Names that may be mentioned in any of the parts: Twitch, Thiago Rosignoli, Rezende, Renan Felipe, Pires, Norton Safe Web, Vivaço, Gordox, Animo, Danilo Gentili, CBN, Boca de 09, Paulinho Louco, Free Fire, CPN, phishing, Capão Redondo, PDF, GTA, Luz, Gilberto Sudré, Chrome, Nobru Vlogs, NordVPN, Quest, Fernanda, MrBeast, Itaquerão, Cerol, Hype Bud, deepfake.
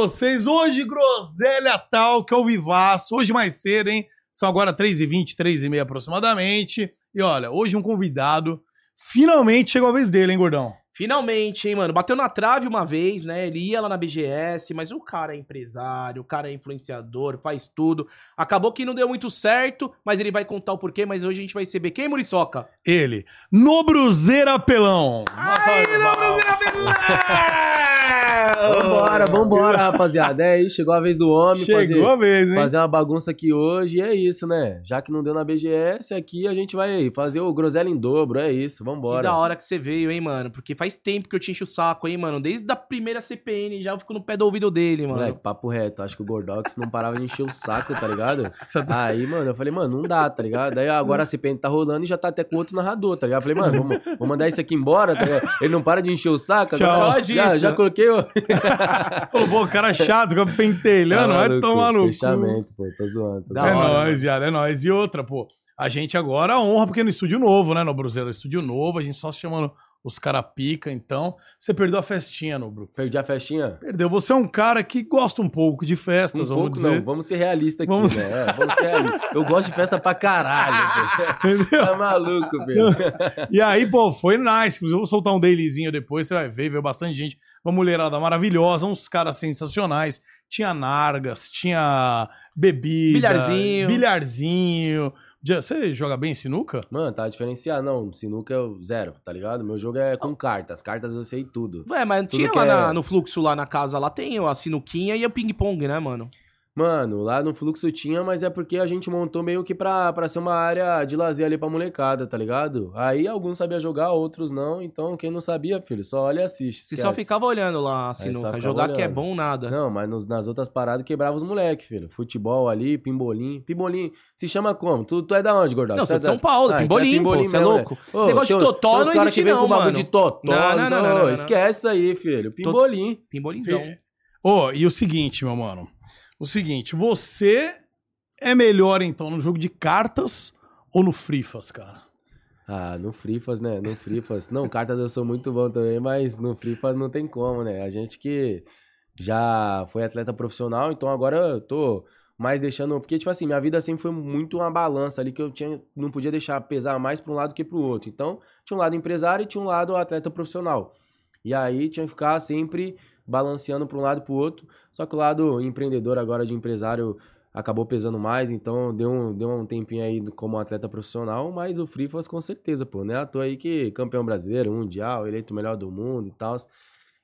vocês. Hoje, Groselha Talk, ao vivaço. Hoje mais cedo, hein? São agora 3h20, 3h30 aproximadamente. E olha, hoje um convidado. Finalmente chegou a vez dele, hein, gordão? Finalmente, hein, mano? Bateu na trave uma vez, né? Ele ia lá na BGS, mas o cara é empresário, o cara é influenciador, faz tudo. Acabou que não deu muito certo, mas ele vai contar o porquê, mas hoje a gente vai receber quem, Muriçoca? Ele, Nobruzeira Pelão. Ai, Nobruzeira Pelão! Vambora, rapaziada. É isso, chegou a vez do homem. Chegou a vez, hein? Fazer uma bagunça aqui hoje, e é isso, né? Já que não deu na BGS, aqui a gente vai fazer o groselha em dobro, é isso, vambora. Que da hora que você veio, hein, mano? Porque faz tempo que eu te encho o saco, hein, mano? Desde a primeira CPN já eu fico no pé do ouvido dele, mano. Moleque, papo reto. Acho que o Gordox não parava de encher o saco, tá ligado? Aí, mano, eu falei, mano, não dá, tá ligado? Aí agora a CPN tá rolando e já tá até com outro narrador, tá ligado? Eu falei, mano, vou mandar isso aqui embora, tá ligado? Ele não para de encher o saco. Tchau. Já coloquei o... Pô, o cara chato, fica pentelhando, vai tomar no cu. Fechamento, pô, tô zoando. É nóis, já, é nóis. E outra, pô, a gente agora honra, porque é no estúdio novo, né, Nobruzeira? Estúdio novo, a gente só se chamando... Os caras pica, então. Você perdeu a festinha, Nobru. Perdi a festinha? Perdeu. Você é um cara que gosta um pouco de festas, um pouco, dizer. Não, vamos ser realistas aqui, vamos... né? É, vamos ser realistas. Eu gosto de festa pra caralho, velho. Tá maluco, velho. E aí, pô, foi nice. Inclusive, eu vou soltar um dailyzinho depois, você vai ver, veio bastante gente. Uma mulherada maravilhosa, uns caras sensacionais. Tinha nargas, tinha bebida. Bilharzinho. Você joga bem sinuca? Mano, tá diferenciado. Não, sinuca eu zero, tá ligado? Meu jogo é com cartas. Cartas eu sei tudo. Ué, mas tudo tinha lá no Fluxo, lá na casa, lá tem a sinuquinha e o ping-pong, né, mano? Mano, lá no Fluxo tinha, mas é porque a gente montou meio que pra ser uma área de lazer ali pra molecada, tá ligado? Aí alguns sabiam jogar, outros não. Então quem não sabia, filho, só olha e assiste. Você só ficava olhando lá a sinuca. Jogar olhando. Que é bom nada. Não, mas nas outras paradas quebrava os moleques, filho. Futebol ali, pimbolim. Pimbolim se chama como? Tu é da onde, Gordão? Não, sou de São Paulo. Pimbolim, pô, você é louco? Esse negócio de totó não existe não, mano. De totó, não. Esquece isso aí, filho. Pimbolim. Pimbolimzão. Ô, e o seguinte, meu mano. O seguinte, você é melhor, então, no jogo de cartas ou no Frifas, cara? Ah, no Frifas, né? No Frifas. Não, cartas eu sou muito bom também, mas no Frifas não tem como, né? A gente que já foi atleta profissional, então agora eu tô mais deixando... Porque, tipo assim, minha vida sempre foi muito uma balança ali que eu tinha, não podia deixar pesar mais pra um lado que pro outro. Então, tinha um lado empresário e tinha um lado atleta profissional. E aí tinha que ficar sempre... balanceando para um lado e para o outro, só que o lado empreendedor agora de empresário acabou pesando mais, então deu um tempinho aí como atleta profissional, mas o Free Fire com certeza, pô, né? À toa aí que campeão brasileiro, mundial, eleito o melhor do mundo e tal,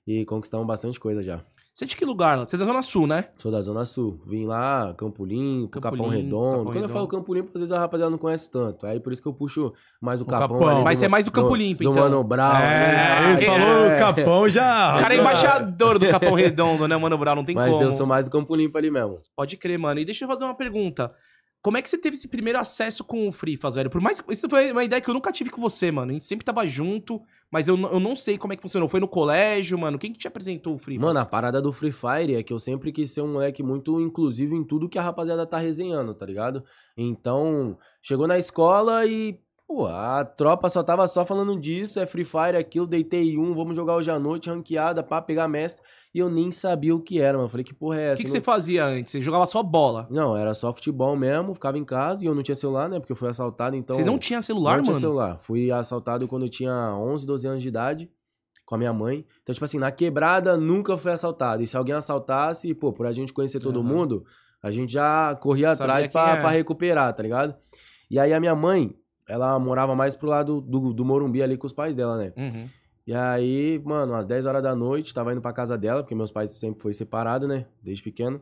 e conquistamos bastante coisa já. Você é de que lugar? Você é da Zona Sul, né? Sou da Zona Sul. Vim lá, Campo Limpo, Capão Redondo. Quando eu falo Campo Limpo, às vezes a rapaziada não conhece tanto. Aí por isso que eu puxo mais o Capão. Ali, mas é mais do Campo Limpo, então. Do Mano Brown. É, ele falou o Capão já... O cara é embaixador do Capão Redondo, né, Mano Brown? Não tem como. Mas eu sou mais do Campo Limpo ali mesmo. Pode crer, mano. E deixa eu fazer uma pergunta. Como é que você teve esse primeiro acesso com o Free Fire, velho? Por mais... Isso foi uma ideia que eu nunca tive com você, mano. A gente sempre tava junto, mas eu não sei como é que funcionou. Foi no colégio, mano? Quem que te apresentou o Free Fire? Mano, a parada do Free Fire é que eu sempre quis ser um moleque muito inclusivo em tudo que a rapaziada tá resenhando, tá ligado? Então, chegou na escola e... Pô, a tropa só tava falando disso, é Free Fire, aquilo, deitei um, vamos jogar hoje à noite, ranqueada, pá, pegar mestre. E eu nem sabia o que era, mano. Eu falei, que porra é essa? O que você fazia antes? Você jogava só bola? Não, era só futebol mesmo, ficava em casa e eu não tinha celular, né? Porque eu fui assaltado, então... Você não tinha celular, mano? Não tinha celular. Fui assaltado quando eu tinha 11, 12 anos de idade, com a minha mãe. Então, tipo assim, na quebrada nunca fui assaltado. E se alguém assaltasse, pô, por a gente conhecer todo mundo, a gente já corria atrás pra recuperar, tá ligado? E aí a minha mãe... Ela morava mais pro lado do Morumbi ali com os pais dela, né? Uhum. E aí, mano, às 10 horas da noite, tava indo pra casa dela, porque meus pais sempre foi separado, né? Desde pequeno.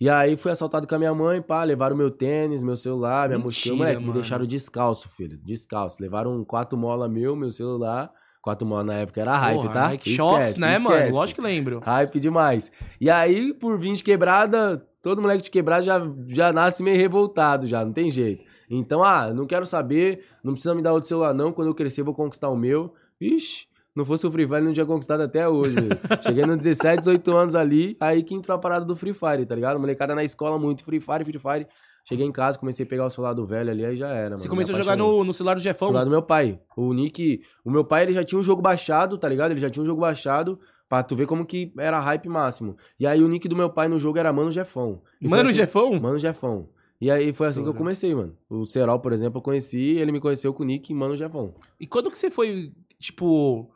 E aí, fui assaltado com a minha mãe, pá, levaram meu tênis, meu celular, minha mochila, moleque, mano. Me deixaram descalço, filho, descalço. Levaram 4 molas meu celular... 4 mola na época era hype, porra, tá? Nike Shops, né, mano? Lógico que lembro. Hype demais. E aí, por vir de quebrada, todo moleque de quebrada já nasce meio revoltado, já, não tem jeito. Então, não quero saber, não precisa me dar outro celular não, quando eu crescer vou conquistar o meu. Ixi, não fosse o Free Fire não tinha conquistado até hoje, velho. Cheguei nos 17, 18 anos ali, aí que entrou a parada do Free Fire, tá ligado? Molecada na escola muito, Free Fire. Cheguei em casa, comecei a pegar o celular do velho ali, aí já era, mano. Você começou a jogar no celular do Jefão? O celular do meu pai. O meu pai, ele já tinha um jogo baixado, tá ligado? Ele já tinha um jogo baixado, Pra tu ver como que era hype máximo. E aí o nick do meu pai no jogo era Mano Jefão. Mano Jefão? Mano Jefão. E aí foi assim que eu comecei, mano. O Cerol, por exemplo, eu conheci, ele me conheceu com o nick Mano Jefão. E quando que você foi, tipo,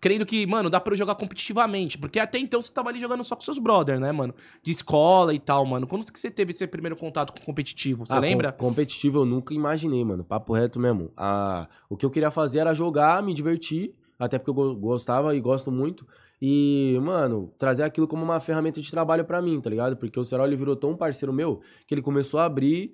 crendo que, mano, dá pra eu jogar competitivamente? Porque até então você tava ali jogando só com seus brothers, né, mano? De escola e tal, mano. Quando que você teve esse primeiro contato com o competitivo? Você lembra? Competitivo eu nunca imaginei, mano. Papo reto mesmo. O que eu queria fazer era jogar, me divertir. Até porque eu gostava e gosto muito. E, mano, trazer aquilo como uma ferramenta de trabalho pra mim, tá ligado? Porque o Cerol, ele virou tão parceiro meu que ele começou a abrir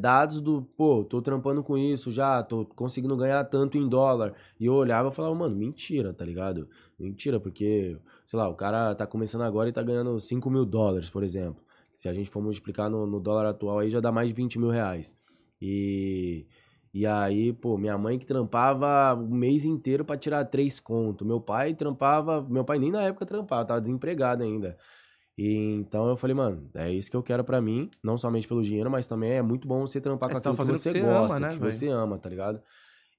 dados do... Pô, tô trampando com isso já, tô conseguindo ganhar tanto em dólar. E eu olhava e falava, mano, mentira, tá ligado? Mentira, porque, sei lá, o cara tá começando agora e tá ganhando $5.000, por exemplo. Se a gente for multiplicar no dólar atual aí, já dá mais de R$20.000. E aí, pô, minha mãe que trampava o mês inteiro pra tirar 3 conto. Meu pai trampava... Meu pai nem na época trampava, tava desempregado ainda. E então eu falei, mano, é isso que eu quero pra mim. Não somente pelo dinheiro, mas também é muito bom você trampar com aquilo que você gosta, que você ama, tá ligado?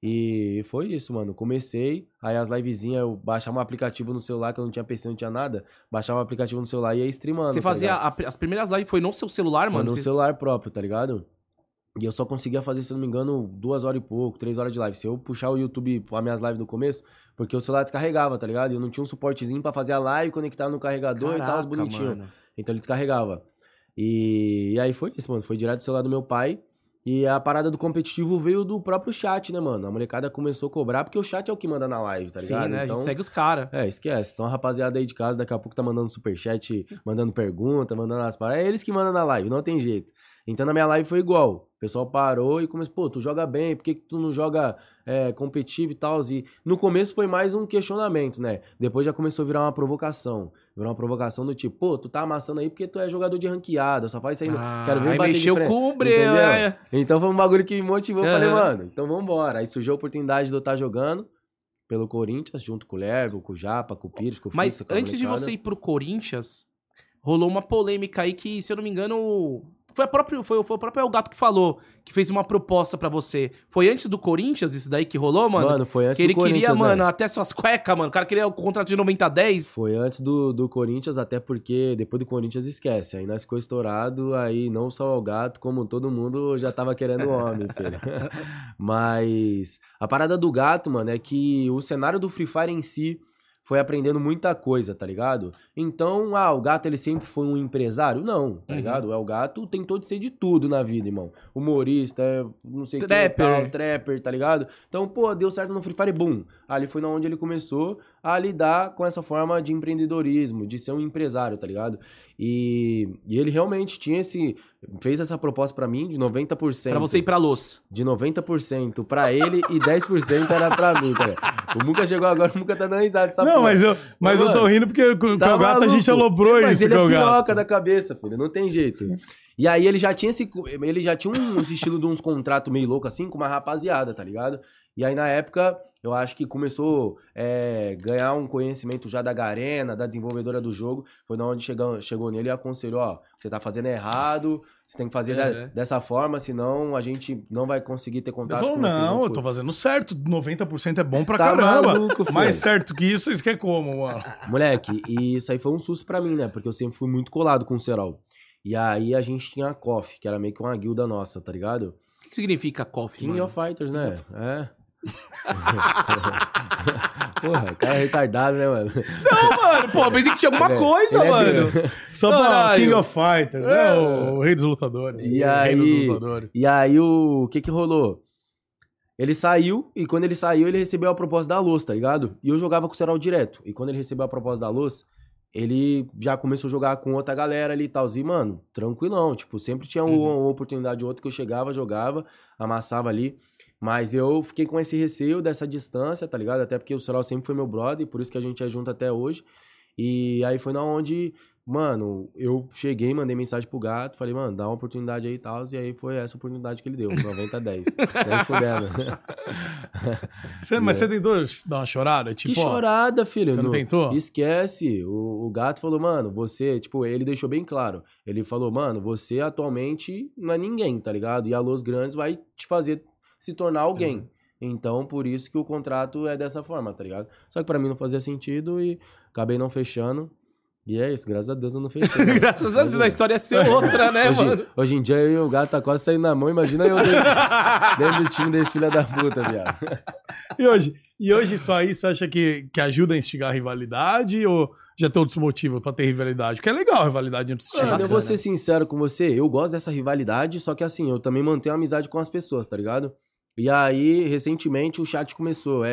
E foi isso, mano. Comecei, aí as livezinhas eu baixava um aplicativo no celular, que eu não tinha PC, não tinha nada. Baixava um aplicativo no celular e ia streamando. Você fazia as primeiras lives, foi no seu celular, mano? Foi no celular próprio, tá ligado? E eu só conseguia fazer, se não me engano, 2 horas e pouco, 3 horas de live. Se eu puxar o YouTube, as minhas lives do começo, porque o celular descarregava, tá ligado? Eu não tinha um suportezinho pra fazer a live, conectar no carregador e tal, bonitinho. Mano. Então ele descarregava. E aí foi isso, mano. Foi direto do celular do meu pai. E a parada do competitivo veio do próprio chat, né, mano? A molecada começou a cobrar, porque o chat é o que manda na live, tá ligado? Sim, né? Então, a gente segue os caras. É, esquece. Então a rapaziada aí de casa daqui a pouco tá mandando superchat, mandando pergunta, mandando as paradas. É eles que mandam na live, não tem jeito. Então na minha live foi igual. O pessoal parou e começou, pô, tu joga bem, por que que tu não joga competitivo e tal? E no começo foi mais um questionamento, né? Depois já começou a virar uma provocação. Virou uma provocação do tipo, pô, tu tá amassando aí porque tu é jogador de ranqueada, só faz isso aí. Quero ver aí bater mexeu de frente. Com o breu, né? Então foi um bagulho que me motivou. Eu falei, mano, então vambora. Aí surgiu a oportunidade de eu estar jogando pelo Corinthians, junto com o Lergo, com o Japa, com o Pires, com o Fico. Mas antes de você ir pro Corinthians, rolou uma polêmica aí que, se eu não me engano... Foi o próprio El Gato que falou, que fez uma proposta pra você. Foi antes do Corinthians isso daí que rolou, mano? Mano, foi antes do Corinthians. Que ele queria, mano, até suas cuecas, mano. O cara queria o contrato de 90-10. Foi antes do Corinthians, até porque depois do Corinthians esquece. Aí nós ficou estourado, aí não só o El Gato, como todo mundo já tava querendo homem, filho. Mas a parada do Gato, mano, é que o cenário do Free Fire em si... foi aprendendo muita coisa, tá ligado? Então, o Gato, ele sempre foi um empresário? Não, tá ligado? O Gato tentou de ser de tudo na vida, irmão. Humorista, não sei o que, trapper, tá ligado? Então, pô, deu certo no Free Fire, boom. Ali foi onde ele começou a lidar com essa forma de empreendedorismo, de ser um empresário, tá ligado? E ele realmente tinha fez essa proposta pra mim de 90%. Pra você ir pra Luz. De 90% pra ele e 10% era pra mim, cara. O Muca chegou agora, o Muca tá dando risada, sabe? Não, mas eu tô rindo porque com o Gato a gente aloprou isso. Mas ele é piroca da cabeça, filho, não tem jeito. E aí ele já tinha um estilo de uns contratos meio louco assim, com uma rapaziada, tá ligado? E aí na época, eu acho que começou ganhar um conhecimento já da Garena, da desenvolvedora do jogo. Foi na onde chegou nele e aconselhou, ó, você tá fazendo errado... Você tem que fazer dessa forma, senão a gente não vai conseguir ter contato com vocês. Não, eu tô fazendo certo. 90% é bom pra caramba. Maluco, filho. Mais certo que isso, isso que é como, mano. Moleque, e isso aí foi um susto pra mim, né? Porque eu sempre fui muito colado com o Cerol. E aí a gente tinha a KOF, que era meio que uma guilda nossa, tá ligado? O que significa KOF, King of Fighters, né? É. Porra, o cara é retardado, né, mano? Não, mano, pô, pensei que tinha alguma coisa, mano. Só para King of Fighters, né? O rei dos lutadores. E aí, o que rolou? Ele saiu, e quando ele saiu, ele recebeu a proposta da Luz, tá ligado? E eu jogava com o Cerol direto. E quando ele recebeu a proposta da Luz, ele já começou a jogar com outra galera ali e tal. E, mano, tranquilão. Tipo, sempre tinha uma oportunidade ou outra que eu chegava, jogava, amassava ali. Mas eu fiquei com esse receio dessa distância, tá ligado? Até porque o Cerol sempre foi meu brother, e por isso que a gente é junto até hoje. E aí foi na onde, mano, eu cheguei, mandei mensagem pro Gato, falei, mano, dá uma oportunidade aí e tal. E aí foi essa oportunidade que ele deu, 90-10. Daí fudendo. Mas você tentou dar uma chorada? Tipo, que chorada, filho? Você não tentou? Esquece. O Gato falou, mano, você... Tipo, ele deixou bem claro. Ele falou, mano, você atualmente não é ninguém, tá ligado? E a Los Grandes vai te fazer... se tornar alguém. Então, por isso que o contrato é dessa forma, tá ligado? Só que pra mim não fazia sentido e acabei não fechando. E é isso, graças a Deus eu não fechei. Né? Graças a Deus, a história ia ser outra, né, hoje, mano? Hoje em dia eu e o Gato tá quase saindo na mão, imagina eu dentro do time desse filho da puta, viado. E hoje isso aí você acha que ajuda a instigar a rivalidade ou... Já tem outros motivos pra ter rivalidade. Porque é legal a rivalidade entre os times. Eu vou ser sincero com você. Eu gosto dessa rivalidade, só que assim, eu também mantenho amizade com as pessoas, tá ligado? E aí, recentemente, o chat começou.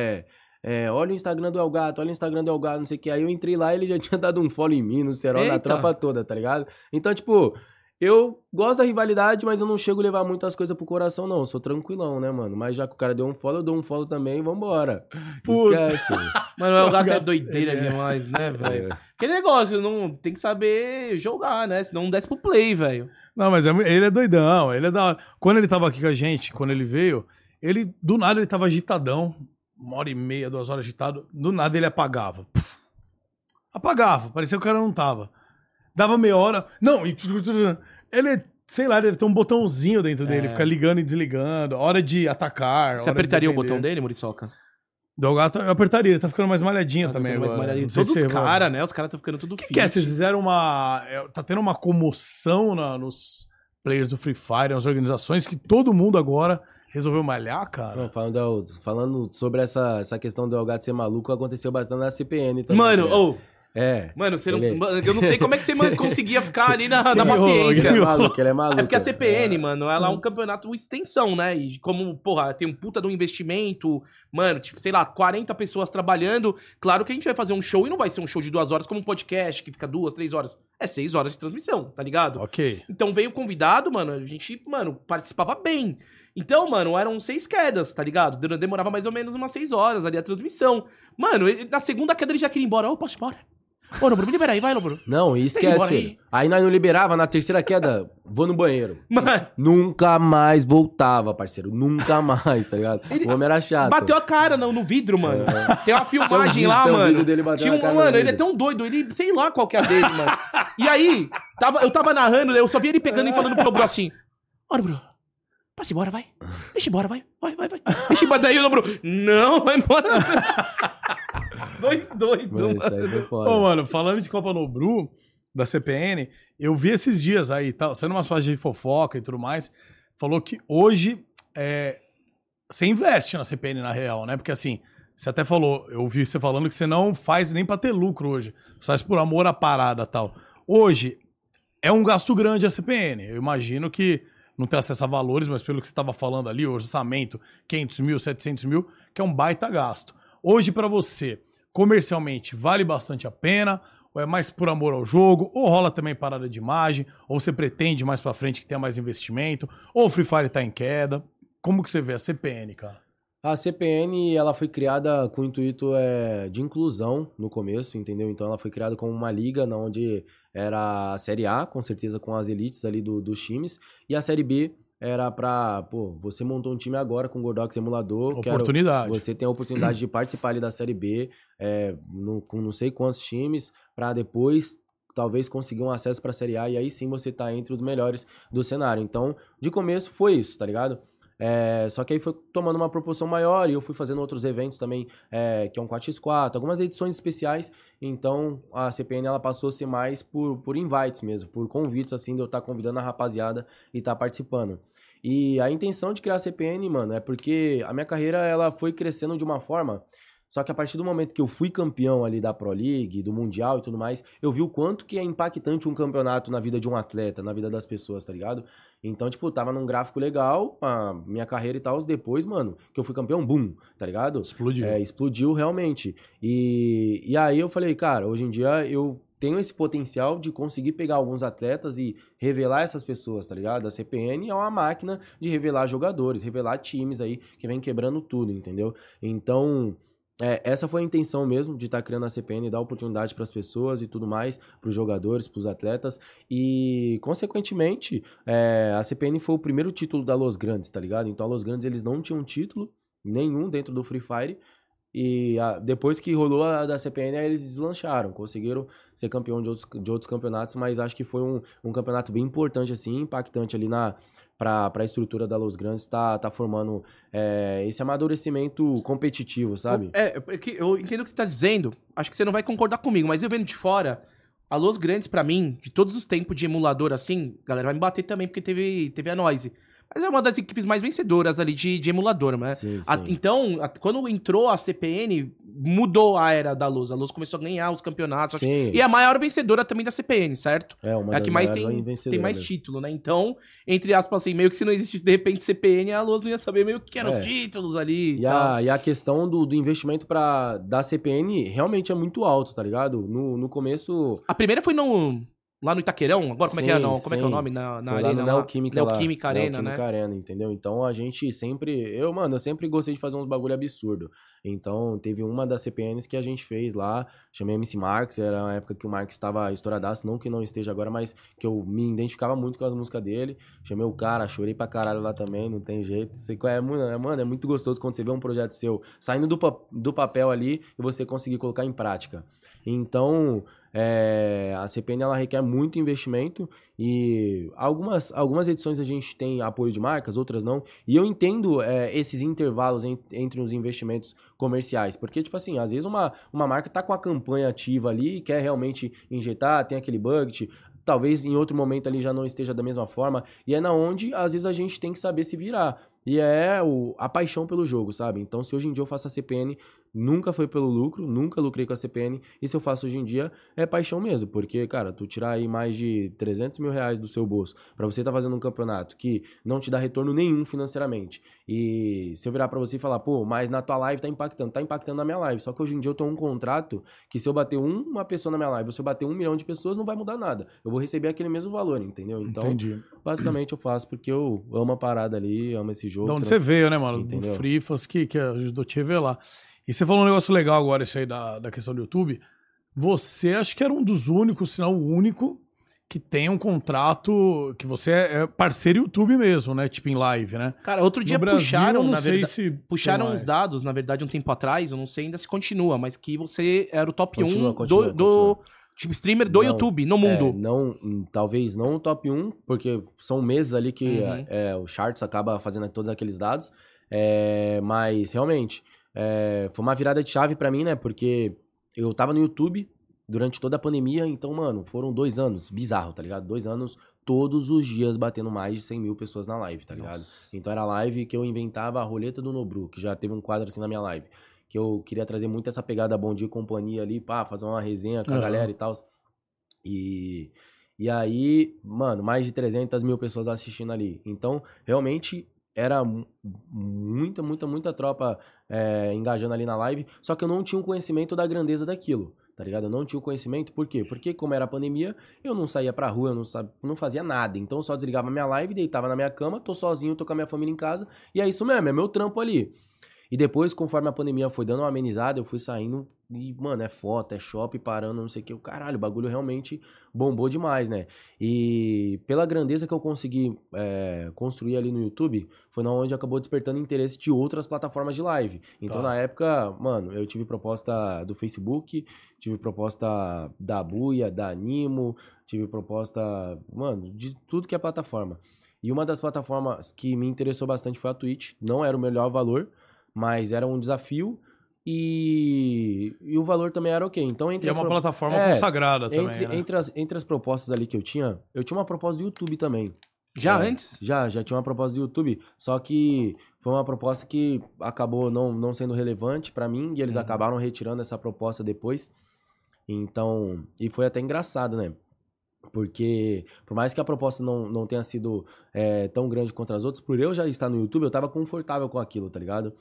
Olha o Instagram do El Gato, olha o Instagram do El Gato, não sei o que. Aí eu entrei lá e ele já tinha dado um follow em mim, no Cerol, na tropa toda, tá ligado? Então, tipo, eu gosto da rivalidade, mas eu não chego a levar muitas coisas pro coração, não. Eu sou tranquilão, né, mano? Mas já que o cara deu um follow, eu dou um follow também e vambora. Esquece. Mano, o Gato é doideira demais, né, velho? Que negócio, não tem que saber jogar, né? Senão não desce pro play, velho. Não, mas ele é doidão, ele é da hora. Quando ele tava aqui com a gente, quando ele veio, ele, do nada, ele tava agitadão. 1h30, 2 horas agitado. Do nada ele apagava. Puf. Apagava, parecia que o cara não tava. Dava meia hora. Não, ele, sei lá, deve ter um botãozinho dentro dele. Fica ligando e desligando. Hora de atacar. Você apertaria o botão dele, Muriçoca? Do Gato, eu apertaria. Ele tá ficando mais malhadinho também agora. Todos os caras, né? Os caras estão ficando tudo fit. O que é? Vocês fizeram uma... Tá tendo uma comoção nos players do Free Fire, nas organizações, que todo mundo agora... Resolveu malhar, cara? Não, falando sobre essa questão do El Gato ser maluco, aconteceu bastante na CPN também. Mano, Mano, você não, eu não sei como é que você conseguia ficar ali na paciência. Ele é maluco, ele é maluco. É porque a CPN, mano, ela é um campeonato extensão, né? E como, porra, tem um puta de um investimento, mano, tipo, sei lá, 40 pessoas trabalhando. Claro que a gente vai fazer um show e não vai ser um show de 2 horas como um podcast que fica 2, 3 horas. 6 horas de transmissão, tá ligado? Ok. Então veio o convidado, mano, a gente, mano, participava bem. Então, mano, eram 6 quedas, tá ligado? Demorava mais ou menos umas 6 horas ali a transmissão. Mano, na segunda queda ele já queria ir embora. Ô, posso ir embora? Ô, Nobru, me libera aí, vai, Nobru. Não, esquece, filho. Aí nós não liberava, na terceira queda, vou no banheiro. Mano. Nunca mais voltava, parceiro. Nunca mais, tá ligado? Ele... O homem era chato. Bateu a cara no vidro, mano. Tem uma filmagem lá, mano. Vídeo dele bateu a cara no vidro. Ele é tão doido, ele sei lá qual que é a dele, mano. E aí, eu tava narrando, eu só via ele pegando e falando pro Nobru assim. Ô, Nobru. Passa embora, vai. Deixa embora, vai. Vai. Deixa embora. Daí o Nobru. Não, vai embora. 2 doidos, mano. Isso aí foi foda. Ô, mano, falando de Copa Nobru, da CPN, eu vi esses dias aí, tá, sendo umas páginas de fofoca e tudo mais, falou que hoje você investe na CPN, na real, né? Porque assim, você até falou, eu ouvi você falando que você não faz nem pra ter lucro hoje. Você faz por amor à parada e tal. Hoje, é um gasto grande a CPN. Eu imagino que não tem acesso a valores, mas pelo que você estava falando ali, o orçamento, 500 mil, 700 mil, que é um baita gasto. Hoje, para você, comercialmente, vale bastante a pena? Ou é mais por amor ao jogo? Ou rola também parada de imagem? Ou você pretende mais para frente que tenha mais investimento? Ou o Free Fire está em queda? Como que você vê a CPN, cara? A CPN, ela foi criada com o intuito de inclusão no começo, entendeu? Então, ela foi criada como uma liga, onde era a Série A, com certeza, com as elites ali dos times. E a Série B era pra, pô, você montou um time agora com o Gordox emulador. Oportunidade. Você tem a oportunidade de participar ali da Série B, com não sei quantos times, pra depois... talvez conseguir um acesso pra Série A, e aí sim você tá entre os melhores do cenário. Então, de começo foi isso, tá ligado? Só que aí foi tomando uma proporção maior e eu fui fazendo outros eventos também, que é um 4x4, algumas edições especiais. Então a CPN ela passou a ser mais por invites mesmo, por convites assim de eu estar convidando a rapaziada e estar participando. E a intenção de criar a CPN, mano, é porque a minha carreira ela foi crescendo de uma forma, só que a partir do momento que eu fui campeão ali da Pro League, do Mundial e tudo mais, eu vi o quanto que é impactante um campeonato na vida de um atleta, na vida das pessoas, tá ligado? Então, tipo, tava num gráfico legal, a minha carreira e tal, depois, mano, que eu fui campeão, boom, tá ligado? Explodiu. Explodiu realmente. E aí eu falei, cara, hoje em dia eu tenho esse potencial de conseguir pegar alguns atletas e revelar essas pessoas, tá ligado? A CPN é uma máquina de revelar jogadores, revelar times aí que vem quebrando tudo, entendeu? Então... essa foi a intenção mesmo de estar criando a CPN, dar oportunidade para as pessoas e tudo mais, para os jogadores, para os atletas. E, consequentemente, a CPN foi o primeiro título da Los Grandes, tá ligado? Então, a Los Grandes eles não tinham título nenhum dentro do Free Fire. E depois que rolou a da CPN, eles deslancharam, conseguiram ser campeão de outros campeonatos, mas acho que foi um campeonato bem importante, assim, impactante ali para a estrutura da Los Grandes tá formando esse amadurecimento competitivo, sabe? Eu entendo o que você tá dizendo, acho que você não vai concordar comigo, mas eu vendo de fora, a Los Grandes, para mim, de todos os tempos de emulador assim, galera vai me bater também porque teve a Noise. Mas é uma das equipes mais vencedoras ali de emulador, né? Sim, sim. Então, quando entrou a CPN, mudou a era da Luz. A Luz começou a ganhar os campeonatos. Sim. E a maior vencedora também da CPN, certo? É, uma das que mais tem mais título, né? Então, entre aspas, assim, meio que se não existisse de repente CPN, a Luz não ia saber meio que eram os títulos ali. E a questão do investimento da CPN realmente é muito alto, tá ligado? No começo... A primeira foi lá no Itaquerão, agora como é que é o nome? Na arena lá. Neoquímica Arena, né? Neoquímica Arena, entendeu? Então a gente sempre... Eu sempre gostei de fazer uns bagulho absurdo. Então teve uma das CPNs que a gente fez lá, chamei MC Marx, era uma época que o Marx estava estouradaço, não que não esteja agora, mas que eu me identificava muito com as músicas dele. Chamei o cara, chorei pra caralho lá também, não tem jeito. Mano, é muito gostoso quando você vê um projeto seu saindo do papel ali e você conseguir colocar em prática. Então... a CPN ela requer muito investimento e algumas edições a gente tem apoio de marcas, outras não. E eu entendo esses intervalos entre os investimentos comerciais, porque, tipo assim, às vezes uma marca tá com a campanha ativa ali e quer realmente injetar, tem aquele budget, talvez em outro momento ali já não esteja da mesma forma. E é na onde, às vezes, a gente tem que saber se virar. E é a paixão pelo jogo, sabe? Então, se hoje em dia eu faço a CPN, nunca foi pelo lucro, nunca lucrei com a CPN. E se eu faço hoje em dia, é paixão mesmo. Porque, cara, tu tirar aí mais de 300 mil reais do seu bolso pra você tá fazendo um campeonato que não te dá retorno nenhum financeiramente. E se eu virar pra você e falar, pô, mas na tua live tá impactando na minha live. Só que hoje em dia eu tô um contrato que se eu bater uma pessoa na minha live, ou se eu bater 1 milhão de pessoas, não vai mudar nada. Eu vou receber aquele mesmo valor, entendeu? Então, entendi. Basicamente eu faço porque eu amo a parada ali, amo esse jogo. De onde você veio, né, mano? Entendeu? Do Free Fire, que ajudou te revelar. E você falou um negócio legal agora, isso aí da questão do YouTube. Você, acho que era um dos únicos, se não o único, que tem um contrato, que você é parceiro YouTube mesmo, né? Tipo em live, né? Cara, outro dia puxaram uns dados, na verdade, um tempo atrás, eu não sei ainda se continua, mas que você era o top 1 do... Tipo, streamer do YouTube, no mundo. Talvez não o top 1, porque são meses ali que o Charts acaba fazendo todos aqueles dados. Mas, realmente, foi uma virada de chave pra mim, né? Porque eu tava no YouTube durante toda a pandemia. Então, mano, foram 2 anos. Bizarro, tá ligado? 2 anos... todos os dias batendo mais de 100 mil pessoas na live, tá ligado? Nossa. Então era live que eu inventava a roleta do Nobru, que já teve um quadro assim na minha live, que eu queria trazer muito essa pegada Bom Dia e Companhia ali, pá, fazer uma resenha com a galera e tal. E aí, mano, mais de 300 mil pessoas assistindo ali. Então, realmente, era muita tropa engajando ali na live, só que eu não tinha um conhecimento da grandeza daquilo. Tá ligado? Eu não tinha o conhecimento. Por quê? Porque como era a pandemia, eu não saía pra rua, eu não fazia nada. Então eu só desligava minha live, deitava na minha cama, tô sozinho, tô com a minha família em casa. E é isso mesmo, é meu trampo ali. E depois, conforme a pandemia foi dando uma amenizada, eu fui saindo e, mano, é foto, é shopping, parando, não sei o que. Caralho, o bagulho realmente bombou demais, né? E pela grandeza que eu consegui construir ali no YouTube, foi na onde acabou despertando interesse de outras plataformas de live. Então, na época, mano, eu tive proposta do Facebook, tive proposta da Buia, da Animo, tive proposta, mano, de tudo que é plataforma. E uma das plataformas que me interessou bastante foi a Twitch. Não era o melhor valor, mas era um desafio e o valor também era ok. Então, entre as plataforma consagrada também, né? Entre as propostas ali que eu tinha uma proposta do YouTube também. Já antes? Já tinha uma proposta do YouTube, só que foi uma proposta que acabou não sendo relevante pra mim e eles acabaram retirando essa proposta depois. Então, e foi até engraçado, né? Porque, por mais que a proposta não tenha sido tão grande contra as outras, por eu já estar no YouTube, eu tava confortável com aquilo, tá ligado?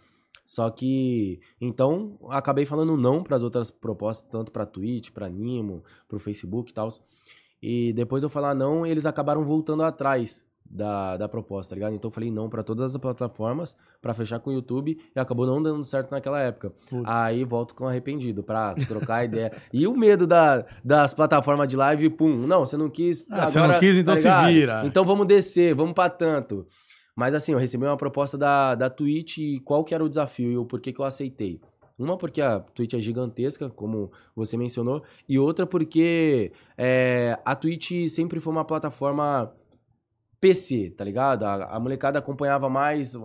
Só que, então, acabei falando não para as outras propostas, tanto para Twitch, para Nimo, para o Facebook e tal. E depois eu falar não, eles acabaram voltando atrás da proposta, tá ligado? Então eu falei não para todas as plataformas, para fechar com o YouTube, e acabou não dando certo naquela época. Putz. Aí volto com arrependido, para trocar ideia. E o medo das plataformas de live, pum, não, você não quis. Ah, agora, você não quis, então tá ligado? Se vira. Então vamos descer, vamos para tanto. Mas assim, eu recebi uma proposta da Twitch e qual que era o desafio e o porquê que eu aceitei. Uma porque a Twitch é gigantesca, como você mencionou, e outra porque a Twitch sempre foi uma plataforma PC, tá ligado? A molecada acompanhava mais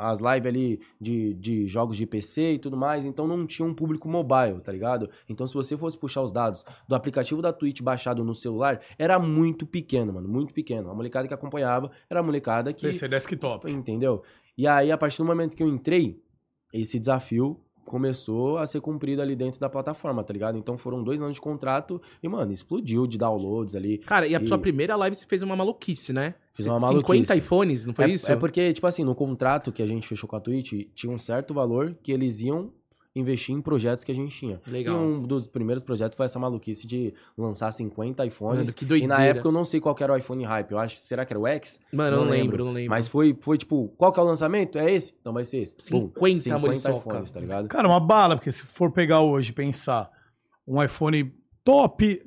as lives ali de jogos de PC e tudo mais, então não tinha um público mobile, tá ligado? Então se você fosse puxar os dados do aplicativo da Twitch baixado no celular, era muito pequeno, mano, muito pequeno. A molecada que acompanhava era a molecada que... PC desktop. Entendeu? E aí, a partir do momento que eu entrei, esse desafio começou a ser cumprido ali dentro da plataforma, tá ligado? Então foram 2 anos de contrato e, mano, explodiu de downloads ali. Cara, e a sua primeira live você fez uma maluquice, né? Fiz uma maluquice. 50 iPhones, não foi isso? É porque, tipo assim, no contrato que a gente fechou com a Twitch, tinha um certo valor que eles iam investir em projetos que a gente tinha. Legal. E um dos primeiros projetos foi essa maluquice de lançar 50 iPhones. Mano, que doideira. E na época eu não sei qual que era o iPhone Hype, eu acho. Será que era o X? Mano, não lembro. Mas foi tipo, qual que é o lançamento? É esse? Então vai ser esse. 50 iPhones, tá ligado? Cara, uma bala, porque se for pegar hoje e pensar um iPhone top,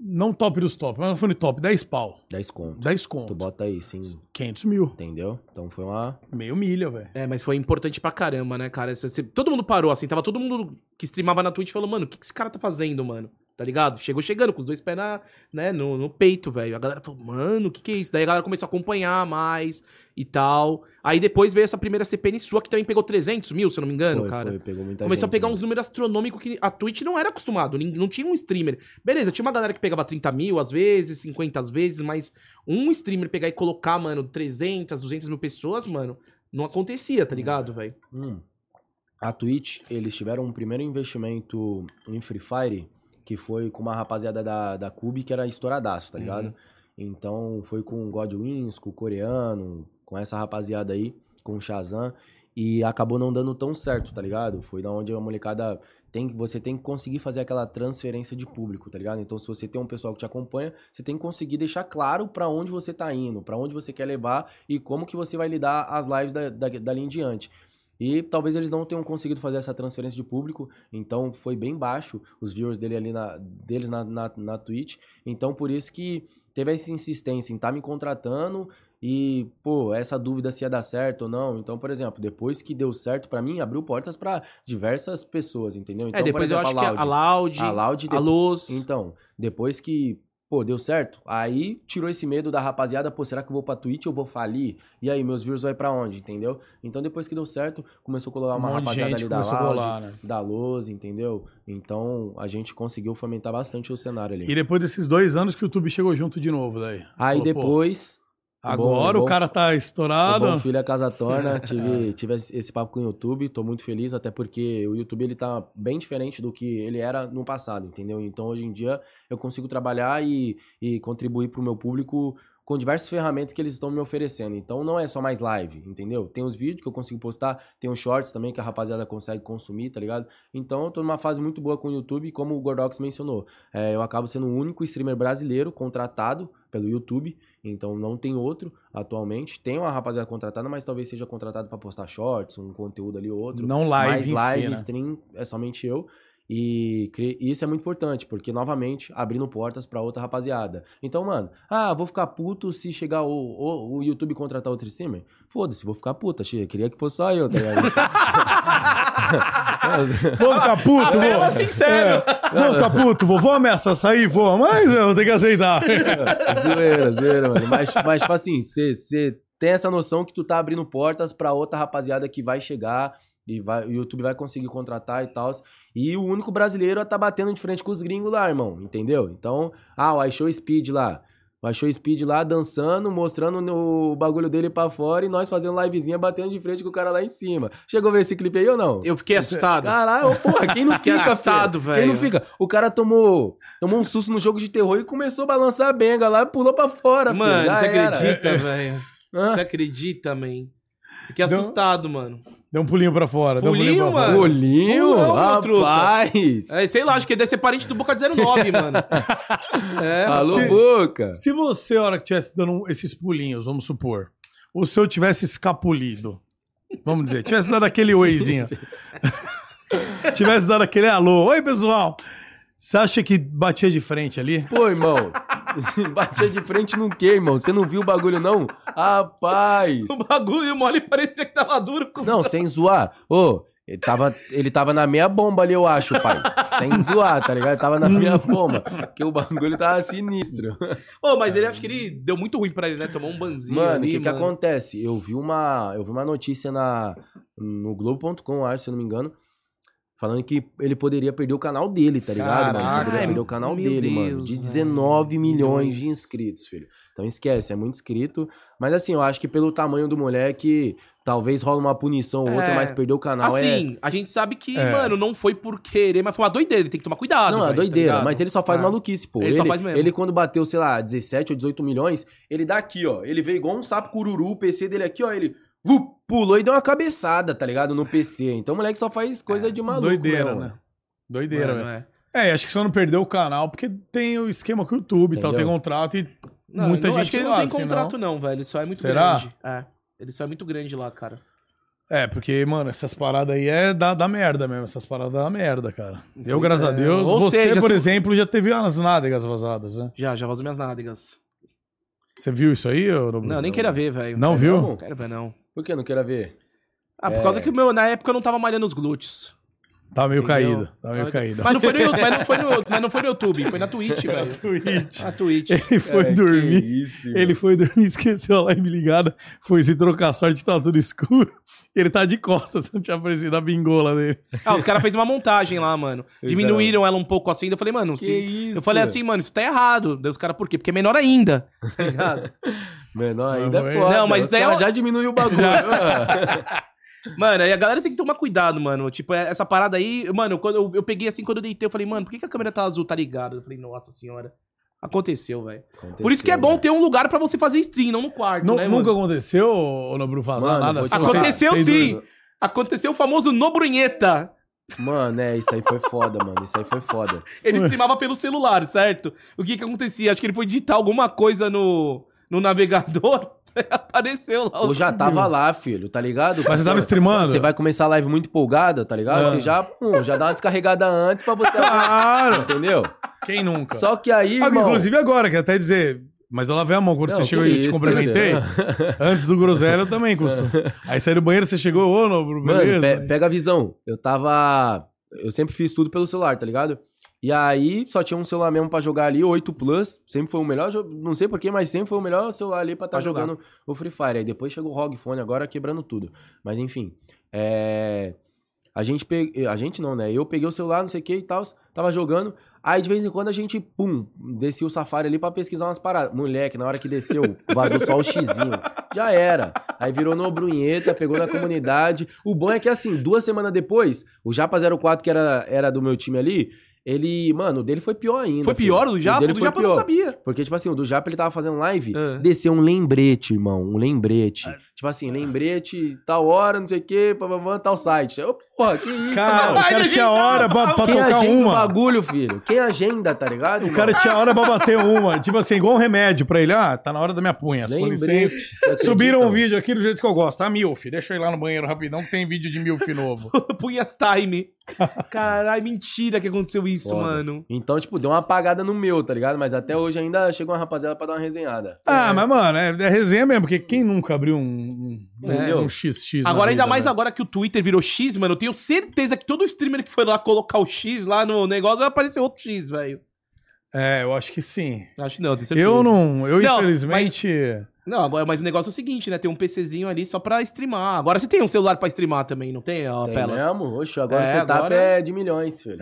não top dos top, mas um iPhone top, 10 pau. 10 conto. Tu bota aí, sim. 500 mil. Entendeu? Então foi uma... Meio milha, velho. É, mas foi importante pra caramba, né, cara? Todo mundo parou, assim. Tava todo mundo que streamava na Twitch falou, mano, o que esse cara tá fazendo, mano? Tá ligado? Chegou chegando com os 2 pés no peito, velho. A galera falou, mano, o que é isso? Daí a galera começou a acompanhar mais e tal. Aí depois veio essa primeira CPN sua, que também pegou 300 mil, se eu não me engano, cara. Pegou muita gente. Começou a pegar uns números astronômicos que a Twitch não era acostumado, não tinha um streamer. Beleza, tinha uma galera que pegava 30 mil às vezes, 50 às vezes, mas um streamer pegar e colocar, mano, 300, 200 mil pessoas, mano, não acontecia, tá ligado, velho? A Twitch, eles tiveram um primeiro investimento em Free Fire... que foi com uma rapaziada da Cube que era estouradaço, tá ligado? Então, foi com o Godwins, com o Coreano, com essa rapaziada aí, com o Shazam, e acabou não dando tão certo, tá ligado? Foi da onde a molecada... você tem que conseguir fazer aquela transferência de público, tá ligado? Então, se você tem um pessoal que te acompanha, você tem que conseguir deixar claro pra onde você tá indo, pra onde você quer levar e como que você vai lidar as lives dali em diante. E talvez eles não tenham conseguido fazer essa transferência de público, então foi bem baixo os viewers deles na Twitch. Então por isso que teve essa insistência em estar me contratando e, pô, essa dúvida se ia dar certo ou não. Então, por exemplo, depois que deu certo pra mim, abriu portas pra diversas pessoas, entendeu? Então, depois por exemplo, eu acho que a Loud, a Luz. Então, depois que... Pô, deu certo? Aí tirou esse medo da rapaziada, pô, será que eu vou pra Twitch ou vou falir? E aí, meus views vai pra onde, entendeu? Então, depois que deu certo, começou a colocar uma rapaziada ali da Loud, né? Da Luz, entendeu? Então, a gente conseguiu fomentar bastante o cenário ali. E depois desses 2 anos que o YouTube chegou junto de novo, daí? Aí depois... Agora o cara tá estourado. O bom filho é casa torna, tive esse papo com o YouTube, tô muito feliz, até porque o YouTube ele tá bem diferente do que ele era no passado, entendeu? Então hoje em dia eu consigo trabalhar e contribuir pro meu público com diversas ferramentas que eles estão me oferecendo. Então não é só mais live, entendeu? Tem os vídeos que eu consigo postar, tem os shorts também que a rapaziada consegue consumir, tá ligado? Então eu tô numa fase muito boa com o YouTube, como o Gordox mencionou. Eu acabo sendo o único streamer brasileiro contratado pelo YouTube, então não tem outro atualmente. Tem uma rapaziada contratada, mas talvez seja contratado para postar shorts, um conteúdo ali ou outro. Não live, mas live stream é somente eu. E isso é muito importante, porque novamente abrindo portas pra outra rapaziada. Então, mano, vou ficar puto se chegar o YouTube contratar outro streamer? Foda-se, vou ficar puta, queria que fosse só eu, tá ligado? Vou ficar puto, vou. Sincero. Vou ficar puto, vovô ameaça sair, vou, mas eu tenho que aceitar. Zoeira, mano. Mas tipo assim, você tem essa noção que tu tá abrindo portas pra outra rapaziada que vai chegar. E o YouTube vai conseguir contratar e tal. E o único brasileiro tá batendo de frente com os gringos lá, irmão. Entendeu? Então, o iShowSpeed lá. O iShowSpeed lá dançando, mostrando o bagulho dele pra fora e nós fazendo livezinha, batendo de frente com o cara lá em cima. Chegou a ver esse clipe aí ou não? Eu fiquei assustado. Caralho, porra, quem não fica? Assustado, velho. Quem não fica? O cara tomou um susto no jogo de terror e começou a balançar a benga lá e pulou pra fora, mano, filho. Mano, você acredita, velho? Você acredita, man? Fiquei assustado, mano. Deu um pulinho pra fora. Pulinho, rapaz. Sei lá, acho que deve ser parente do Boca de 09, mano. Falou, Boca. Se você, a hora que tivesse dando esses pulinhos, vamos supor, ou se eu tivesse escapulido, vamos dizer, tivesse dado aquele oizinho, tivesse dado aquele alô, oi, pessoal, você acha que batia de frente ali? Pô, irmão. Batia de frente no quê, irmão? Você não viu o bagulho, não? Rapaz! O bagulho mole parecia que tava duro. Não, sem zoar. Ô, Ele tava na meia bomba ali, eu acho, pai. Sem zoar, tá ligado? Ele tava na meia bomba. Porque o bagulho tava sinistro. Ô, mas ele acho que ele deu muito ruim pra ele, né? Tomou um banzinho. Mano, o que que acontece? Eu vi uma notícia no Globo.com, acho, se eu não me engano, falando que ele poderia perder o canal dele, tá ligado? Caraca, mano? Ele poderia perder o canal dele, mano. De 19 milhões de inscritos, filho. Então esquece, é muito inscrito. Mas assim, eu acho que pelo tamanho do moleque... Talvez rola uma punição ou outra, mas perder o canal assim, a gente sabe que, mano, não foi por querer, mas foi uma doideira, ele tem que tomar cuidado. Não, é doideira, tá, mas ele só faz maluquice, pô. Ele só faz mesmo. Ele quando bateu, sei lá, 17 ou 18 milhões, ele dá aqui, ó, ele veio igual um sapo cururu, o PC dele aqui, ó, ele pulou e deu uma cabeçada, tá ligado, no PC. Então o moleque só faz coisa de maluco. Doideira, né? Doideira, velho. É, acho que só não perdeu o canal, porque tem o esquema com o YouTube e tal, tem contrato e não, muita gente acho que ele não tem contrato não, velho, só é muito grande. Será? É. Ele só é muito grande lá, cara. É, porque, mano, essas paradas aí dá merda mesmo. Essas paradas dá merda, cara. Então, eu, graças a Deus, por exemplo, já teve as nádegas vazadas, né? Já vazou minhas nádegas. Você viu isso aí, Nobru? Não, nem queira ver, velho. Não viu? Não quero ver, não. Por que não queira ver? Ah, por causa que, na época eu não tava malhando os glúteos. Tava meio caído, Mas não foi no YouTube, foi na Twitch, velho. Na Twitch. Ele foi dormir, ele foi dormir, esqueceu a live ligada, foi se trocar a sorte, tava tudo escuro. Ele tá de costas, não tinha aparecido a bingola dele. Ah, os caras fez uma montagem lá, mano. Diminuíram ela um pouco assim, eu falei, mano, eu falei assim, mano, isso tá errado. Daí os caras, por quê? Porque é menor ainda. Tá ligado? Menor ainda é foda. Não, mas daí já diminuiu o bagulho. Mano, aí a galera tem que tomar cuidado, mano. Tipo, essa parada aí... Mano, quando eu peguei assim, quando eu deitei, eu falei... Mano, por que a câmera tá azul, tá ligada? Eu falei, nossa senhora. Aconteceu, velho. Por isso que é bom ter um lugar pra você fazer stream, não no quarto, não, né, nunca mano? Aconteceu, Nobru, fazer nada assim? Aconteceu sim. Aconteceu o famoso Nobrunheta. Mano, isso aí foi foda, mano. Isso aí foi foda. Ele streamava pelo celular, certo? O que que acontecia? Acho que ele foi digitar alguma coisa no navegador... Apareceu lá. Eu já tava lá, filho, tá ligado? Mas você tava streamando? Você vai começar a live muito empolgada, tá ligado? Você já dá uma descarregada antes pra você... Claro! Entendeu? Quem nunca? Só que aí, mano... Inclusive agora, quero até dizer... Mas eu lavei a mão quando você chegou e te cumprimentei. Antes do Groselha eu também, costumo. Aí saiu do banheiro, você chegou... Ô, Nobru, beleza? Mano, pega a visão. Eu sempre fiz tudo pelo celular, tá ligado? E aí, só tinha um celular mesmo pra jogar ali, 8 Plus, sempre foi o melhor, não sei porquê, mas sempre foi o melhor celular ali pra estar jogando o Free Fire. Aí depois chegou o ROG Phone, agora quebrando tudo. Mas enfim, eu peguei o celular, não sei o que e tal, tava jogando, aí de vez em quando a gente, descia o Safari ali pra pesquisar umas paradas. Moleque, na hora que desceu, vazou só o xizinho, já era. Aí virou Nobrunheta, pegou na comunidade. O bom é que assim, 2 semanas depois, o Japa 04, que era do meu time ali, ele, mano, o dele foi pior ainda. Foi pior filho. O do Japa? O do Japa eu não sabia. Porque, tipo assim, o do Japa ele tava fazendo live, desceu um lembrete, irmão, um lembrete. Tipo assim, lembrete, tal hora, não sei o quê, tal site. Eu, porra, que isso, cara, mano? O cara tinha hora pra tocar uma. O bagulho, filho? Quem agenda, tá ligado? O cara tinha hora pra bater uma. Tipo assim, igual um remédio pra ele. Ah, tá na hora da minha punha. Lembrete. Subiram um vídeo aqui do jeito que eu gosto. Ah, milf, deixa eu ir lá no banheiro rapidão que tem vídeo de milf novo. Punhas time. Caralho, mentira que aconteceu isso. Isso, mano. Então, tipo, deu uma apagada no meu, tá ligado? Mas até hoje ainda chegou uma rapaziada pra dar uma resenhada. Ah, mas, mano, é resenha mesmo, porque quem nunca abriu um XX? Agora, ainda mais agora que o Twitter virou X, mano, eu tenho certeza que todo streamer que foi lá colocar o X lá no negócio vai aparecer outro X, velho. É, eu acho que sim. Acho que não, tenho certeza. Eu não, infelizmente... Não, agora, mas o negócio é o seguinte, né? Tem um PCzinho ali só pra streamar. Agora você tem um celular pra streamar também, não tem? Ó, tem mesmo? Oxe, agora o setup é de milhões, filho.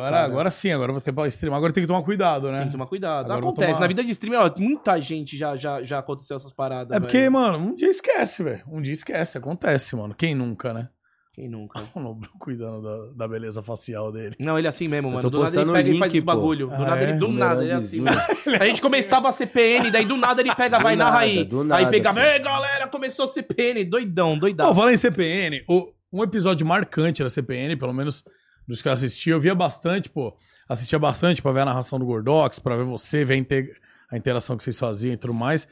Agora sim, agora vou ter pra streamar. Agora tem que tomar cuidado, né? Tem que tomar cuidado. Agora acontece, na vida de streamer, ó, muita gente já aconteceu essas paradas, porque, mano, um dia esquece, velho. Um dia esquece, acontece, mano. Quem nunca, né? Quem nunca? O Nobru cuidando da beleza facial dele. Não, ele é assim mesmo, mano. Do nada ele pega e faz esse bagulho. Do nada ele, ele é assim. A gente começava a CPN, daí do nada ele pega, vai narra aí. Aí pegava, ei galera, começou a CPN. Doidão. Pô, fala em CPN, um episódio marcante da CPN, pelo menos dos que eu assisti, eu via bastante, pô. Assistia bastante pra ver a narração do Gordox, pra ver você, ver a interação que vocês faziam e tudo mais.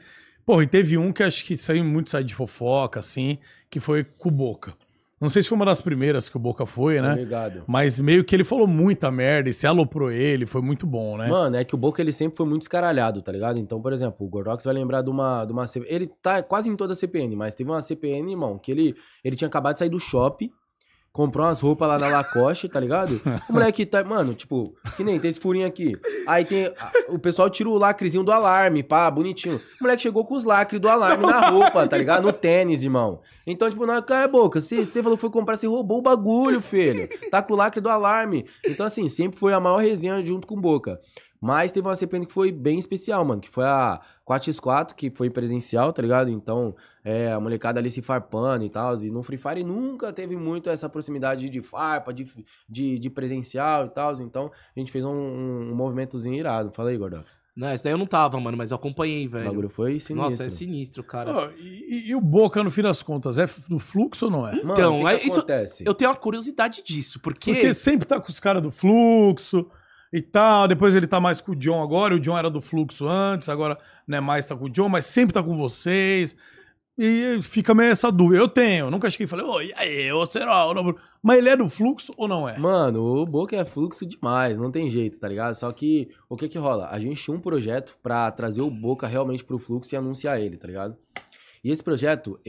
Pô, e teve um que acho que saiu muito de fofoca, assim, que foi com o Boca. Não sei se foi uma das primeiras que o Boca foi, né? Obrigado. Mas meio que ele falou muita merda e se aloprou ele, foi muito bom, né? Mano, é que o Boca ele sempre foi muito escaralhado, tá ligado? Então, por exemplo, o Gordox vai lembrar de uma... Ele tá quase em toda a CPN, mas teve uma CPN, irmão, que ele tinha acabado de sair do shopping, comprou umas roupas lá na Lacoste, tá ligado? O moleque tá, mano, tipo, que nem tem esse furinho aqui. Aí tem, o pessoal tira o lacrezinho do alarme, pá, bonitinho. O moleque chegou com os lacres do alarme na roupa, tá ligado? No tênis, irmão. Então, tipo, na cara, boca, você falou que foi comprar, você roubou o bagulho, filho. Tá com o lacre do alarme. Então, assim, sempre foi a maior resenha junto com Boca. Mas teve uma CPN que foi bem especial, mano, que foi a 4x4, que foi presencial, tá ligado? Então, a molecada ali se farpando e tal, e no Free Fire nunca teve muito essa proximidade de farpa, de presencial e tal, então a gente fez um movimentozinho irado. Fala aí, Gordox. Não, isso daí eu não tava, mano, mas eu acompanhei, velho. O bagulho foi sinistro. Nossa, é sinistro, cara. Oh, e o Boca, no fim das contas, é do Fluxo ou não é? Então, mano, que acontece? Eu tenho uma curiosidade disso, porque sempre tá com os caras do Fluxo e tal, depois ele tá mais com o John agora, o John era do Fluxo antes, agora não é mais tá com o John, mas sempre tá com vocês, e fica meio essa dúvida, eu tenho, nunca cheguei e falei, ô, e aí, ô Cerol, mas ele é do Fluxo ou não é? Mano, o Boca é Fluxo demais, não tem jeito, tá ligado? Só que, o que rola? A gente tinha um projeto pra trazer o Boca realmente pro Fluxo e anunciar ele, tá ligado? E esse projeto,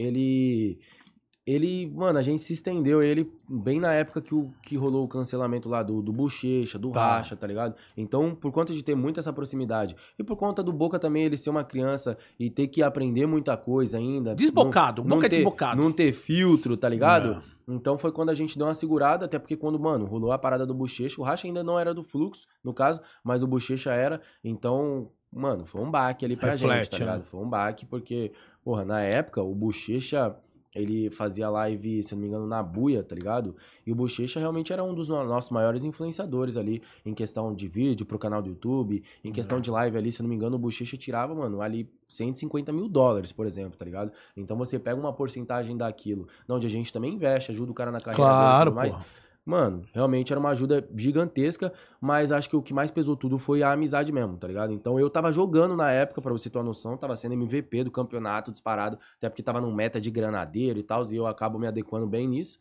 mano, a gente se estendeu ele bem na época que rolou o cancelamento lá do Bochecha, do Racha, tá ligado? Então, por conta de ter muito essa proximidade e por conta do Boca também, ele ser uma criança e ter que aprender muita coisa ainda. Desbocado, Boca é desbocado. Não ter filtro, tá ligado? É. Então foi quando a gente deu uma segurada, até porque quando, mano, rolou a parada do Bochecha, o Racha ainda não era do Fluxo, no caso, mas o Bochecha era, então, mano, foi um baque ali pra gente, tá ligado? Foi um baque porque, porra, na época o Bochecha, ele fazia live, se não me engano, na Buia, tá ligado? E o Bochecha realmente era um dos nossos maiores influenciadores ali, em questão de vídeo pro canal do YouTube, em questão de live ali, se não me engano, o Bochecha tirava, mano, ali $150 mil, por exemplo, tá ligado? Então você pega uma porcentagem daquilo, onde a gente também investe, ajuda o cara na carreira, claro, dele, mas, mano, realmente era uma ajuda gigantesca, mas acho que o que mais pesou tudo foi a amizade mesmo, tá ligado? Então eu tava jogando na época, pra você ter uma noção, tava sendo MVP do campeonato disparado, até porque tava num meta de granadeiro e tal, e eu acabo me adequando bem nisso.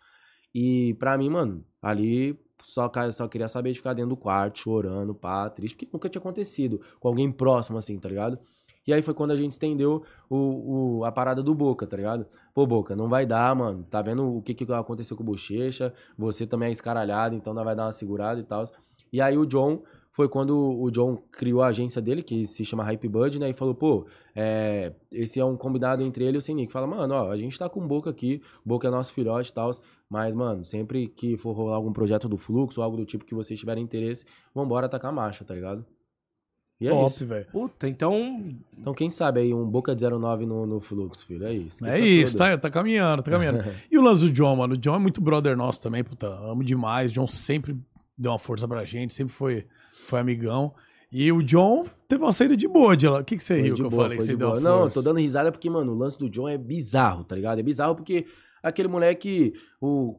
E pra mim, mano, ali só queria saber de ficar dentro do quarto, chorando, pá, triste, porque nunca tinha acontecido com alguém próximo assim, tá ligado? E aí foi quando a gente estendeu a parada do Boca, tá ligado? Pô, Boca, não vai dar, mano. Tá vendo o que aconteceu com o Bochecha? Você também é escaralhado, então não vai dar uma segurada e tal. E aí o John, foi quando o John criou a agência dele, que se chama Hype Bud, né? E falou, pô, esse é um combinado entre ele e o Senic. Fala, mano, ó, a gente tá com Boca aqui, Boca é nosso filhote e tal. Mas, mano, sempre que for rolar algum projeto do Fluxo ou algo do tipo que vocês tiverem interesse, vambora atacar a marcha, tá ligado? E é top, velho. Puta, então quem sabe aí um Boca de 09 no Fluxo, filho, é isso. É isso, tudo. Tá caminhando, tá caminhando. E o lance do John, mano, o John é muito brother nosso também, puta, amo demais, o John sempre deu uma força pra gente, sempre foi amigão. E o John teve uma saída de boa de lá. O que você riu que eu falei que você deu uma força? Não, eu tô dando risada porque, mano, o lance do John é bizarro, tá ligado? É bizarro porque aquele moleque, o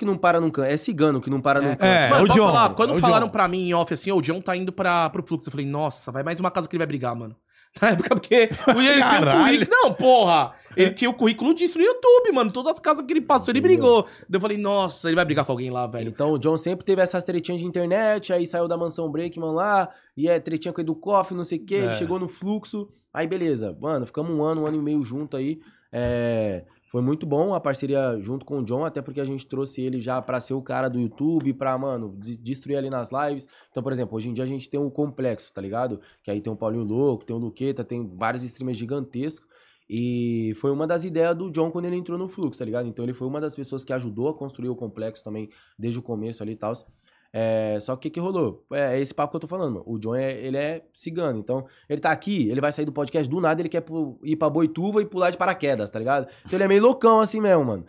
que não para num canto? É cigano que não para num canto. Mano, o John. Falar, quando falaram John pra mim em off assim, o John tá indo pro Fluxo. Eu falei, nossa, vai mais uma casa que ele vai brigar, mano. Na época, porque ele tinha um currículo. Não, porra! Ele tinha o currículo disso no YouTube, mano. Todas as casas que ele passou, ele brigou. Daí eu falei, nossa, ele vai brigar com alguém lá, velho. Então o John sempre teve essas tretinhas de internet, aí saiu da mansão Breakman lá, e tretinha com o Educoff, não sei o quê, chegou no Fluxo. Aí beleza, mano, ficamos um ano e meio junto aí. Foi muito bom a parceria junto com o John, até porque a gente trouxe ele já pra ser o cara do YouTube, pra, mano, destruir ali nas lives. Então, por exemplo, hoje em dia a gente tem o Complexo, tá ligado? Que aí tem o Paulinho Louco, tem o Luqueta, tem vários streamers gigantescos. E foi uma das ideias do John quando ele entrou no Fluxo, tá ligado? Então ele foi uma das pessoas que ajudou a construir o Complexo também, desde o começo ali e tal. Só que o que rolou? É esse papo que eu tô falando, mano. O John, ele é cigano, então ele tá aqui, ele vai sair do podcast do nada, ele quer ir pra Boituva e pular de paraquedas, tá ligado? Então ele é meio loucão assim mesmo, mano.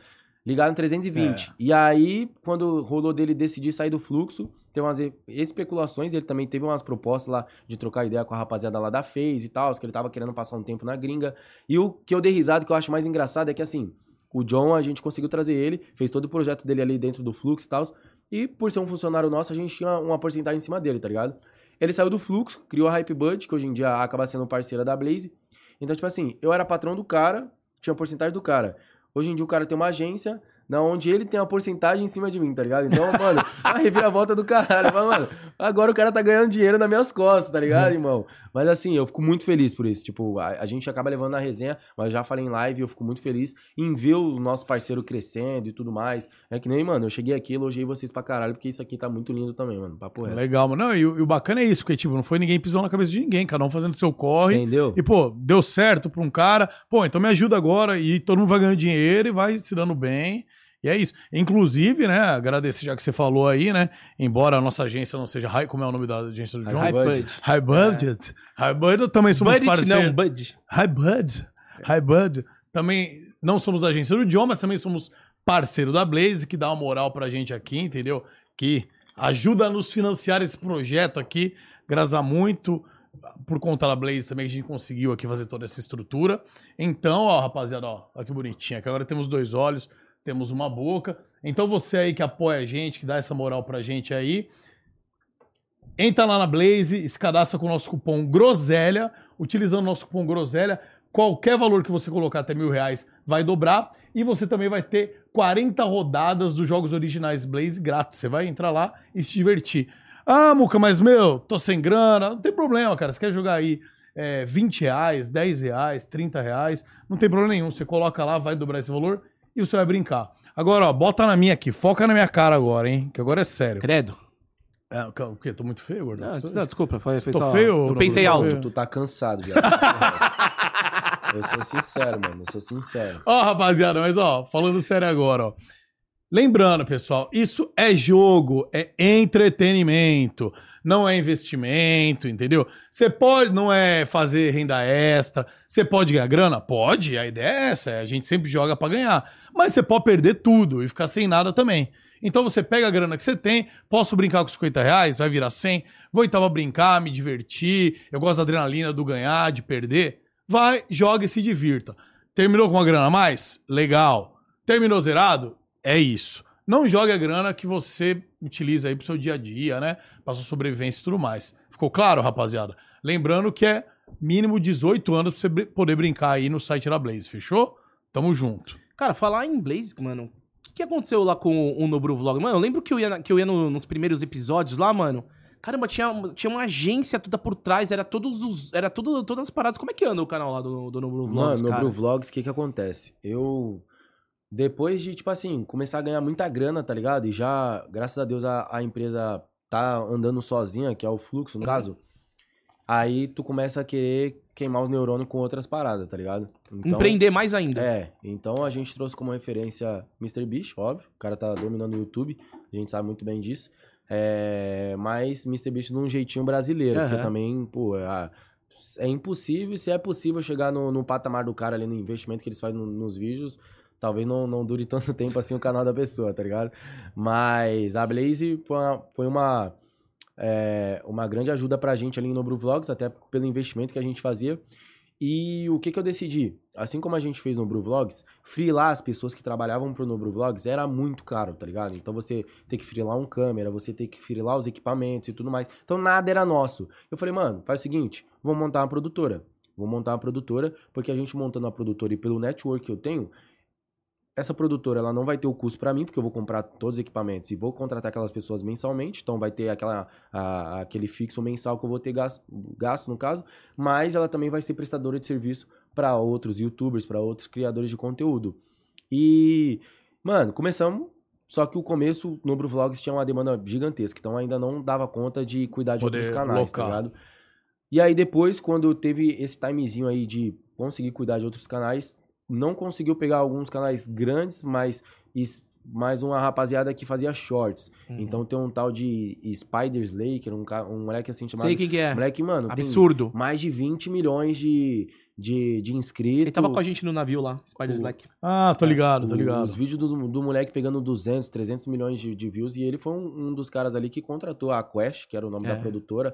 Ligado no 320. E aí, quando rolou dele decidir sair do Fluxo, teve umas especulações, ele também teve umas propostas lá de trocar ideia com a rapaziada lá da FaZe e tal, que ele tava querendo passar um tempo na gringa. E o que eu dei risada, que eu acho mais engraçado, é que assim, o John, a gente conseguiu trazer ele, fez todo o projeto dele ali dentro do Fluxo e tal. E por ser um funcionário nosso, a gente tinha uma porcentagem em cima dele, tá ligado? Ele saiu do Fluxo, criou a Hype Bud, que hoje em dia acaba sendo parceira da Blaze. Então, tipo assim, eu era patrão do cara, tinha porcentagem do cara. Hoje em dia o cara tem uma agência, na onde ele tem uma porcentagem em cima de mim, tá ligado? Então, mano, a reviravolta do caralho. Mas, mano, agora o cara tá ganhando dinheiro nas minhas costas, tá ligado, irmão? Mas assim, eu fico muito feliz por isso. Tipo, a gente acaba levando na resenha, mas já falei em live, eu fico muito feliz em ver o nosso parceiro crescendo e tudo mais. É que nem, mano, eu cheguei aqui, elogiei vocês pra caralho, porque isso aqui tá muito lindo também, mano. Papo reto. Legal, mano. Não, e o bacana é isso, porque, tipo, não foi ninguém pisando na cabeça de ninguém, cada um fazendo seu corre. Entendeu? E, pô, deu certo pra um cara, pô, então me ajuda agora, e todo mundo vai ganhando dinheiro e vai se dando bem. E é isso. Inclusive, né, agradecer já que você falou aí, né, embora a nossa agência não seja High, como é o nome da agência do John? High Budget. High Budget também somos budget, parceiros. Não, Bud. High Bud. Também não somos agência do John, mas também somos parceiro da Blaze, que dá uma moral pra gente aqui, entendeu? Que ajuda a nos financiar esse projeto aqui. Graças a muito por conta da Blaze também que a gente conseguiu aqui fazer toda essa estrutura. Então, ó, rapaziada, ó, olha que bonitinho. Aqui agora temos dois olhos. Temos uma boca. Então você aí que apoia a gente, que dá essa moral pra gente aí, entra lá na Blaze, se cadastra com o nosso cupom Groselha. Utilizando o nosso cupom Groselha, qualquer valor que você colocar até R$1.000 vai dobrar. E você também vai ter 40 rodadas dos jogos originais Blaze grátis. Você vai entrar lá e se divertir. Ah, Muca, mas meu, tô sem grana. Não tem problema, cara. Você quer jogar aí R$20, R$10, R$30? Não tem problema nenhum. Você coloca lá, vai dobrar esse valor e você vai brincar. Agora, ó, bota na minha aqui. Foca na minha cara agora, hein? Que agora é sério. Credo. É, o quê? Tô muito feio, Gordox? Não, desculpa. Tô feio? Eu pensei alto. Tu tá cansado, viado. Eu sou sincero, mano. Eu sou sincero. Ó, rapaziada, mas ó, falando sério agora, ó. Lembrando, pessoal, isso é jogo, é entretenimento, não é investimento, entendeu? Você pode, não é fazer renda extra, você pode ganhar grana? Pode, a ideia é essa, a gente sempre joga pra ganhar, mas você pode perder tudo e ficar sem nada também. Então você pega a grana que você tem, posso brincar com R$50, vai virar 100, vou então pra brincar, me divertir, eu gosto da adrenalina do ganhar, de perder, vai, joga e se divirta. Terminou com uma grana a mais? Legal. Terminou zerado? É isso. Não jogue a grana que você utiliza aí pro seu dia a dia, né? Pra sua sobrevivência e tudo mais. Ficou claro, rapaziada? Lembrando que é mínimo 18 anos pra você poder brincar aí no site da Blaze, fechou? Tamo junto. Cara, falar em Blaze, mano, o que aconteceu lá com o Nobru Vlog? Mano, eu lembro que eu ia nos primeiros episódios lá, mano. Caramba, tinha uma agência toda por trás, todas as paradas. Como é que anda o canal lá do Nobru Vlogs, mano, cara? Nobru Vlogs, o que acontece? Depois de, tipo assim, começar a ganhar muita grana, tá ligado? E já, graças a Deus, a empresa tá andando sozinha, que é o Fluxo, no caso. Aí tu começa a querer queimar os neurônios com outras paradas, tá ligado? Então, empreender mais ainda. É, então a gente trouxe como referência Mr. Beast, óbvio. O cara tá dominando o YouTube, a gente sabe muito bem disso. Mas Mr. Beast de um jeitinho brasileiro, que também, pô... É impossível, se é possível chegar no patamar do cara ali, no investimento que eles fazem nos vídeos... Talvez não dure tanto tempo assim o canal da pessoa, tá ligado? Mas a Blaze foi uma grande ajuda pra gente ali no Nobru Vlogs, até pelo investimento que a gente fazia. E o que eu decidi? Assim como a gente fez no Nobru Vlogs, freelar as pessoas que trabalhavam pro Nobru Vlogs era muito caro, tá ligado? Então você tem que freelar uma câmera, você tem que freelar os equipamentos e tudo mais. Então nada era nosso. Eu falei, mano, faz o seguinte, vamos montar uma produtora. Vou montar uma produtora, porque a gente montando uma produtora e pelo network que eu tenho... Essa produtora, ela não vai ter o custo pra mim, porque eu vou comprar todos os equipamentos e vou contratar aquelas pessoas mensalmente, então vai ter aquele fixo mensal que eu vou ter gasto, no caso, mas ela também vai ser prestadora de serviço pra outros youtubers, pra outros criadores de conteúdo. E, mano, começamos, só que o começo, o Nobru Vlogs tinha uma demanda gigantesca, então ainda não dava conta de cuidar de outros canais, local. Tá ligado? E aí depois, quando teve esse timezinho aí de conseguir cuidar de outros canais... Não conseguiu pegar alguns canais grandes, mas mais uma rapaziada que fazia shorts. Então tem um tal de Spider Slaker, um moleque assim chamado... Sei quem que é. Moleque, mano, absurdo. Tem mais de 20 milhões de inscritos. Ele tava com a gente no navio lá, Spider Slaker. Ah, tô ligado. Os vídeos do moleque pegando 200, 300 milhões de views. E ele foi um dos caras ali que contratou a Quest, que era o nome da produtora.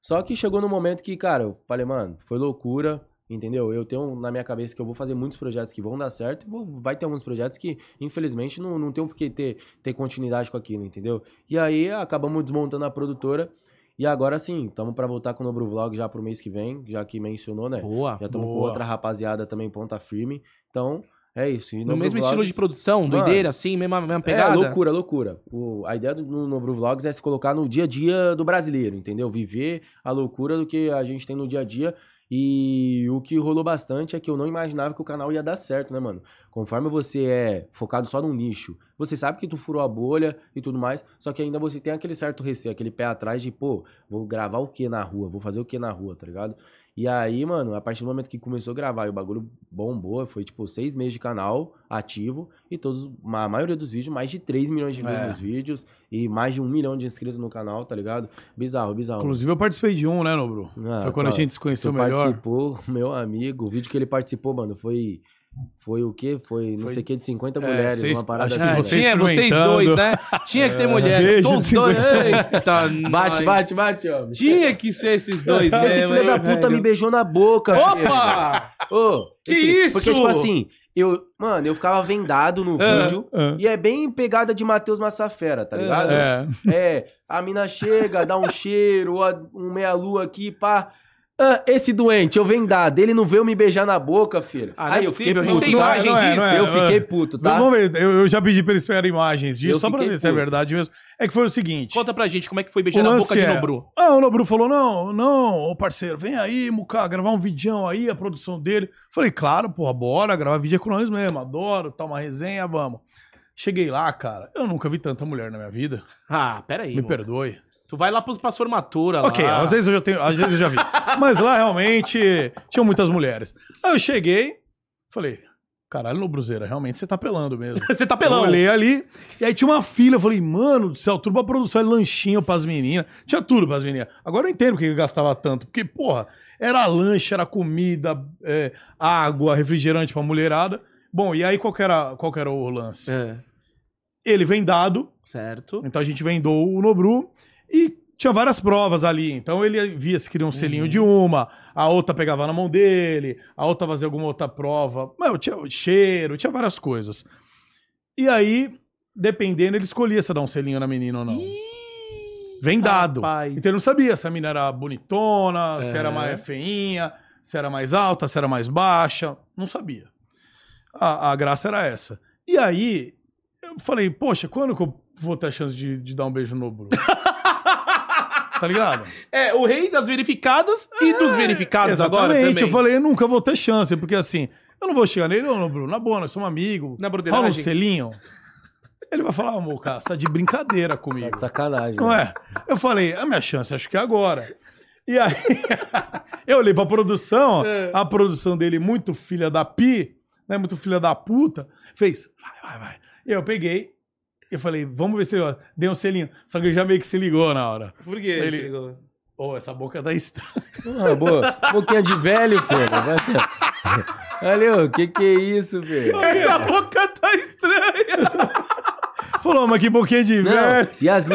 Só que chegou no momento que, cara, eu falei, mano, foi loucura... Entendeu? Eu tenho na minha cabeça que eu vou fazer muitos projetos que vão dar certo. Vai ter alguns projetos que, infelizmente, não tem por que ter continuidade com aquilo, entendeu? E aí, acabamos desmontando a produtora. E agora sim, estamos para voltar com o Nobru Vlog já pro mês que vem. Já que mencionou, né? Boa, já estamos com outra rapaziada também, ponta firme. Então, É isso. E no mesmo Vlogs, estilo de produção, mano, doideira, assim, mesma pegada? É, loucura, loucura. A ideia do Nobru Vlogs é se colocar no dia a dia do brasileiro, entendeu? Viver a loucura do que a gente tem no dia a dia. E o que rolou bastante é que eu não imaginava que o canal ia dar certo, né, mano? Conforme você é focado só num nicho, você sabe que tu furou a bolha e tudo mais, só que ainda você tem aquele certo receio, aquele pé atrás de, pô, vou gravar o que na rua? Vou fazer o que na rua, tá ligado? E aí, mano, a partir do momento que começou a gravar e o bagulho bombou, foi tipo 6 meses de canal ativo e todos, a maioria dos vídeos, mais de 3 milhões de views nos vídeos e mais de 1 milhão de inscritos no canal, tá ligado? Bizarro, bizarro. Inclusive eu participei de um, né, Nobru? Ah, foi quando a gente se conheceu melhor. Participou, meu amigo, o vídeo que ele participou, mano, foi... Foi o quê? Foi não sei o que de 50 mulheres, seis, uma parada assim. Tinha vocês dois, né? Tinha que ter mulher. Todos dois. Eita, bate, homem. Tinha que ser esses dois. Esse filho da puta me beijou na boca. Opa! Que isso? Porque, tipo assim, eu ficava vendado no vídeo e é bem pegada de Matheus Mazzafera, tá ligado? A mina chega, dá um cheiro, um meia-lua aqui, pá. Ah, esse doente, eu vendado, ele não veio me beijar na boca, filho. Aí eu fiquei puto, tá? Eu fiquei puto, tá? Vamos ver, eu já pedi pra eles pegarem imagens disso, só pra ver se é verdade mesmo. É que foi o seguinte... Conta pra gente como é que foi beijar na boca de Nobru. Ah, o Nobru falou, não, parceiro, vem aí, Mucá, gravar um vidão aí, a produção dele. Falei, claro, porra, bora, gravar vídeo é com nós mesmo, adoro, tá uma resenha, vamos. Cheguei lá, cara, eu nunca vi tanta mulher na minha vida. Ah, peraí. Me perdoe. Tu vai lá pra formatura lá. Ok, às vezes eu já vi. Mas lá realmente tinham muitas mulheres. Aí eu cheguei, falei, caralho, Nobruzeira, realmente você tá pelando mesmo. Você tá pelando. Eu olhei ali, e aí tinha uma fila, eu falei, mano do céu, tudo pra produção, lanchinho pras meninas. Tinha tudo pras meninas. Agora eu entendo porque ele gastava tanto, porque, porra, era lanche, era comida, água, refrigerante pra mulherada. Bom, e aí qual que era o lance? Ele vendado. Certo. Então a gente vendou o Nobru. E tinha várias provas ali, então ele via se queria um selinho de uma, a outra pegava na mão dele, a outra fazia alguma outra prova, mas tinha cheiro, tinha várias coisas. E aí, dependendo, ele escolhia se dar um selinho na menina ou não. Vendado. Rapaz. Então ele não sabia se a menina era bonitona, se era mais feinha, se era mais alta, se era mais baixa, não sabia. A graça era essa. E aí, eu falei, poxa, quando que eu vou ter a chance de dar um beijo no Nobru? Tá ligado? É, o rei das verificadas e dos verificados agora também. Exatamente, eu falei, eu nunca vou ter chance, porque assim, eu não vou chegar nele, ô, Bruno, na boa, nós somos amigos, rola um selinho. Ele vai falar, ô, meu cara, você tá de brincadeira comigo. Tá de sacanagem. Não é? Eu falei, a minha chance, acho que é agora. E aí, eu olhei pra produção, a produção dele muito filha da pi, né, muito filha da puta, fez, vai. E eu peguei. Eu falei, vamos ver se eu dei um selinho. Só que ele já meio que se ligou na hora. Por que ele se ligou? Pô, essa boca tá estranha. Ah, boa. Boquinha de velho, filho. Olha, que é isso, filho? Essa boca tá estranha. Falou, mas que boquinha de velho. E as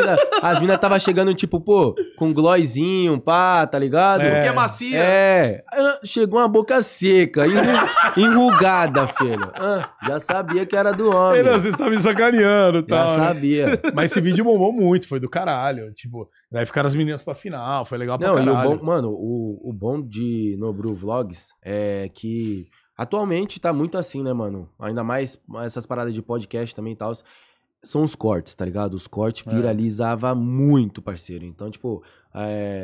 mina tava chegando, tipo, pô, com glóizinho, pá, tá ligado? Boquinha macia. Chegou uma boca seca, enrugada, filho. Já sabia que era do homem. Não, vocês estavam me sacaneando, tá? Já sabia. Mas esse vídeo bombou muito, foi do caralho. Tipo, daí ficaram as meninas pra final, foi legal pra caralho. Não, e o bom, mano, o bom de Nobru Vlogs é que atualmente tá muito assim, né, mano? Ainda mais essas paradas de podcast também e tal. São os cortes, tá ligado? Os cortes viralizava muito, parceiro. Então, tipo,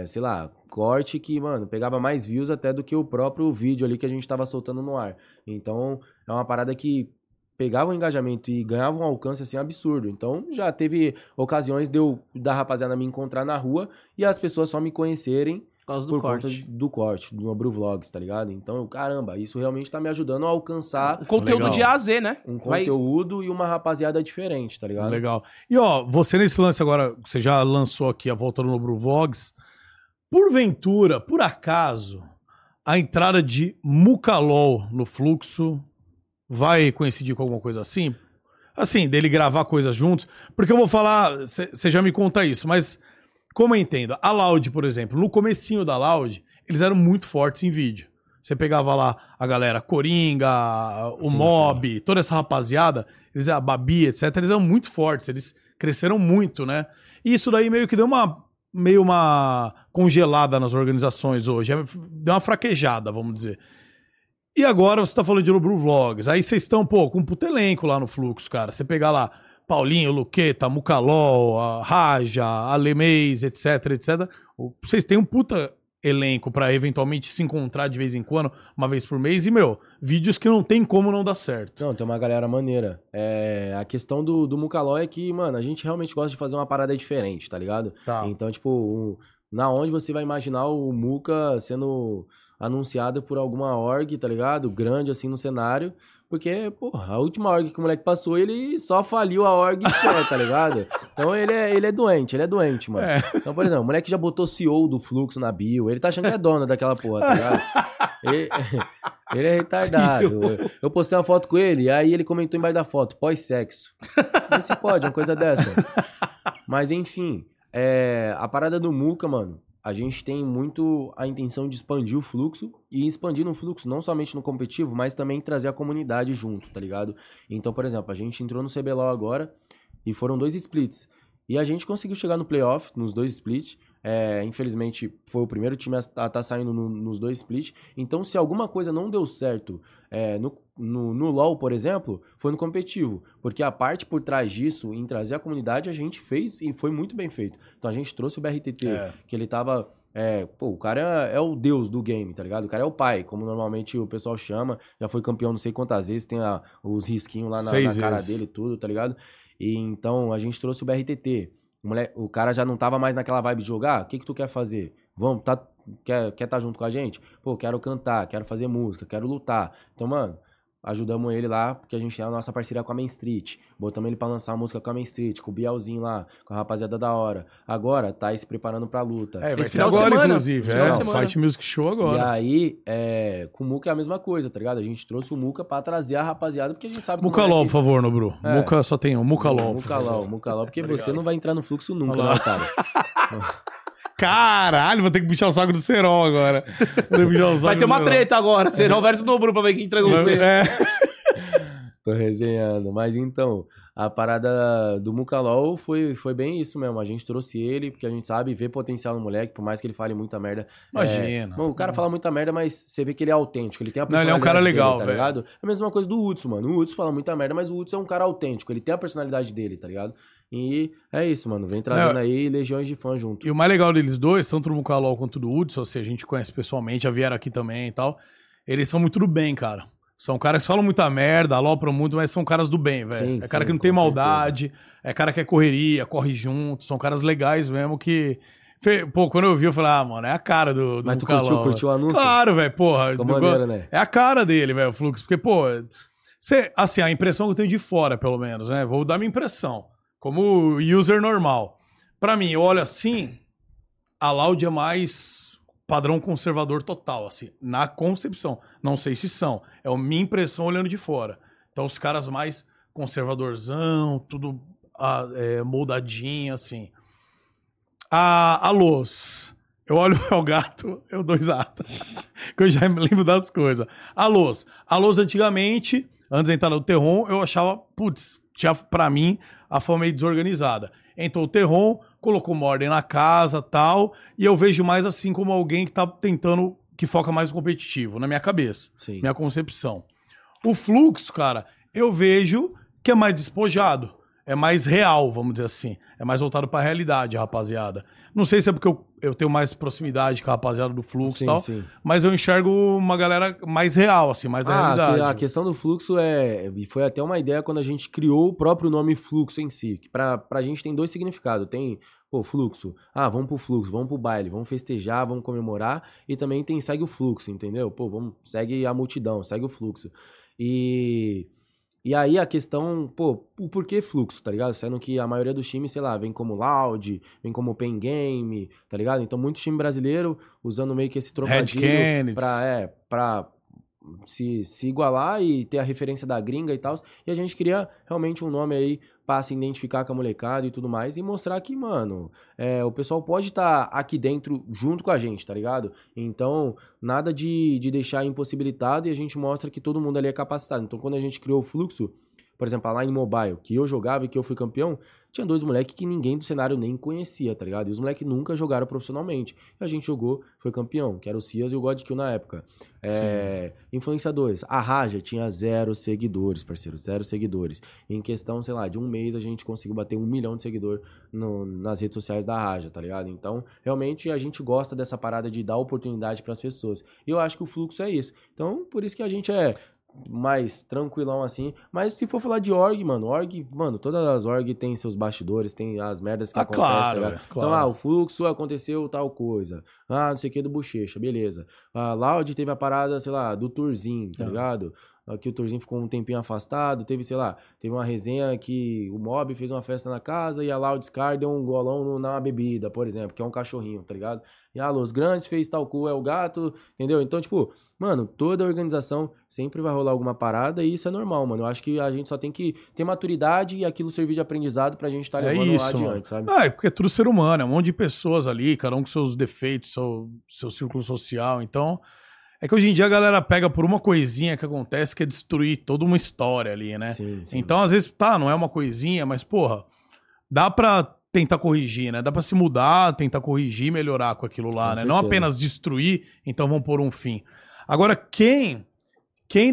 sei lá, corte que, mano, pegava mais views até do que o próprio vídeo ali que a gente tava soltando no ar. Então, é uma parada que pegava um engajamento e ganhava um alcance, assim, absurdo. Então, já teve ocasiões da rapaziada me encontrar na rua e as pessoas só me conhecerem por conta do corte, do Nobru Vlogs, tá ligado? Então, caramba, isso realmente tá me ajudando a alcançar... Um conteúdo legal. De A a Z, né? Um conteúdo e uma rapaziada diferente, tá ligado? Legal. E, ó, você nesse lance agora, você já lançou aqui a volta do Nobru Vlogs, porventura, por acaso, a entrada de Mucalol no Fluxo vai coincidir com alguma coisa assim? Assim, dele gravar coisas juntos? Porque eu vou falar, você já me conta isso, mas... Como eu entendo, a Loud, por exemplo, no comecinho da Loud, eles eram muito fortes em vídeo. Você pegava lá a galera Coringa, o Mob, toda essa rapaziada, eles, a Babi, etc. Eles eram muito fortes, eles cresceram muito, né? E isso daí meio que deu uma congelada nas organizações hoje. Deu uma fraquejada, vamos dizer. E agora você tá falando de Nobru Vlogs. Aí vocês estão, pô, com um puto elenco lá no Fluxo, cara. Você pegar lá Paulinho, Luqueta, Mucalol, a Raja, Alemês, etc, etc. Vocês têm um puta elenco pra eventualmente se encontrar de vez em quando, uma vez por mês. E, meu, vídeos que não tem como não dar certo. Não, tem uma galera maneira. É, a questão do Mucalol é que, mano, a gente realmente gosta de fazer uma parada diferente, tá ligado? Tá. Então, tipo, na onde você vai imaginar o Muca sendo anunciado por alguma org, tá ligado? Grande, assim, no cenário. Porque, porra, a última org que o moleque passou, ele só faliu a org inteira, tá ligado? Então ele é doente, mano. É. Então, por exemplo, o moleque já botou CEO do Fluxo na bio, ele tá achando que é dono daquela porra, tá ligado? Ele é retardado. Eu postei uma foto com ele, aí ele comentou embaixo da foto, pós-sexo. Não se pode, uma coisa dessa. Mas, enfim, a parada do Muca, mano, a gente tem muito a intenção de expandir o Fluxo e expandir no Fluxo não somente no competitivo, mas também trazer a comunidade junto, tá ligado? Então, por exemplo, a gente entrou no CBLOL agora e foram 2 splits. E a gente conseguiu chegar no playoff nos 2 splits. Infelizmente, foi o primeiro time a tá saindo nos 2 splits. Então, se alguma coisa não deu certo no LoL, por exemplo, foi no competitivo. Porque a parte por trás disso, em trazer a comunidade, a gente fez e foi muito bem feito. Então, a gente trouxe o BRTT, que ele tava... o cara é o deus do game, tá ligado? O cara é o pai, como normalmente o pessoal chama. Já foi campeão não sei quantas vezes, tem os risquinhos lá na cara dele e tudo, tá ligado? E então, a gente trouxe o BRTT. O cara já não tava mais naquela vibe de jogar. O que tu quer fazer? Vamos, quer tá junto com a gente? Pô, quero cantar, quero fazer música, quero lutar. Então, mano, ajudamos ele lá, porque a gente tem a nossa parceria com a Main Street. Botamos ele pra lançar a música com a Main Street, com o Bielzinho lá, com a rapaziada da hora. Agora, tá aí se preparando pra luta. Vai ser agora, inclusive. O Fight Music Show agora. E aí, com o Muca é a mesma coisa, tá ligado? A gente trouxe o Muca pra trazer a rapaziada, porque a gente sabe... Mucalol, por favor, Nobru. Muca só tem um. Mucalol. Mucalol, porque você não vai entrar no Fluxo nunca, né, cara? Caralho, vou ter que puxar o saco do Cerol agora. Vai ter uma treta agora, Cerol versus Nobru pra ver quem entregou você. Tô resenhando. Mas então, a parada do Mucalol foi bem isso mesmo. A gente trouxe ele, porque a gente sabe ver potencial no moleque, por mais que ele fale muita merda. Imagina. Mano, o cara fala muita merda, mas você vê que ele é autêntico. Ele tem a personalidade. Não, ele é um cara legal, dele, tá ligado? É a mesma coisa do Hudson, mano. O Hudson fala muita merda, mas o Hudson é um cara autêntico. Ele tem a personalidade dele, tá ligado? E é isso, mano. Vem trazendo aí legiões de fãs junto. E o mais legal deles dois, tanto do Mucalol quanto do Hudson, se a gente conhece pessoalmente, já vieram aqui também e tal. Eles são muito do bem, cara. São caras que falam muita merda, alopram muito, mas são caras do bem, velho. É cara que não tem maldade, é cara que é correria, corre junto. São caras legais mesmo que... Pô, quando eu vi, eu falei, mano, é a cara do Mas Mucalol, tu curtiu o anúncio? Claro, velho, porra. Maneiro, né? É a cara dele, velho, o Fluxo. Porque, pô, assim, a impressão que eu tenho de fora, pelo menos, né? Vou dar minha impressão. Como user normal. Pra mim, eu olho assim, a Loud é mais padrão conservador total, assim, na concepção. Não sei se são. É a minha impressão olhando de fora. Então, os caras mais conservadorzão, tudo moldadinho, assim. A Luz. Eu olho o El Gato, eu dou risada. Que eu já me lembro das coisas. A Luz antigamente, antes de entrar no Terron, eu achava, putz, tinha pra mim... a forma meio desorganizada. Então o Terron colocou uma ordem na casa, tal, e eu vejo mais assim como alguém que tá tentando, que foca mais no competitivo, na minha cabeça, Sim. minha concepção. O Fluxo, cara, eu vejo que é mais despojado, é mais real, vamos dizer assim, é mais voltado pra realidade, rapaziada. Não sei se é porque eu tenho mais proximidade com a rapaziada do Fluxo sim, e tal, sim. Mas eu enxergo uma galera mais real, assim, mais da realidade. A questão do Fluxo foi até uma ideia quando a gente criou o próprio nome Fluxo em si, que pra gente tem 2 significados, tem... Pô, Fluxo. Ah, vamos pro Fluxo, vamos pro baile, vamos festejar, vamos comemorar. E também tem segue o Fluxo, entendeu? Pô, segue a multidão, segue o Fluxo. E aí a questão, pô, o porquê Fluxo, tá ligado? Sendo que a maioria dos times, sei lá, vem como Loud, vem como Pen Game, tá ligado? Então muito time brasileiro usando meio que esse trocadilho pra se igualar e ter a referência da gringa e tal. E a gente queria realmente um nome aí pra se identificar com a molecada e tudo mais e mostrar que, mano, o pessoal pode estar aqui dentro junto com a gente, tá ligado? Então, nada de deixar impossibilitado e a gente mostra que todo mundo ali é capacitado. Então, quando a gente criou o Fluxo, por exemplo, lá em mobile, que eu jogava e que eu fui campeão, tinha dois moleques que ninguém do cenário nem conhecia, tá ligado? E os moleques nunca jogaram profissionalmente. E a gente jogou, foi campeão, que era o Cias e o Godkill na época. É, influenciadores. A Raja tinha 0 seguidores, parceiro, 0 seguidores. Em questão, sei lá, de um mês a gente conseguiu bater 1 milhão de seguidores nas redes sociais da Raja, tá ligado? Então, realmente, a gente gosta dessa parada de dar oportunidade pras pessoas. E eu acho que o Fluxo é isso. Então, por isso que a gente é mais tranquilão assim, mas se for falar de org, mano, todas as org tem seus bastidores, tem as merdas que acontecem, claro, tá ligado? Claro. Então, o Fluxo aconteceu tal coisa, não sei o que do Bochecha, beleza. A Loud teve a parada, sei lá, do Turzinho, tá ligado? Aqui o Turzinho ficou um tempinho afastado, teve, sei lá, teve uma resenha que o Mob fez uma festa na casa e a Loudscar deu um golão na bebida, por exemplo, que é um cachorrinho, tá ligado? E a Los Grandes fez tal cu, El Gato, entendeu? Então, tipo, mano, toda organização sempre vai rolar alguma parada e isso é normal, mano. Eu acho que a gente só tem que ter maturidade e aquilo servir de aprendizado pra gente estar levando isso, adiante, mano. Sabe? É, porque é tudo ser humano, é um monte de pessoas ali, cada um com seus defeitos, seu círculo social, então... É que hoje em dia a galera pega por uma coisinha que acontece que é destruir toda uma história ali, né? Sim, sim. Então, às vezes, não é uma coisinha, mas, porra, dá pra tentar corrigir, né? Dá pra se mudar, tentar corrigir, melhorar com aquilo lá, né? Não apenas destruir, então vão pôr um fim. Agora, quem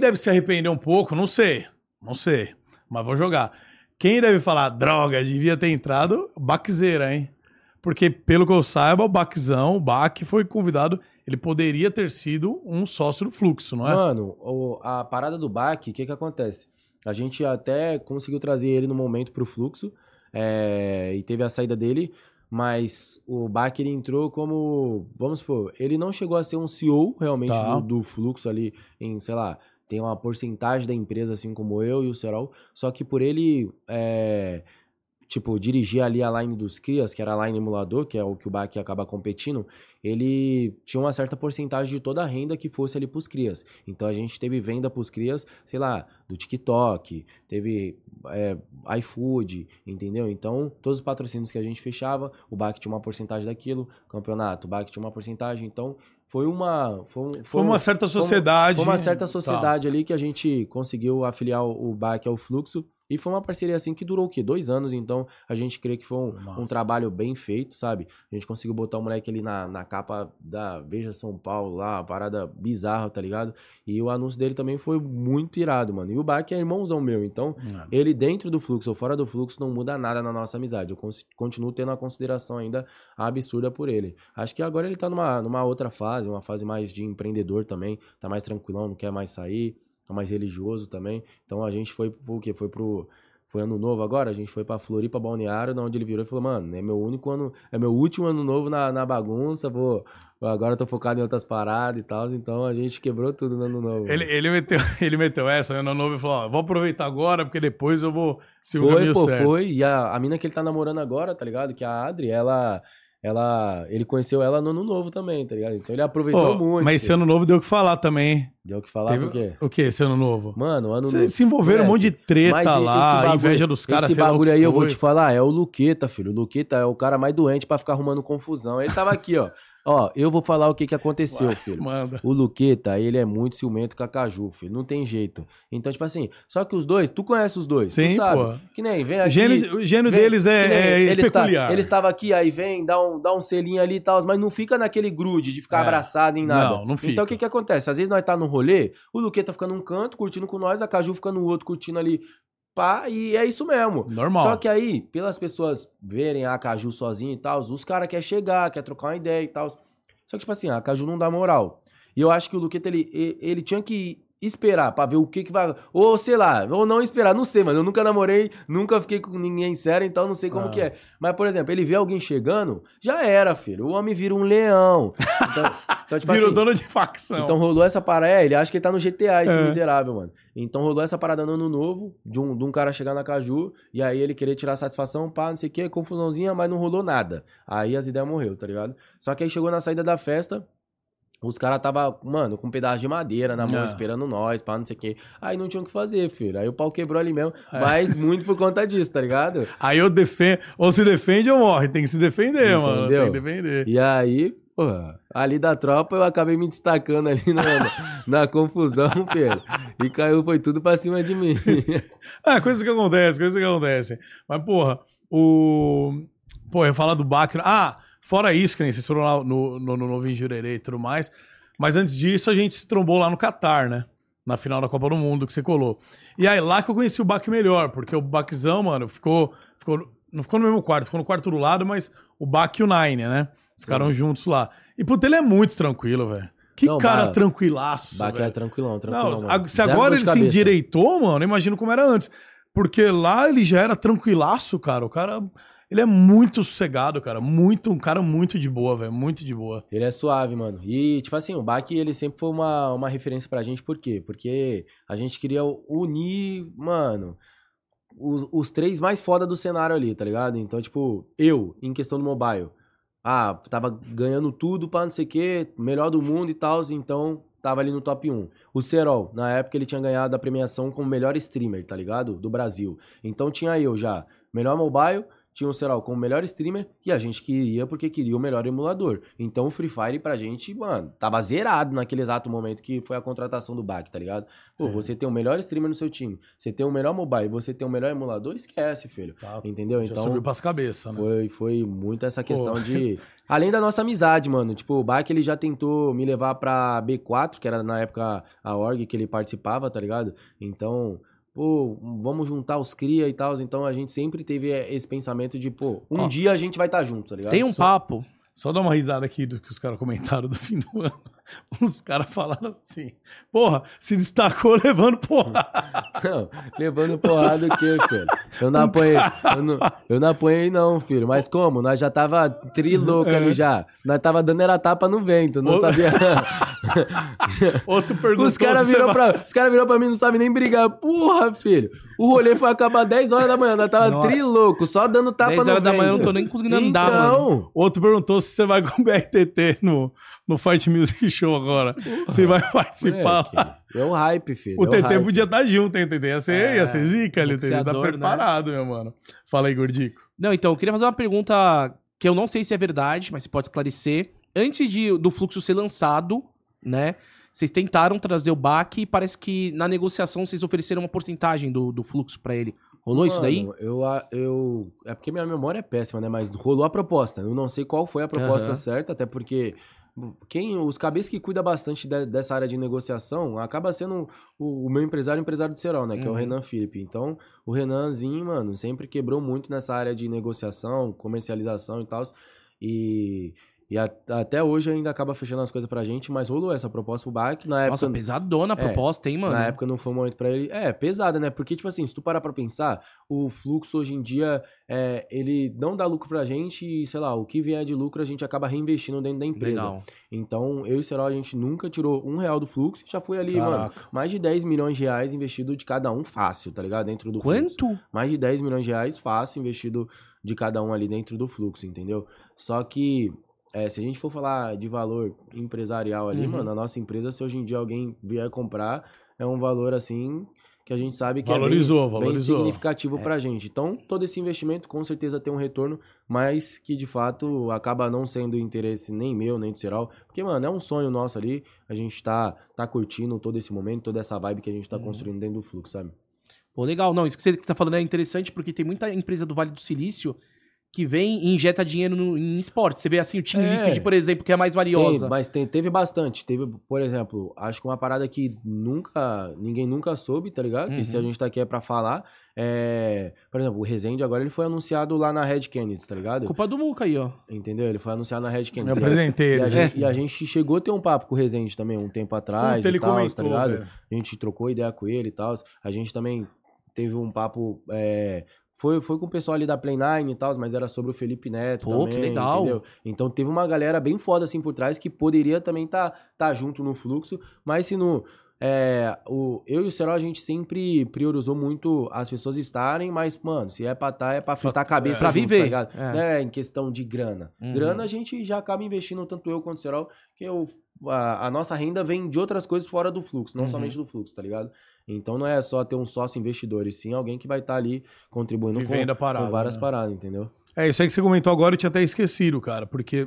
deve se arrepender um pouco, não sei, mas vou jogar. Quem deve falar, droga, devia ter entrado, Baquezeira, hein? Porque, pelo que eu saiba, o Baque foi convidado... Ele poderia ter sido um sócio do Fluxo, não é? Mano, a parada do Baque, o que acontece? A gente até conseguiu trazer ele no momento pro Fluxo, e teve a saída dele, mas o Baque, ele entrou como, vamos supor, ele não chegou a ser um CEO realmente do Fluxo ali em, sei lá, tem uma porcentagem da empresa assim como eu e o Cerol, só que por ele... tipo, dirigir ali a line dos crias, que era a line emulador, que é o que o Baque acaba competindo, ele tinha uma certa porcentagem de toda a renda que fosse ali pros crias. Então, a gente teve venda pros crias, sei lá, do TikTok, teve iFood, entendeu? Então, todos os patrocínios que a gente fechava, o Baque tinha uma porcentagem daquilo, campeonato, o Baque tinha uma porcentagem, então... Foi uma certa sociedade ali que a gente conseguiu afiliar o Baque ao Fluxo. E foi uma parceria assim que durou o quê? 2 anos. Então, a gente crê que foi um trabalho bem feito, sabe? A gente conseguiu botar o moleque ali na capa da Veja São Paulo lá, uma parada bizarra, tá ligado? E o anúncio dele também foi muito irado, mano. E o Baque é irmãozão meu. Então, ele dentro do Fluxo ou fora do Fluxo não muda nada na nossa amizade. Eu continuo tendo uma consideração ainda absurda por ele. Acho que agora ele tá numa outra fase. Uma fase mais de empreendedor também, tá mais tranquilão, não quer mais sair, tá mais religioso também. Então a gente foi pro quê? Foi ano novo agora, a gente foi pra Floripa, Balneário, onde ele virou e falou, mano, é meu último ano novo na bagunça, pô, agora eu tô focado em outras paradas e tal, então a gente quebrou tudo no ano novo. Ele meteu essa no ano novo e falou, ó, vou aproveitar agora, porque depois eu vou seguir o caminho certo. Foi, e a mina que ele tá namorando agora, tá ligado, que a Adri, ele conheceu ela no ano novo também, tá ligado? Então ele aproveitou muito. Mas esse ano novo deu o que falar também, hein? Deu o que falar por quê? O que esse ano novo? Mano, ano novo... Se envolveram um monte de treta bagulho, inveja dos caras. Esse bagulho aí eu vou te falar, é o Luqueta, filho. O Luqueta é o cara mais doente pra ficar arrumando confusão. Ele tava aqui, ó. Ó, eu vou falar o que aconteceu, filho. Manda. O Luqueta, ele é muito ciumento com a Caju, filho. Não tem jeito. Então, tipo assim, só que os dois, tu conhece os dois. Sim, tu sabe. Pô. Que nem, vem aqui... O gênio deles é peculiar. Eles estavam aqui, aí vem, dá um selinho ali e tal, mas não fica naquele grude de ficar abraçado em nada. Não, não fica. Então, o que acontece? Às vezes nós tá no rolê, o Luqueta fica num canto, curtindo com nós, a Caju fica no outro, curtindo ali... E é isso mesmo. Normal. Só que aí, pelas pessoas verem a Caju sozinha e tal, os caras querem chegar, querem trocar uma ideia e tal. Só que, tipo assim, a Caju não dá moral. E eu acho que o Luqueta, ele tinha que esperar pra ver o que vai... Ou, sei lá, ou não esperar, não sei, mano. Eu nunca namorei, nunca fiquei com ninguém sério, então não sei como que é. Mas, por exemplo, ele vê alguém chegando, já era, filho. O homem vira um leão. Então, tipo, virou assim, dono de facção. Então rolou essa parada. Ele acha que ele tá no GTA, esse miserável, mano. Então rolou essa parada no ano novo, de um cara chegar na Caju, e aí ele querer tirar satisfação, pá, não sei o que, confusãozinha, mas não rolou nada. Aí as ideias morreu, tá ligado? Só que aí chegou na saída da festa, os caras tava, mano, com um pedaço de madeira na mão, esperando nós, pá, não sei o que. Aí não tinha o que fazer, filho. Aí o pau quebrou ali mesmo, mas muito por conta disso, tá ligado? Aí ou se defende ou morre, tem que se defender, entendeu? Mano, tem que defender. E aí... Pô, ali da tropa eu acabei me destacando ali na confusão, Pedro. E caiu, foi tudo pra cima de mim. Ah, coisas que acontecem. Mas, porra, Pô, eu ia falar do Bacro. Ah, fora isso, que nem vocês foram lá no Novo Jurerê e tudo mais. Mas antes disso, a gente se trombou lá no Catar, né? Na final da Copa do Mundo, que você colou. E aí, lá que eu conheci o Baque melhor, porque o Baquezão, mano, não ficou no mesmo quarto, ficou no quarto do lado, mas o Baque e o Nine, né? Ficaram juntos lá. E, puta, ele é muito tranquilo, velho. Tranquilaço, velho. Baque é tranquilão, não, mano. Se agora ele se endireitou, mano, eu imagino como era antes. Porque lá ele já era tranquilaço, cara. O cara... Ele é muito sossegado, cara. Um cara muito de boa, velho. Muito de boa. Ele é suave, mano. E, tipo assim, o Baque, ele sempre foi uma referência pra gente. Por quê? Porque a gente queria unir, mano, os três mais foda do cenário ali, tá ligado? Então, tipo, eu, em questão do mobile, tava ganhando tudo pra não sei o quê, melhor do mundo e tal, então tava ali no top 1. O Cerol, na época, ele tinha ganhado a premiação como melhor streamer, tá ligado? Do Brasil. Então tinha eu já, melhor mobile... Tinha o Cerol como melhor streamer e a gente queria porque queria o melhor emulador. Então o Free Fire pra gente, mano, tava zerado naquele exato momento que foi a contratação do Baque, tá ligado? Pô, Você tem o melhor streamer no seu time, você tem o melhor mobile, você tem o melhor emulador, esquece, filho. Tá, entendeu? Então subiu pras cabeças, né? Foi muito essa questão de... Além da nossa amizade, mano. Tipo, o Baque, ele já tentou me levar pra B4, que era na época a org que ele participava, tá ligado? Então... Pô, vamos juntar os cria e tal. Então a gente sempre teve esse pensamento de, pô, dia a gente vai estar junto, tá ligado? Tem um papo. Só dá uma risada aqui do que os caras comentaram do fim do ano. Os caras falaram assim, porra, se destacou levando porrada. Não, levando porrada o quê, filho? Eu não apanhei não, filho. Mas como? Nós já tava trilouco ali já. Nós tava dando era tapa no vento, não sabia... Outro perguntou. Os caras virou pra mim e não sabe nem brigar. Porra, filho. O rolê foi acabar 10 horas da manhã. Nós tava trilouco, só dando tapa no vento. 10 horas da manhã eu não tô nem conseguindo andar, mano. Outro perguntou se você vai com o BRTT no Fight Music Show agora. Você vai participar. É o hype, filho. O TT podia estar junto, entendeu? Ia ser zica ali, o TT tá preparado, meu mano. Fala aí, Gordico. Não, então, eu queria fazer uma pergunta que eu não sei se é verdade, mas você pode esclarecer. Antes do Fluxo ser lançado, né? Vocês tentaram trazer o Baque e parece que na negociação vocês ofereceram uma porcentagem do Fluxo pra ele. Rolou, mano, isso daí? É porque minha memória é péssima, né? Mas rolou a proposta. Eu não sei qual foi a proposta certa, até porque os cabeças que cuidam bastante dessa área de negociação acaba sendo o meu empresário, o empresário do Cerol, né? Que é o Renan Felipe. Então, o Renanzinho, mano, sempre quebrou muito nessa área de negociação, comercialização e tal. E até hoje ainda acaba fechando as coisas pra gente, mas rolou essa proposta pro Baque. Na época, nossa, pesadona a proposta, hein, mano? Na época não foi um momento pra ele. É, pesada, né? Porque, tipo assim, se tu parar pra pensar, o Fluxo hoje em dia, ele não dá lucro pra gente e, sei lá, o que vier de lucro a gente acaba reinvestindo dentro da empresa. Legal. Então, eu e o Cerol, a gente nunca tirou R$1 do Fluxo e já foi ali, mano, mais de 10 milhões de reais investido de cada um fácil, tá ligado? Dentro do Fluxo. Quanto? Mais de 10 milhões de reais fácil investido de cada um ali dentro do Fluxo, entendeu? Só que... se a gente for falar de valor empresarial ali, mano, a nossa empresa, se hoje em dia alguém vier comprar, é um valor assim que a gente sabe que valorizou. Bem significativo pra gente. Então, todo esse investimento com certeza tem um retorno, mas que de fato acaba não sendo interesse nem meu, nem do Cerol, porque, mano, é um sonho nosso ali, a gente tá curtindo todo esse momento, toda essa vibe que a gente tá construindo dentro do Fluxo, sabe? Pô, legal. Não, isso que você tá falando é interessante, porque tem muita empresa do Vale do Silício que vem e injeta dinheiro em esporte. Você vê assim, o Team Liquid, por exemplo, que é mais valiosa. Teve bastante. Teve, por exemplo, acho que uma parada que ninguém nunca soube, tá ligado? Que se a gente tá aqui é pra falar. Por exemplo, o Rezende agora, ele foi anunciado lá na Red Canids, tá ligado? Culpa do Muca aí, ó. Entendeu? Ele foi anunciado na Red Canids. Eu apresentei ele. E a gente chegou a ter um papo com o Rezende também, um tempo atrás e tal, comentou, tá ligado? Velho. A gente trocou ideia com ele e tal. A gente também teve um papo... Foi com o pessoal ali da Play 9 e tal, mas era sobre o Felipe Neto também, que legal. Entendeu? Então teve uma galera bem foda assim por trás que poderia também tá junto no Fluxo, mas se não... eu e o Cerol, a gente sempre priorizou muito as pessoas estarem, mas, mano, se é pra estar, é pra fritar a cabeça pra viver, tá ligado? Né? Em questão de grana. Grana a gente já acaba investindo, tanto eu quanto o Cerol, que a nossa renda vem de outras coisas fora do Fluxo, não somente do Fluxo, tá ligado? Então não é só ter um sócio investidor, e sim alguém que vai estar ali contribuindo com várias paradas, entendeu? É isso aí que você comentou agora, eu tinha até esquecido, cara, porque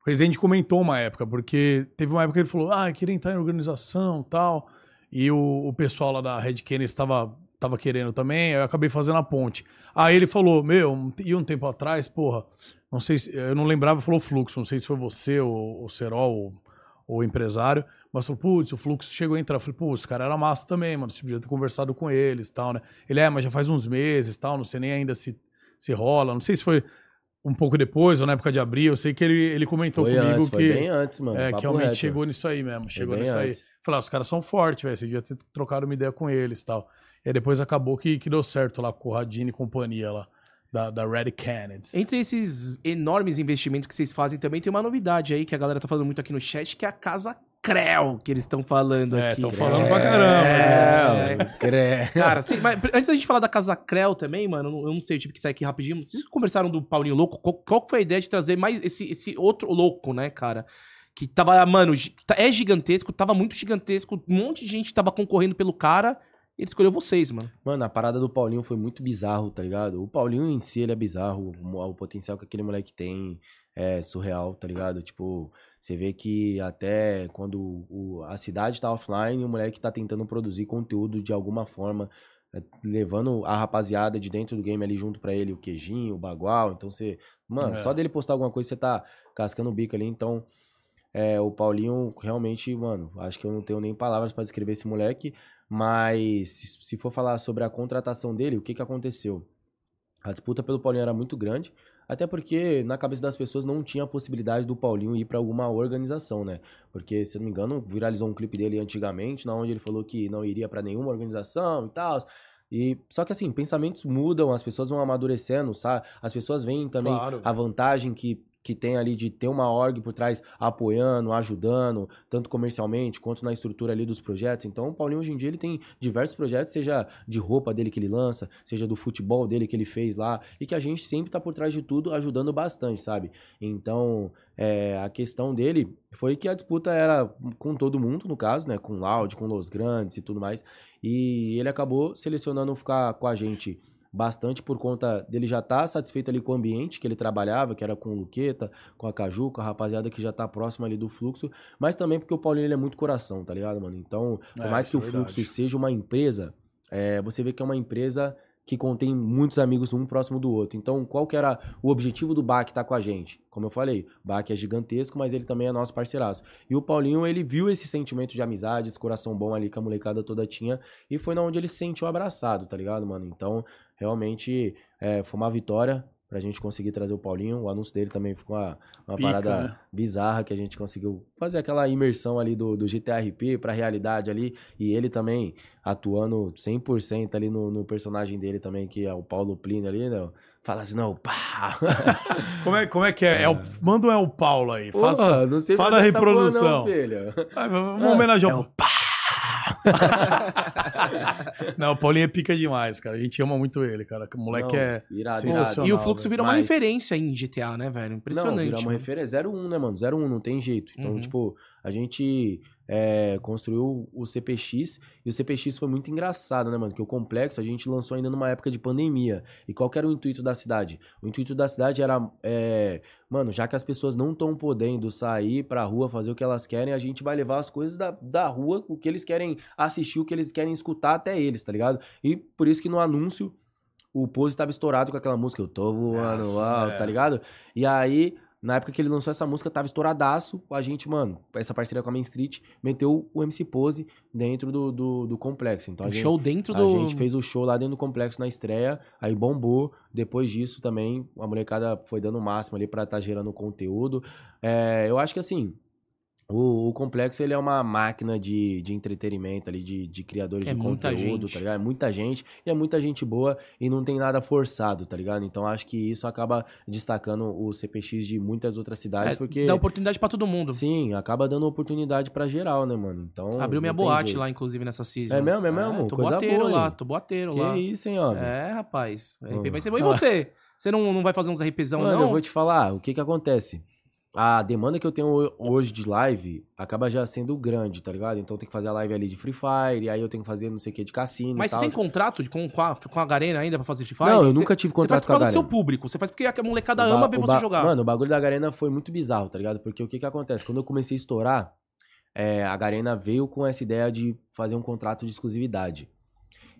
O Rezende comentou uma época, porque teve uma época que ele falou, ah, eu queria entrar em organização e tal, e o pessoal lá da Red Kennedy tava querendo também, eu acabei fazendo a ponte. Aí ele falou, meu, e um tempo atrás, porra, não sei se, eu não lembrava, falou Fluxo, não sei se foi você, ou o Cerol, ou o empresário, mas falou, putz, o Fluxo chegou a entrar. Eu falei, putz, o cara era massa também, mano, você podia ter conversado com eles e tal, né? Ele, mas já faz uns meses e tal, não sei nem ainda se rola, não sei se foi um pouco depois, ou na época de abril, eu sei que ele comentou foi comigo antes, que... Foi bem antes, mano. É, que realmente reto. Chegou nisso aí mesmo, chegou nisso antes. Aí. Falei, os caras são fortes, velho, você devia ter trocado uma ideia com eles e tal. E aí depois acabou que deu certo lá com o Radini e companhia lá, da Red Canids. Entre esses enormes investimentos que vocês fazem também, tem uma novidade aí que a galera tá falando muito aqui no chat, que é a Casa Creu, que eles estão falando aqui. Estão falando pra caramba. Cara, assim, mas antes da gente falar da Casa Creu também, mano, eu não sei, eu tive que sair aqui rapidinho. Vocês conversaram do Paulinho Louco? Qual foi a ideia de trazer mais esse outro louco, né, cara? Que tava, mano, é gigantesco, tava muito gigantesco, um monte de gente tava concorrendo pelo cara. Ele escolheu vocês, mano. Mano, a parada do Paulinho foi muito bizarro, tá ligado? O Paulinho em si, ele é bizarro. O potencial que aquele moleque tem é surreal, tá ligado? Tipo, você vê que até quando a cidade tá offline, o moleque tá tentando produzir conteúdo de alguma forma, levando a rapaziada de dentro do game ali junto pra ele, o Queijinho, o Bagual. Então você... Mano, só dele postar alguma coisa, você tá cascando o bico ali, então... o Paulinho realmente, mano, acho que eu não tenho nem palavras pra descrever esse moleque, mas se for falar sobre a contratação dele, o que aconteceu? A disputa pelo Paulinho era muito grande, até porque na cabeça das pessoas não tinha a possibilidade do Paulinho ir pra alguma organização, né? Porque, se eu não me engano, viralizou um clipe dele antigamente, onde ele falou que não iria pra nenhuma organização e tal... Só que assim, pensamentos mudam, as pessoas vão amadurecendo, sabe? As pessoas veem também a vantagem que tem ali de ter uma org por trás apoiando, ajudando, tanto comercialmente quanto na estrutura ali dos projetos. Então o Paulinho hoje em dia ele tem diversos projetos, seja de roupa dele que ele lança, seja do futebol dele que ele fez lá, e que a gente sempre tá por trás de tudo ajudando bastante, sabe? Então a questão dele foi que a disputa era com todo mundo, no caso, né? Com o Loud, com Los Grandes e tudo mais, e ele acabou selecionando ficar com a gente bastante por conta dele já tá satisfeito ali com o ambiente que ele trabalhava, que era com o Luqueta, com a Caju, com a rapaziada que já tá próxima ali do Fluxo, mas também porque o Paulinho ele é muito coração, tá ligado, mano? Então, por mais que o Fluxo seja uma empresa, você vê que é uma empresa que contém muitos amigos um próximo do outro. Então, qual que era o objetivo do Baque tá com a gente? Como eu falei, o Baque é gigantesco, mas ele também é nosso parceiraço. E o Paulinho, ele viu esse sentimento de amizade, esse coração bom ali que a molecada toda tinha, e foi na onde ele se sentiu abraçado, tá ligado, mano? Então, realmente, foi uma vitória pra gente conseguir trazer o Paulinho. O anúncio dele também ficou uma pica, parada, né? Bizarra, que a gente conseguiu fazer aquela imersão ali do GTRP pra realidade ali, e ele também atuando 100% ali no personagem dele também, que é o Paulo Plínio ali, né? Fala assim, não, pá! Como é que é? Manda um Paulo aí, fala a reprodução. Vamos homenagear o pá! Não, o Paulinho é pica demais, cara. A gente ama muito ele, cara. O moleque irado, sensacional. E o Fluxo virou uma referência em GTA, né, velho? Impressionante. Não, virou uma referência. É 01, né, mano? 01, não tem jeito. Então, tipo, a gente construiu o CPX, e o CPX foi muito engraçado, né, mano? Porque o Complexo a gente lançou ainda numa época de pandemia. E qual que era o intuito da cidade? O intuito da cidade era... Mano, já que as pessoas não estão podendo sair pra rua, fazer o que elas querem, a gente vai levar as coisas da rua, o que eles querem assistir, o que eles querem escutar até eles, tá ligado? E por isso que no anúncio, o Pose tava estourado com aquela música, eu tô voando, uau, tá ligado? E aí, na época que ele lançou essa música, tava estouradaço, a gente, mano, essa parceria com a Main Street, meteu o MC Pose dentro do Complexo. Então, show dentro do... A gente fez o show lá dentro do Complexo na estreia, aí bombou. Depois disso também, a molecada foi dando o máximo ali pra tá gerando conteúdo. Eu acho que assim, o Complexo ele é uma máquina de entretenimento ali, de criadores de conteúdo, tá ligado? É muita gente, e é muita gente boa, e não tem nada forçado, tá ligado? Então acho que isso acaba destacando o CPX de muitas outras cidades, porque... Dá oportunidade pra todo mundo. Sim, acaba dando oportunidade pra geral, né, mano? Então... Abriu minha boate lá, inclusive, nessa season. É mesmo, tô coisa boateiro boa, lá, tô boateiro que lá. Que isso, hein, homem? Rapaz, RP vai ser bom. E você? Você não vai fazer uns RPzão, não? Mano, eu vou te falar, o que acontece? a demanda que eu tenho hoje de live acaba já sendo grande, tá ligado? Então tem que fazer a live ali de Free Fire, aí eu tenho que fazer não sei o que de cassino. Mas e tal. Você tem contrato com a Garena ainda pra fazer Free Fire? Não, eu nunca tive contrato com a Garena. Você faz por causa do seu público, você faz porque a molecada ama ver você jogar. Mano, o bagulho da Garena foi muito bizarro, tá ligado? Porque o que que acontece? Quando eu comecei a estourar, a Garena veio com essa ideia de fazer um contrato de exclusividade.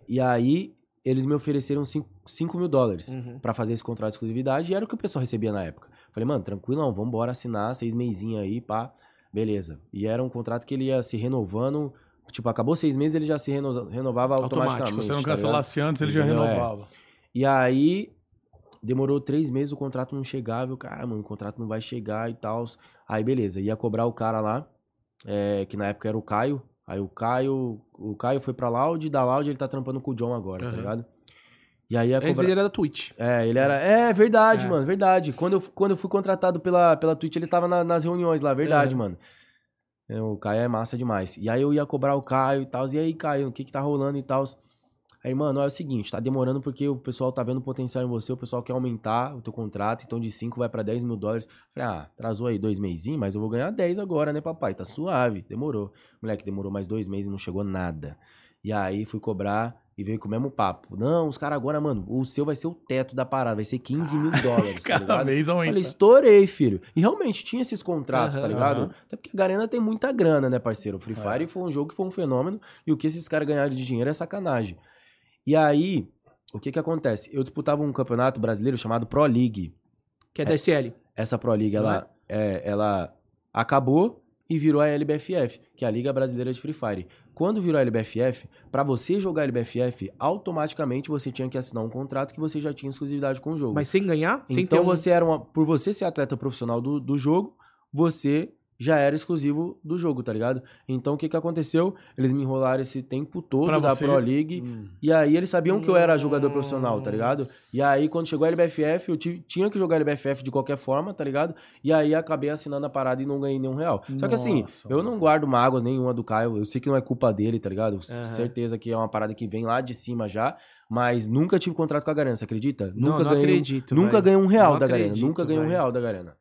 E aí eles me ofereceram 5 mil dólares pra fazer esse contrato de exclusividade, e era o que o pessoal recebia na época. Falei, mano, tranquilão, vamos embora assinar, 6 mesinhos aí, pá, beleza. E era um contrato que ele ia se renovando, tipo, acabou 6 meses, ele já se renovava automaticamente. Se você não cancelasse antes, ele já renovava. E aí, demorou 3 meses, o contrato não chegava, eu, cara, mano, o contrato não vai chegar e tal. Aí, beleza, ia cobrar o cara lá, que na época era o Caio. Aí o Caio foi pra Loud, da Loud ele tá trampando com o John agora, tá ligado? E aí antes ele era da Twitch. Ele era... verdade, mano, verdade. Quando eu fui contratado pela Twitch, ele tava nas reuniões lá, verdade, mano. O Caio é massa demais. E aí eu ia cobrar o Caio e tal, e aí, Caio, o que que tá rolando e tal? Aí, mano, é o seguinte, tá demorando porque o pessoal tá vendo potencial em você, o pessoal quer aumentar o teu contrato, então de 5 vai pra 10 mil dólares. Falei, atrasou aí 2 mesinhos, mas eu vou ganhar 10 agora, né, papai? Tá suave, demorou. Moleque, demorou mais 2 meses e não chegou nada. E aí fui cobrar e veio com o mesmo papo. Não, os caras agora, mano, o seu vai ser o teto da parada, vai ser 15 mil dólares, tá ligado? Falei, estourei, filho. E realmente tinha esses contratos, tá ligado? Até porque a Garena tem muita grana, né, parceiro? O Free Fire foi um jogo que foi um fenômeno, e o que esses caras ganharam de dinheiro é sacanagem. E aí, o que que acontece? Eu disputava um campeonato brasileiro chamado Pro League. Que é da SL. Essa Pro League, ela acabou e virou a LBFF, que é a Liga Brasileira de Free Fire. Quando virou a LBFF, pra você jogar a LBFF, automaticamente você tinha que assinar um contrato que você já tinha exclusividade com o jogo. Mas sem ganhar? Então, sem ter você era por você ser atleta profissional do jogo, você já era exclusivo do jogo, tá ligado? Então, o que que aconteceu? Eles me enrolaram esse tempo todo da Pro League, e aí eles sabiam que eu era jogador profissional, tá ligado? E aí, quando chegou a LBFF, eu tinha que jogar a LBFF de qualquer forma, tá ligado? E aí, acabei assinando a parada e não ganhei nenhum real. Só que assim, eu não guardo mágoas nenhuma do Caio, eu sei que não é culpa dele, tá ligado? Certeza que é uma parada que vem lá de cima já, mas nunca tive contrato com a Garena, você acredita? Nunca ganhei um real da Garena.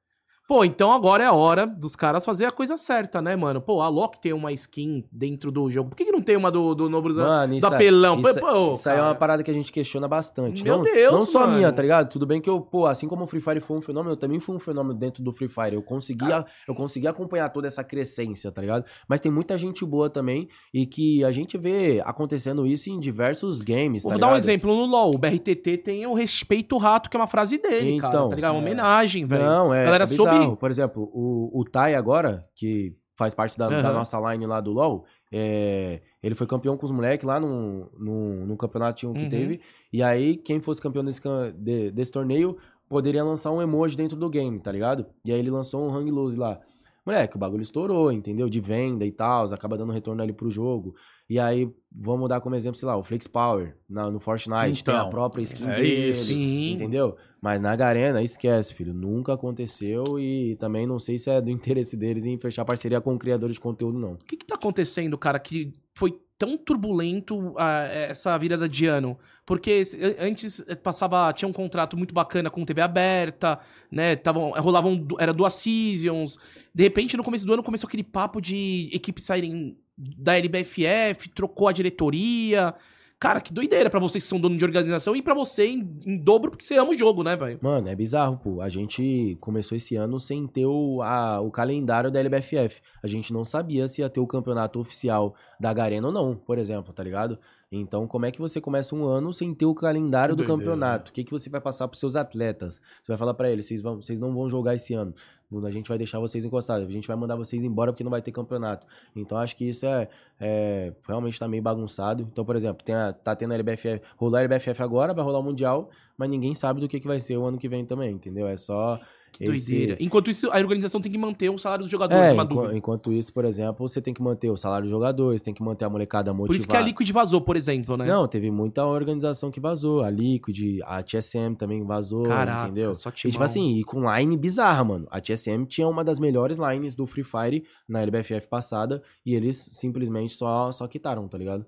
Pô, então agora é a hora dos caras fazer a coisa certa, né, mano? Pô, a Loki tem uma skin dentro do jogo. Por que que não tem uma do Nobru Vlogs, da Pelão? Isso aí é uma parada que a gente questiona bastante. Meu Deus, não só minha, tá ligado? Tudo bem que eu, pô, assim como o Free Fire foi um fenômeno, eu também fui um fenômeno dentro do Free Fire. Eu consegui acompanhar toda essa crescência, tá ligado? Mas tem muita gente boa também e que a gente vê acontecendo isso em diversos games, tá ligado? Vou dar um exemplo no LoL. O BRTT tem o Respeito Rato, que é uma frase dele, então, cara, tá ligado? Uma homenagem, velho. Não, galera soube. Por exemplo, o Tai agora, que faz parte da nossa line lá do LoL, ele foi campeão com os moleques lá no campeonatinho que teve. E aí, quem fosse campeão desse torneio poderia lançar um emoji dentro do game, tá ligado? E aí ele lançou um Hang Loose lá. Moleque, o bagulho estourou, entendeu? De venda e tal, acaba dando retorno ali pro jogo. E aí, vamos dar como exemplo, sei lá, o Flex Power no Fortnite, então, tem a própria skin dele, isso, entendeu? Mas na Garena, esquece, filho, nunca aconteceu e também não sei se é do interesse deles em fechar parceria com criadores de conteúdo, não. O que que tá acontecendo, cara, que foi tão turbulento essa virada de ano? Porque antes tinha um contrato muito bacana com TV aberta, né? Era 2 seasons. De repente, no começo do ano, começou aquele papo de equipes saírem da LBFF, trocou a diretoria. Cara, que doideira pra vocês que são dono de organização e pra você em dobro, porque você ama o jogo, né, velho? Mano, é bizarro, pô. A gente começou esse ano sem ter o calendário da LBFF. A gente não sabia se ia ter o campeonato oficial da Garena ou não, por exemplo, tá ligado? Então, como é que você começa um ano sem ter o calendário do campeonato? O que que você vai passar pros seus atletas? Você vai falar pra eles, vocês não vão jogar esse ano. A gente vai deixar vocês encostados, a gente vai mandar vocês embora porque não vai ter campeonato. Então, acho que isso realmente tá meio bagunçado. Então, por exemplo, tá tendo a LBFF, rolou a LBFF agora, vai rolar o Mundial, mas ninguém sabe do que vai ser o ano que vem também, entendeu? É só... Que doideira. Enquanto isso, a organização tem que manter o salário dos jogadores maduro. Enquanto isso, por exemplo, você tem que manter o salário dos jogadores, tem que manter a molecada motivada. Por isso que a Liquid vazou, por exemplo, né? Não, teve muita organização que vazou. A Liquid, a TSM também vazou, caraca, entendeu? Só e tipo assim, e com line bizarra, mano. A TSM tinha uma das melhores lines do Free Fire na LBFF passada e eles simplesmente só quitaram, tá ligado?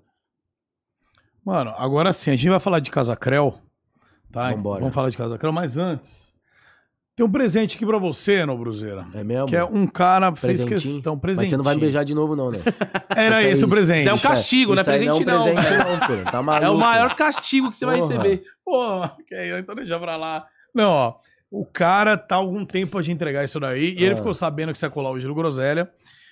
Mano, agora sim, a gente vai falar de Casa Creu, tá? Vamos falar de Casa Creu, mas antes... Tem um presente aqui pra você, Nobruzeira. É mesmo? Que é um cara fez questão, presente. Mas você não vai me beijar de novo, não, né? Era esse o presente. É um castigo, né? Presente não. É um presente não, filho. Tá maluco. É o maior castigo que você vai receber. Porra, então deixa pra lá. Não, ó. O cara tá algum tempo a te entregar isso daí. E ele ficou sabendo que você ia colar hoje no Groselha.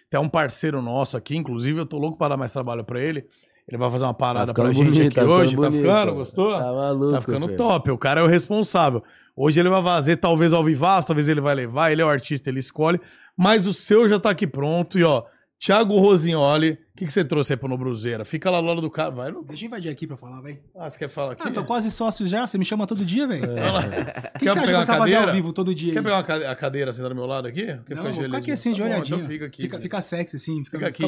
Tem um parceiro nosso aqui. Inclusive, eu tô louco pra dar mais trabalho pra ele. Ele vai fazer uma parada pra gente aqui hoje. Tá ficando? Gostou? Tá maluco. Tá ficando top. O cara é o responsável. Hoje ele vai fazer, talvez ao vivaço, talvez ele vai levar, ele é o artista, ele escolhe. Mas o seu já tá aqui pronto. E ó, Thiago Rosignoli, o que você trouxe aí pro Nobruzeira? Fica lá do lado do cara, vai. Deixa eu invadir aqui pra falar, velho. Ah, você quer falar aqui? Ah, tô quase sócio já, você me chama todo dia, velho. O que você acha que você vai fazer ao vivo todo dia? Quer aí? Pegar uma cadeira assim do meu lado aqui? Quer não, ficar aqui assim, de olhadinho. Então fica aqui. Fica sexy assim, fica aqui,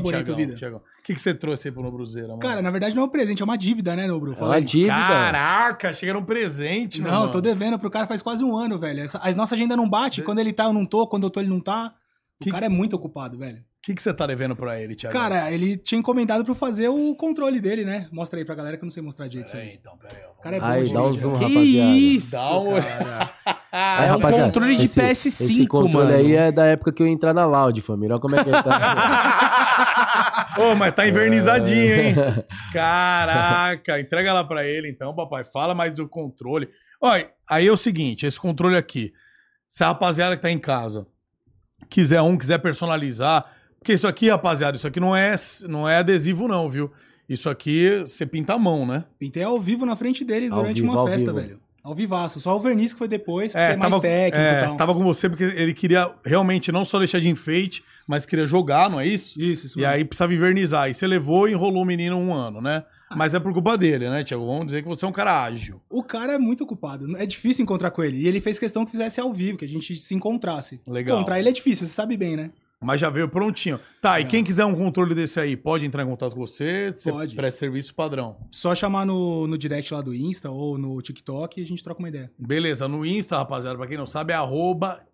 Thiago. O que você trouxe aí pro Nobruzeira, mano? Cara, na verdade não é um presente, é uma dívida, né, Nobru? É uma dívida. Caraca, chega num presente, mano. Não, tô devendo pro cara faz quase um ano, velho. A nossa agenda não bate, quando ele tá eu não tô, quando eu tô ele não tá. O cara é muito ocupado, velho. O que você tá devendo pra ele, Thiago? Cara, ele tinha encomendado pra eu fazer o controle dele, né? Mostra aí pra galera que eu não sei mostrar direito. Peraí, então, peraí. Cara, é bom. Aí, dá um zoom, rapaziada. Que isso, cara. É um controle de PS5, mano. Esse controle aí é da época que eu ia entrar na Loud, família. Olha como é que ele tá. Ô, mas tá invernizadinho, hein? Caraca. Entrega lá pra ele, então, papai. Fala mais do controle. Olha, aí é o seguinte, esse controle aqui. Se a rapaziada que tá em casa quiser quiser personalizar... Porque isso aqui, rapaziada, isso aqui não é adesivo não, viu? Isso aqui você pinta a mão, né? Pintei ao vivo na frente dele durante uma festa, velho. Ao vivaço. Só o verniz que foi depois, porque é mais técnico e tal. Tava com você porque ele queria realmente não só deixar de enfeite, mas queria jogar, não é isso? Isso. E aí precisava invernizar. E você levou e enrolou o menino um ano, né? Mas é por culpa dele, né, Thiago? Vamos dizer que você é um cara ágil. O cara é muito ocupado. É difícil encontrar com ele. E ele fez questão que fizesse ao vivo, que a gente se encontrasse. Legal. Encontrar ele é difícil, você sabe bem, né? Mas já veio prontinho. Tá, e quem quiser um controle desse aí, pode entrar em contato com você? Pode. Pré-serviço padrão. Só chamar no direct lá do Insta ou no TikTok e a gente troca uma ideia. Beleza, no Insta, rapaziada, pra quem não sabe, é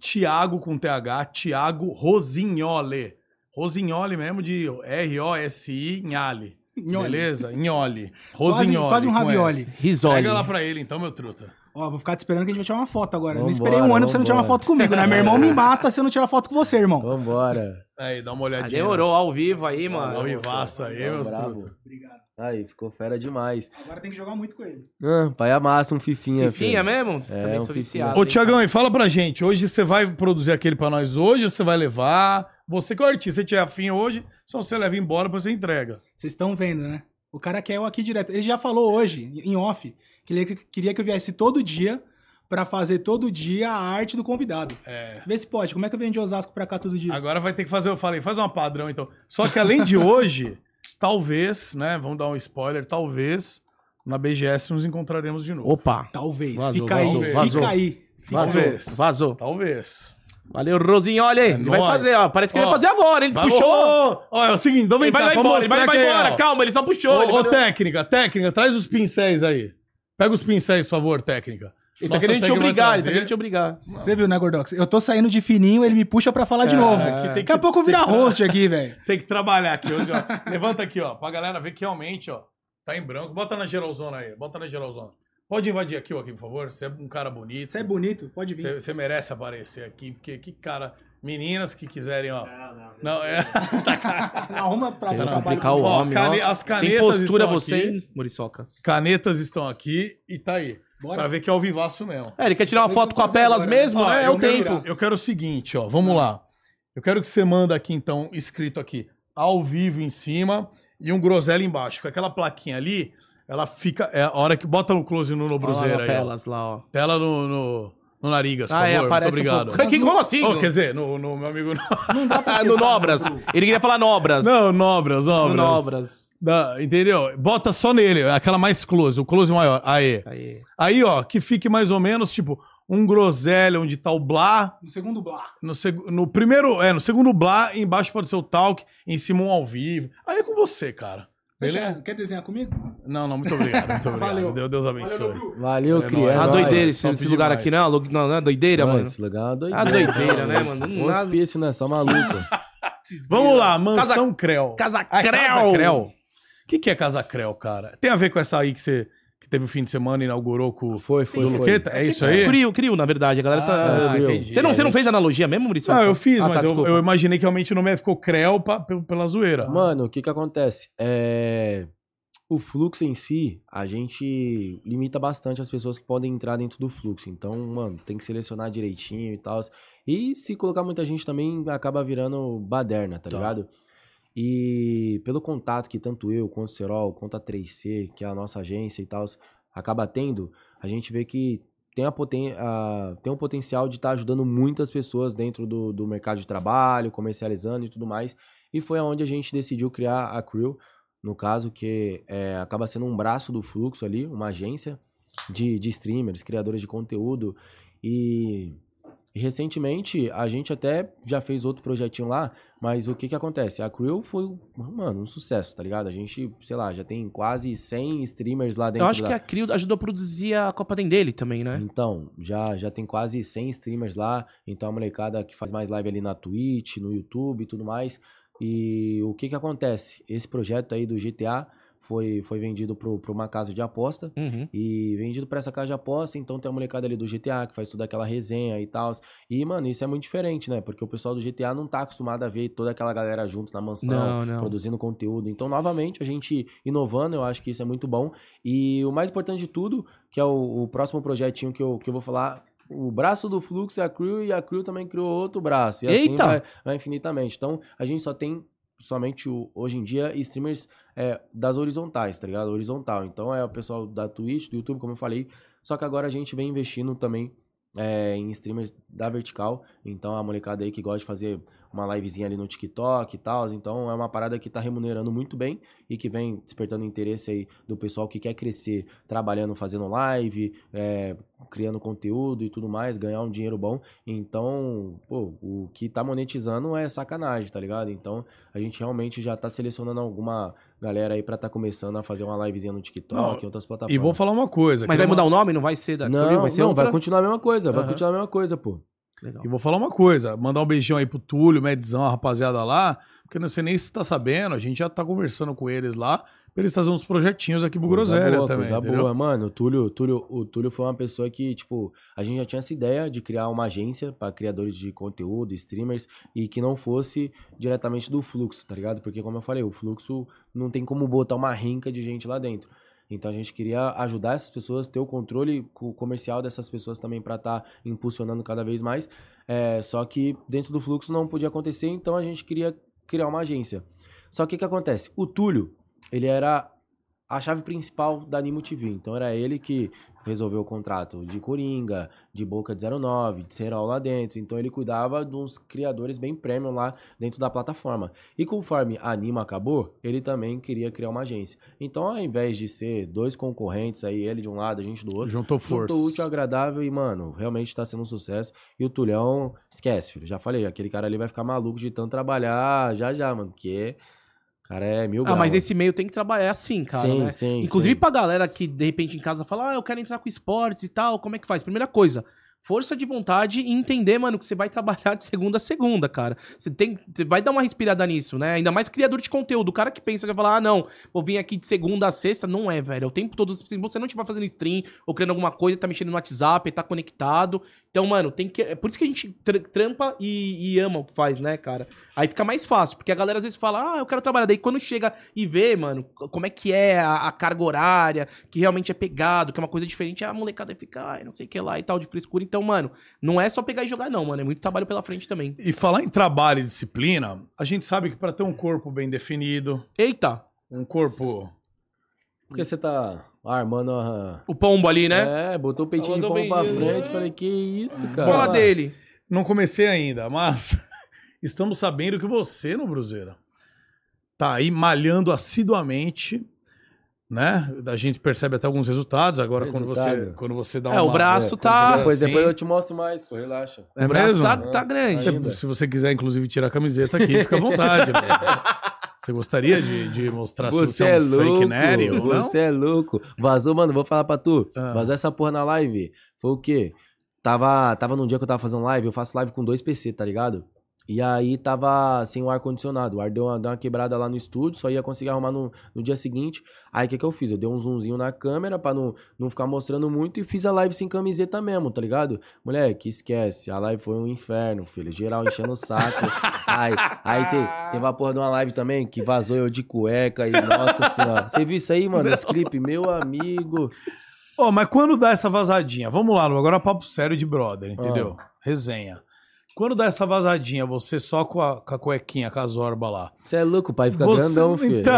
@Thiago com TH, Thiago Rosignoli. Rosignoli mesmo, de R-O-S-I-N-A-L-I. Beleza? Gnoli. Rosignoli. Quase um ravioli. Risoli. Pega lá pra ele, então, meu truta. Ó, vou ficar te esperando que a gente vai tirar uma foto agora. Vambora, não esperei um ano pra você não tirar uma foto comigo, né? Meu irmão me mata se eu não tirar foto com você, irmão. Vambora. Aí, dá uma olhadinha. Demorou ao vivo aí, mano. Ao vivaço aí, meu truta. Obrigado. Aí, ficou fera demais. Agora tem que jogar muito com ele. Ah, pai amassa um fifinha. Fifinha mesmo? Também sou viciado. Ô, Thiagão, e fala pra gente. Hoje você vai produzir aquele pra nós hoje ou você vai levar? Você que é o artista, você tiver afim hoje, só você leva embora pra você entrega. Vocês estão vendo, né? O cara quer eu aqui direto. Ele já falou hoje, em off, que ele queria que eu viesse todo dia pra fazer todo dia a arte do convidado. É. Vê se pode. Como é que eu venho de Osasco pra cá todo dia? Agora vai ter que fazer, eu falei, faz uma padrão então. Só que além de hoje... Talvez, né? Vamos dar um spoiler. Talvez na BGS nos encontraremos de novo. Opa! Talvez. Vazou, fica vazou, aí. Vazou. Fica aí. Talvez. Vazou. Talvez. Valeu, Rosignoli. Ele vai fazer, ó. Parece que ele vai fazer agora. Ele puxou. Ó, é o seguinte, dá uma entrada. Ele vai embora. Calma, ele só puxou. Ô, técnica, traz os pincéis aí. Pega os pincéis, por favor, técnica. Ele tá querendo te obrigar, Você viu, né, Gordox? Eu tô saindo de fininho, ele me puxa pra falar de novo. Daqui a pouco vira host aqui, velho. Tem que trabalhar aqui hoje, ó. Levanta aqui, ó, pra galera ver que realmente, ó, tá em branco. Bota na geralzona aí, Pode invadir aqui, ó, aqui, por favor. Você é um cara bonito. Você é bonito, pode vir. Você merece aparecer aqui, porque que cara... Meninas que quiserem, ó. Não, é. Arruma pra complicar o homem, ó. As canetas estão aqui. Sem postura você, hein, Muriçoca? Canetas estão aqui e tá aí. Bora. Pra ver que é o vivaço mesmo. É, ele quer tirar uma foto com a Belas mesmo, né? É o tempo. Eu quero o seguinte, ó. Vamos lá. Eu quero que você manda aqui, então, escrito aqui, ao vivo em cima e um Groselha embaixo. Com aquela plaquinha ali, ela fica... É a hora que... Bota o close no Nobruzeira aí. Belas lá, ó. Tela no Narigas, por favor. Aparece muito obrigado. Como assim? Oh, quer dizer, no meu amigo... Não dá pra no Nobras. Ele queria falar Nobras. Não, Nobras. Não, entendeu? Bota só nele, aquela mais close, o close maior. Aê. Aí, ó, que fique mais ou menos, tipo, um Groselha, onde tá o blá. No segundo blá. No segundo blá, embaixo pode ser o talk, em cima um ao vivo. Aí é com você, cara. Beleza? Quer desenhar comigo? Não, muito obrigado. Muito obrigado. Valeu. Deus abençoe. Valeu, criança. É uma doideira esse lugar aqui, não? Não é doideira, mano? Esse lugar é uma doideira. É doideira, né, mano? Um hospício, né? Só maluco. Vamos lá, Mansão Creu. Casa Creu. O que é Casa Creu, cara? Tem a ver com essa aí que você... teve o fim de semana, inaugurou com do Luqueta? É isso aí? Crio, na verdade. A galera tá... Entendi. Você não fez analogia mesmo, Maurício? Não, eu fiz, mas eu imaginei que realmente o nome ficou Creu pela zoeira. Mano, o que que acontece? O Fluxo em si, a gente limita bastante as pessoas que podem entrar dentro do Fluxo. Então, mano, tem que selecionar direitinho e tal. E se colocar muita gente também, acaba virando baderna, tá ligado? E pelo contato que tanto eu, quanto o Cerol, quanto a 3C, que é a nossa agência e tal, acaba tendo, a gente vê que tem um potencial de estar ajudando muitas pessoas dentro do mercado de trabalho, comercializando e tudo mais. E foi onde a gente decidiu criar a Crew, no caso que acaba sendo um braço do Fluxo ali, uma agência de streamers, criadores de conteúdo. E recentemente a gente até já fez outro projetinho lá, mas o que que acontece? A Crew foi, mano, um sucesso, tá ligado? A gente, sei lá, já tem quase 100 streamers lá dentro. Eu acho que a Crew ajudou a produzir a Copa dele também, né? Então, já tem quase 100 streamers lá, então a molecada que faz mais live ali na Twitch, no YouTube e tudo mais. E o que que acontece? Esse projeto aí do GTA... Foi vendido para uma casa de aposta. Uhum. E vendido para essa casa de aposta, então tem a molecada ali do GTA que faz toda aquela resenha e tal. E, mano, isso é muito diferente, né? Porque o pessoal do GTA não tá acostumado a ver toda aquela galera junto na mansão, produzindo conteúdo. Então, novamente, a gente inovando, eu acho que isso é muito bom. E o mais importante de tudo, que é o próximo projetinho que eu vou falar... O braço do Fluxo é a Crew e a Crew também criou outro braço. E assim vai infinitamente. Então, a gente só tem... hoje em dia, streamers das horizontais, tá ligado? Horizontal. Então, é o pessoal da Twitch, do YouTube, como eu falei. Só que agora a gente vem investindo também em streamers da vertical. Então, a molecada aí que gosta de fazer uma livezinha ali no TikTok e tal. Então, é uma parada que tá remunerando muito bem e que vem despertando interesse aí do pessoal que quer crescer trabalhando, fazendo live, criando conteúdo e tudo mais, ganhar um dinheiro bom. Então, pô, o que tá monetizando é sacanagem, tá ligado? Então, a gente realmente já tá selecionando alguma galera aí pra tá começando a fazer uma livezinha no TikTok, em outras plataformas. E vou falar uma coisa. Mas vai mudar o nome? Não vai ser da... Não, vai ser outra? Vai continuar a mesma coisa. Vai continuar a mesma coisa, pô. Legal. E vou falar uma coisa. Mandar um beijão aí pro Túlio, Medzão, a rapaziada lá. Porque não sei nem se tá sabendo, a gente já tá conversando com eles lá. Eles fazem uns projetinhos aqui pro Groselha também. Coisa boa, mano. O Túlio foi uma pessoa que, tipo, a gente já tinha essa ideia de criar uma agência pra criadores de conteúdo, streamers, e que não fosse diretamente do Fluxo, tá ligado? Porque, como eu falei, o Fluxo não tem como botar uma rinca de gente lá dentro. Então a gente queria ajudar essas pessoas, ter o controle comercial dessas pessoas também para estar impulsionando cada vez mais. Só que dentro do Fluxo não podia acontecer, então a gente queria criar uma agência. Só que o que acontece? O Túlio, ele era a chave principal da Animo TV. Então era ele que resolveu o contrato de Coringa, de Boca de 09, de Cerol lá dentro. Então ele cuidava de uns criadores bem premium lá dentro da plataforma. E conforme a Anima acabou, ele também queria criar uma agência. Então, ao invés de ser dois concorrentes aí, ele de um lado, a gente do outro, juntou forças. Juntou útil, agradável e, mano, realmente tá sendo um sucesso. E o Tulhão, esquece, filho. Já falei, aquele cara ali vai ficar maluco de tanto trabalhar já, mano, porque... Cara, é mil graus. Ah, mas nesse meio tem que trabalhar assim, cara, sim, né? Sim, inclusive pra galera que, de repente, em casa fala, eu quero entrar com esportes e tal, como é que faz? Primeira coisa, força de vontade e entender, mano, que você vai trabalhar de segunda a segunda, cara. Você vai dar uma respirada nisso, né? Ainda mais criador de conteúdo. O cara que pensa, que vai falar, não, vou vir aqui de segunda a sexta. Não é, velho. O tempo todo, se você não estiver fazendo stream ou criando alguma coisa, tá mexendo no WhatsApp, tá conectado. Então, mano, tem que... É por isso que a gente trampa e ama o que faz, né, cara? Aí fica mais fácil, porque a galera às vezes fala, eu quero trabalhar. Daí quando chega e vê, mano, como é que é a carga horária, que realmente é pegado, que é uma coisa diferente, a molecada fica, não sei o que lá e tal, de frescura. Então, mano, não é só pegar e jogar, não, mano. É muito trabalho pela frente também. E falar em trabalho e disciplina, a gente sabe que pra ter um corpo bem definido... Eita! Um corpo... Porque você tá armando o pombo ali, né? Botou o peitinho de pombo pra frente. Falei, que isso, cara? Bola dele. Não comecei ainda, mas estamos sabendo que você, Nobruzeira, tá aí malhando assiduamente, né? A gente percebe até alguns resultados agora quando você dá uma... o braço tá... Depois eu te mostro mais, pô, relaxa. O braço tá grande. Se você quiser, inclusive, tirar a camiseta aqui, fica à vontade. Você gostaria de mostrar se você é um fake nerd ou não? Você é louco. Vazou, mano, vou falar pra tu. Vazou essa porra na live. Foi o quê? Tava num dia que eu tava fazendo live, eu faço live com 2 PC, tá ligado? E aí tava sem o ar-condicionado. O ar deu uma quebrada lá no estúdio, só ia conseguir arrumar no dia seguinte. Aí o que eu fiz? Eu dei um zoomzinho na câmera pra não ficar mostrando muito e fiz a live sem camiseta mesmo, tá ligado? Moleque, esquece. A live foi um inferno, filho. Geral enchendo o saco. Aí teve a porra de uma live também que vazou eu de cueca e nossa senhora. Você viu isso aí, mano? Esse clipe, meu amigo. Ô, mas quando dá essa vazadinha? Vamos lá, Lu, agora papo sério de brother, entendeu? Resenha. Quando dá essa vazadinha, você só com a cuequinha, com a zorba lá. Você é louco, pai. Fica grandão, filho. Então,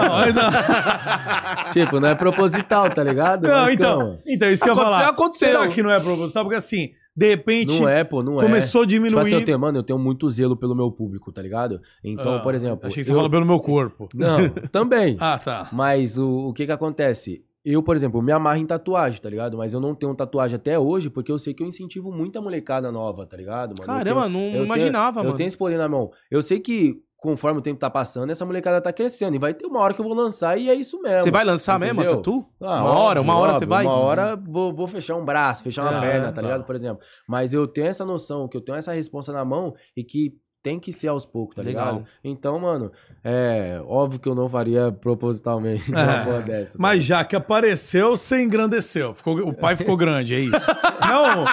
tipo, não é proposital, tá ligado? Não, mas, então, isso que eu ia falar. Aconteceu. Será que não é proposital? Porque assim, de repente... Não é, pô, não é. Começou a diminuir... Tipo assim, eu tenho muito zelo pelo meu público, tá ligado? Então, por exemplo... Achei que você fala pelo meu corpo. Não, também. Tá. Mas o que acontece... Eu, por exemplo, me amarro em tatuagem, tá ligado? Mas eu não tenho tatuagem até hoje, porque eu sei que eu incentivo muita molecada nova, tá ligado, mano? Caramba, não imaginava, mano. Eu tenho esse poder na mão. Eu sei que conforme o tempo tá passando, essa molecada tá crescendo. E vai ter uma hora que eu vou lançar e é isso mesmo. Você vai lançar mesmo, tatu? Uma hora você vai? Uma hora vou fechar um braço, fechar uma perna, tá ligado? Por exemplo. Mas eu tenho essa noção, que eu tenho essa responsa na mão e que... Tem que ser aos poucos, tá ligado? Então, mano, é óbvio que eu não faria propositalmente uma porra dessa. Tá? Mas já que apareceu, você engrandeceu. O pai ficou grande, é isso? Não,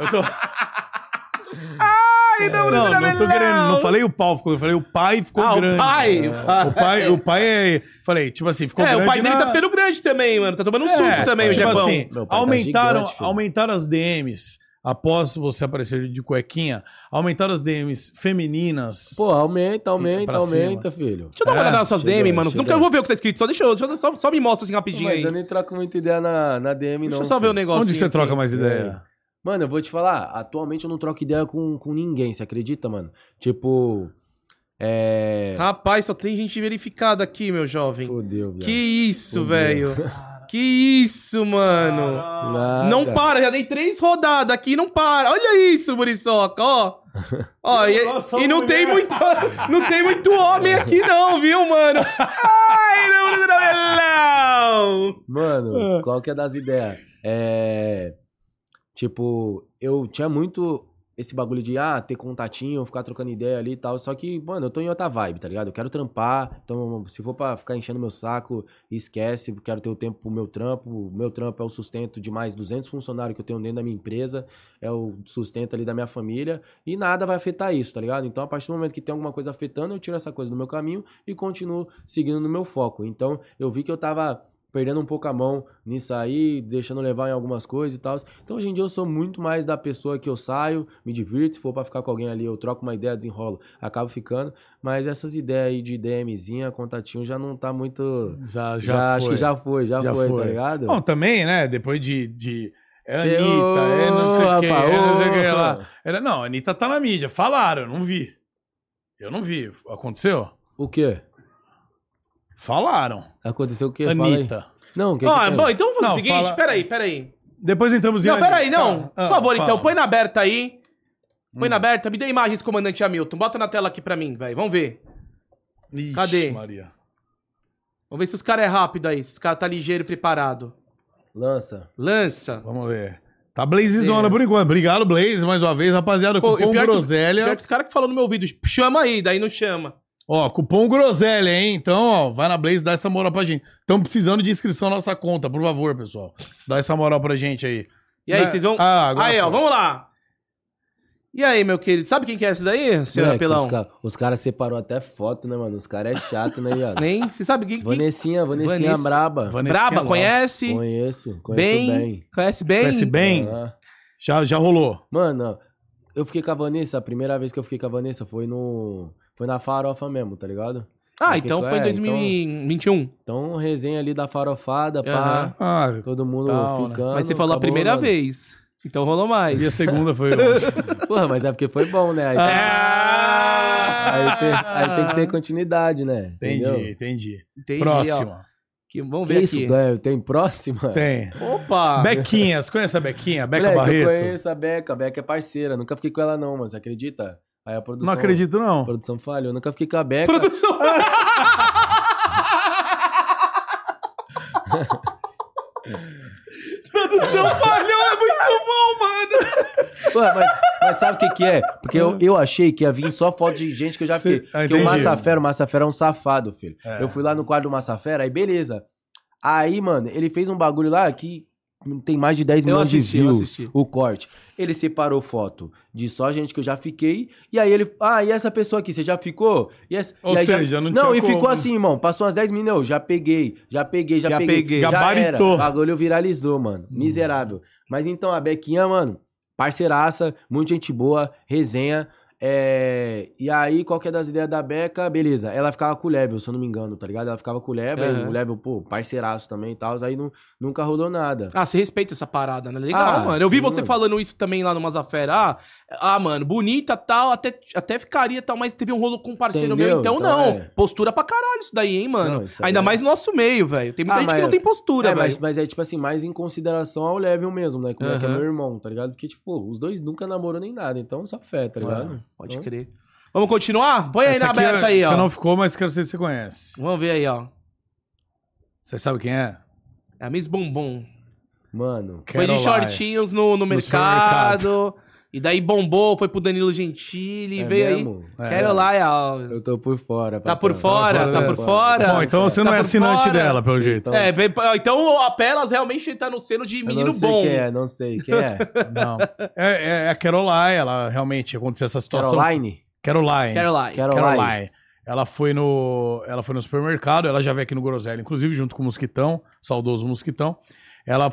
eu tô... Não tô querendo, não falei o pau ficou, eu falei o pai ficou grande. O pai é... Falei, tipo assim, ficou grande. É, o pai dele tá ficando grande também, mano. Tá tomando um suco também, o Japão. Tipo assim, aumentaram as DMs. Após você aparecer de cuequinha, aumentar as DMs femininas. Pô, aumenta, filho. Deixa eu dar uma olhada nas suas DM, mano. Não quero ver o que tá escrito, só deixa eu. Só me mostra assim rapidinho. Mas aí. Mas eu nem troco muita ideia na DM, não. Deixa eu só ver o negócio. Onde você troca mais ideia? Mano, eu vou te falar. Atualmente eu não troco ideia com ninguém, você acredita, mano? Tipo. Rapaz, só tem gente verificada aqui, meu jovem. Fodeu, velho. Que isso, velho. Que isso, mano. Nada. Não para, já dei 3 rodadas aqui e não para. Olha isso, Muriçoca, ó. Ó, e não tem muito homem aqui não, viu, mano? Ai, não. Mano, qual que é das ideias? Tipo, eu tinha muito... Esse bagulho de, ter contatinho, ficar trocando ideia ali e tal. Só que, mano, eu tô em outra vibe, tá ligado? Eu quero trampar. Então, se for pra ficar enchendo meu saco, esquece. Quero ter o tempo pro meu trampo. Meu trampo é o sustento de mais 200 funcionários que eu tenho dentro da minha empresa. É o sustento ali da minha família. E nada vai afetar isso, tá ligado? Então, a partir do momento que tem alguma coisa afetando, eu tiro essa coisa do meu caminho e continuo seguindo no meu foco. Então, eu vi que eu tava... perdendo um pouco a mão nisso aí, deixando levar em algumas coisas e tal. Então, hoje em dia, eu sou muito mais da pessoa que eu saio, me divirto. Se for pra ficar com alguém ali, eu troco uma ideia, desenrolo, acabo ficando. Mas essas ideias aí de DMzinha, contatinho, já não tá muito... Já foi. Acho que já foi, tá ligado? Bom, também, né? Depois de... Anitta, não sei o que lá. Não, a Anitta tá na mídia. Falaram, eu não vi. Aconteceu? O quê? Falaram. Aconteceu o quê? Anitta. Não, bom, então vamos fazer o seguinte. Fala... Peraí. Depois entramos em... Não, peraí, não. Por favor, então, põe na aberta aí. Põe na aberta. Me dê imagens, comandante Hamilton. Bota na tela aqui pra mim, velho. Vamos ver. Ixi, cadê? Maria. Vamos ver se os caras é rápido aí. Se os caras tá ligeiro e preparado. Lança. Vamos ver. Tá blazezona por enquanto. Obrigado, Blaze, mais uma vez. Rapaziada, cupom Groselha. Pior que os caras que falam no meu vídeo. Chama aí, daí não chama. Ó, cupom Groselha, hein? Então, ó, vai na Blaze, dá essa moral pra gente. Estamos precisando de inscrição na nossa conta, por favor, pessoal. Dá essa moral pra gente aí. E aí, vocês vão... Aí, ó, vamos lá. E aí, meu querido, sabe quem que é esse daí, senhor Apelão? Os caras separou até foto, né, mano? Os caras é chato, né, viado? Nem, você sabe quem... Vanessinha braba. Braba, conhece? Conheço bem. Conhece bem? Já rolou. Mano, eu fiquei com a Vanessa, a primeira vez que eu fiquei com a Vanessa foi no... Foi na farofa mesmo, tá ligado? Então foi em 2021. Então, resenha ali da farofada, pá. Todo mundo ficando. Mas você falou a primeira vez. Então rolou mais. E a segunda foi ótima. Porra, mas é porque foi bom, né? Aí tem que ter continuidade, né? Entendi. Próxima. Vamos ver aqui. Isso, tem próxima? Tem. Opa! Bequinhas, conhece a Bequinha? Beca Barreto? Eu conheço a Beca. A Beca é parceira. Nunca fiquei com ela não, mas acredita? Aí a produção... Não acredito, não. A produção falhou. Eu nunca fiquei com a Beca. Produção... Produção falhou. É muito bom, mano. Pô, mas Mas sabe o que que é? Porque eu achei que ia vir só foto de gente que eu já fiquei. Porque o Mazzafera é um safado, filho. É. Eu fui lá no quadro do Mazzafera, aí beleza. Aí, mano, ele fez um bagulho lá que tem mais de 10 milhões de views o corte. Ele separou foto de só gente que eu já fiquei. E aí ele... Ah, e essa pessoa aqui, você já ficou? E essa, ou e aí seja, já... não tinha. Não, e como. Ficou assim, irmão. Passou umas 10 minutos. Já peguei. Gabaritou. O bagulho viralizou, mano. Miserável. Mas então, a Bequinha, mano, parceiraça, muita gente boa, resenha. E aí, qual que é das ideias da Beca? Beleza, ela ficava com o Level, se eu não me engano, tá ligado? Ela ficava com o Level, e o Level, pô, parceiraço também e tal, aí não, nunca rolou nada. Ah, você respeita essa parada, né? Legal, mano. Eu vi você falando isso também lá no Mazzafera. Mano, bonita tal, até ficaria tal, mas teve um rolo com um parceiro meu, então não. É. Postura pra caralho isso daí, hein, mano? Não, ainda mais no nosso meio, velho. Tem muita gente que não tem postura, velho. Mas é tipo assim, mais em consideração ao Level mesmo, né? Como é que é meu irmão, tá ligado? Porque, tipo, os dois nunca namoram nem nada, então só fé, tá ligado? Pode crer. Vamos continuar? Põe aí essa na aberta aí, ó. Você não ficou, mas quero saber se você conhece. Vamos ver aí, ó. Você sabe quem é? É a Miss Bombom. Mano, foi de shortinhos no mercado. E daí bombou, foi pro Danilo Gentili, veio mesmo? Aí. Quero lá, eu tô por fora. Tá por fora? Bom, então você não é assinante dela, pelo jeito. Então a Pelas realmente tá no selo de menino bom. Não sei quem é. Não. É a Caroline, ela realmente aconteceu essa situação. Caroline. Ela foi no supermercado, ela já veio aqui no Groselha, inclusive, junto com o Mosquitão, saudoso Mosquitão. Ela...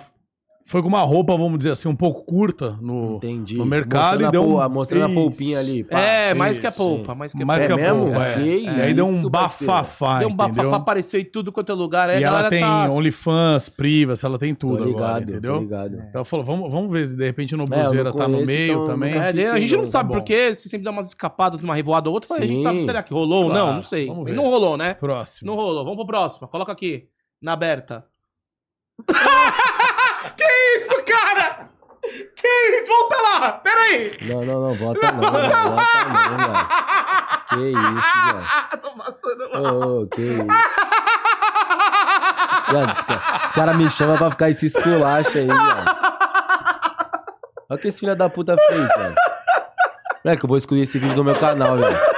Foi com uma roupa, vamos dizer assim, um pouco curta no mercado. Mostrando e deu mostrando a polpinha ali. Pá. Mais que a polpa. E aí deu um bafafá, entendeu? Deu um bafafá, apareceu em tudo quanto é lugar. E ela tem OnlyFans, Privas, ela tem tudo agora, entendeu? Tô ligado. Então ela falou, vamos ver se de repente o Nobruzeira tá no meio também. A gente não sabe porque, se sempre dá umas escapadas numa revoada ou outra, a gente sabe, será que rolou ou não? Não sei. Não rolou, né? Próximo. Não rolou. Vamos pro próximo. Coloca aqui, na aberta. Que isso, cara? Que isso? Volta lá! Pera aí! Não, volta não, que isso, velho. Tô passando mal. Que isso. Mano, os caras me chamam pra ficar esse esculacho aí, velho. Olha o que esse filho da puta fez, velho. Moleque, eu vou excluir esse vídeo do meu canal, velho.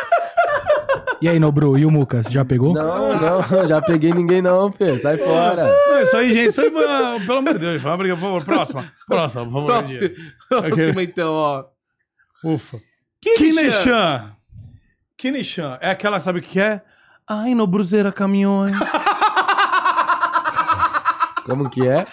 E aí, Nobru, e o Muca, você já pegou? Não, já peguei ninguém não, filho. Sai fora. Não, isso aí, gente, pelo amor de Deus, por favor, próxima, por favor. Próxima, então, ó. Ufa. Kinishan. É aquela, sabe o que é? Ai, Nobruzeira Caminhões. Como que é?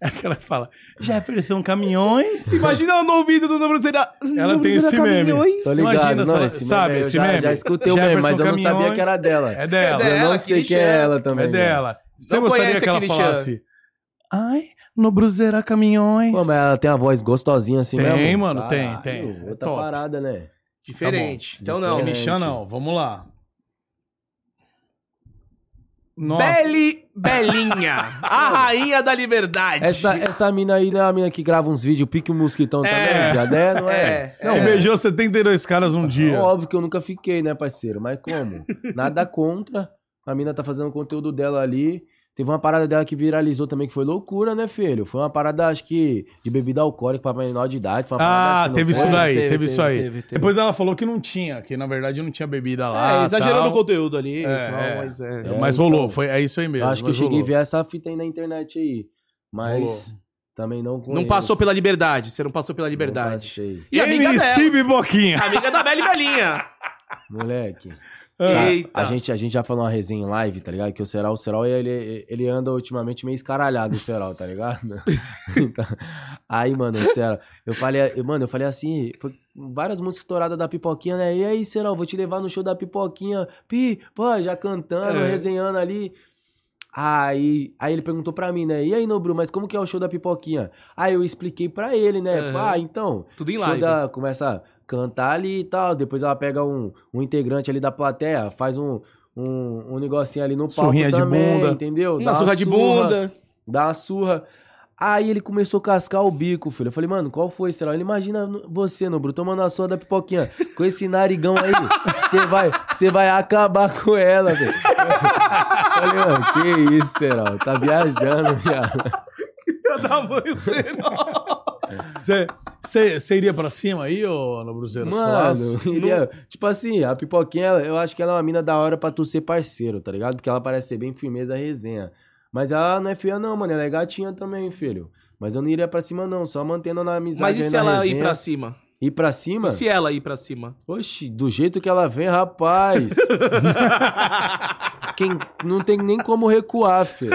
É aquela que fala, Jefferson Caminhões. Imagina no ouvido do Nobruzeira. Ela tem esse meme. Tô ligado, imagina, sabe esse meme? Já escutei o meme, mas eu não sabia que era dela. É dela. Eu não sei que é ela também. É dela. Você gostaria que ela falasse? Ai, Nobruzeira Caminhões. Pô, mas ela tem a voz gostosinha assim mesmo? Tem, mano, tem. Outra parada, né? Diferente. Então não. Kinishan não, vamos lá. Belinha, a rainha da liberdade. Essa mina aí não é a mina que grava uns vídeos, pique o mosquitão também, tá, né? Não é? Não, beijou 72 caras um dia. Óbvio que eu nunca fiquei, né, parceiro? Mas como? Nada contra. A mina tá fazendo o conteúdo dela ali. Teve uma parada dela que viralizou também, que foi loucura, né, filho? Foi uma parada, acho que, de bebida alcoólica pra menor de idade. Foi uma parada assim, teve isso aí. Teve. Depois ela falou que não tinha, que na verdade não tinha bebida lá. Exagerando o conteúdo ali. Mas rolou, é isso aí mesmo. Acho que eu cheguei a ver essa fita aí na internet aí. Mas também não conheço. Não passou pela liberdade, você não passou pela liberdade. E a amiga MC Biboquinha. Amiga da Bela e Belinha. Moleque... A gente já falou uma resenha em live, tá ligado? Que o Cerol ele anda ultimamente meio escaralhado, o Cerol, tá ligado? Então, aí, mano, o Cerol... Eu falei assim... Várias músicas estouradas da Pipoquinha, né? E aí, Cerol, vou te levar no show da Pipoquinha. Já cantando, resenhando ali. Aí ele perguntou pra mim, né? E aí, Nobru, mas como que é o show da Pipoquinha? Aí eu expliquei pra ele, né? Então... Tudo em live. Começa... cantar ali e tal, depois ela pega um integrante ali da plateia, faz um negocinho ali no palco também, entendeu? Dá uma surra de bunda. Dá uma surra. Aí ele começou a cascar o bico, filho. Eu falei, mano, qual foi, Cerol? Ele, imagina você, Nobru, tomando a sua da Pipoquinha, com esse narigão aí, você vai acabar com ela, velho. Eu falei, mano, que isso, Cerol? Tá viajando, viado. Que ia dar banho, Cerol. Você iria pra cima aí, ô Nobruzeiro? Mano, iria. Tipo assim, a Pipoquinha, eu acho que ela é uma mina da hora pra tu ser parceiro, tá ligado? Porque ela parece ser bem firmeza a resenha. Mas ela não é feia não, mano. Ela é gatinha também, filho. Mas eu não iria pra cima não, só mantendo na amizade. Mas e se ela resenha, ir pra cima? Ir pra cima? E se ela ir pra cima? Oxi, do jeito que ela vem, rapaz. Quem não tem nem como recuar, filho.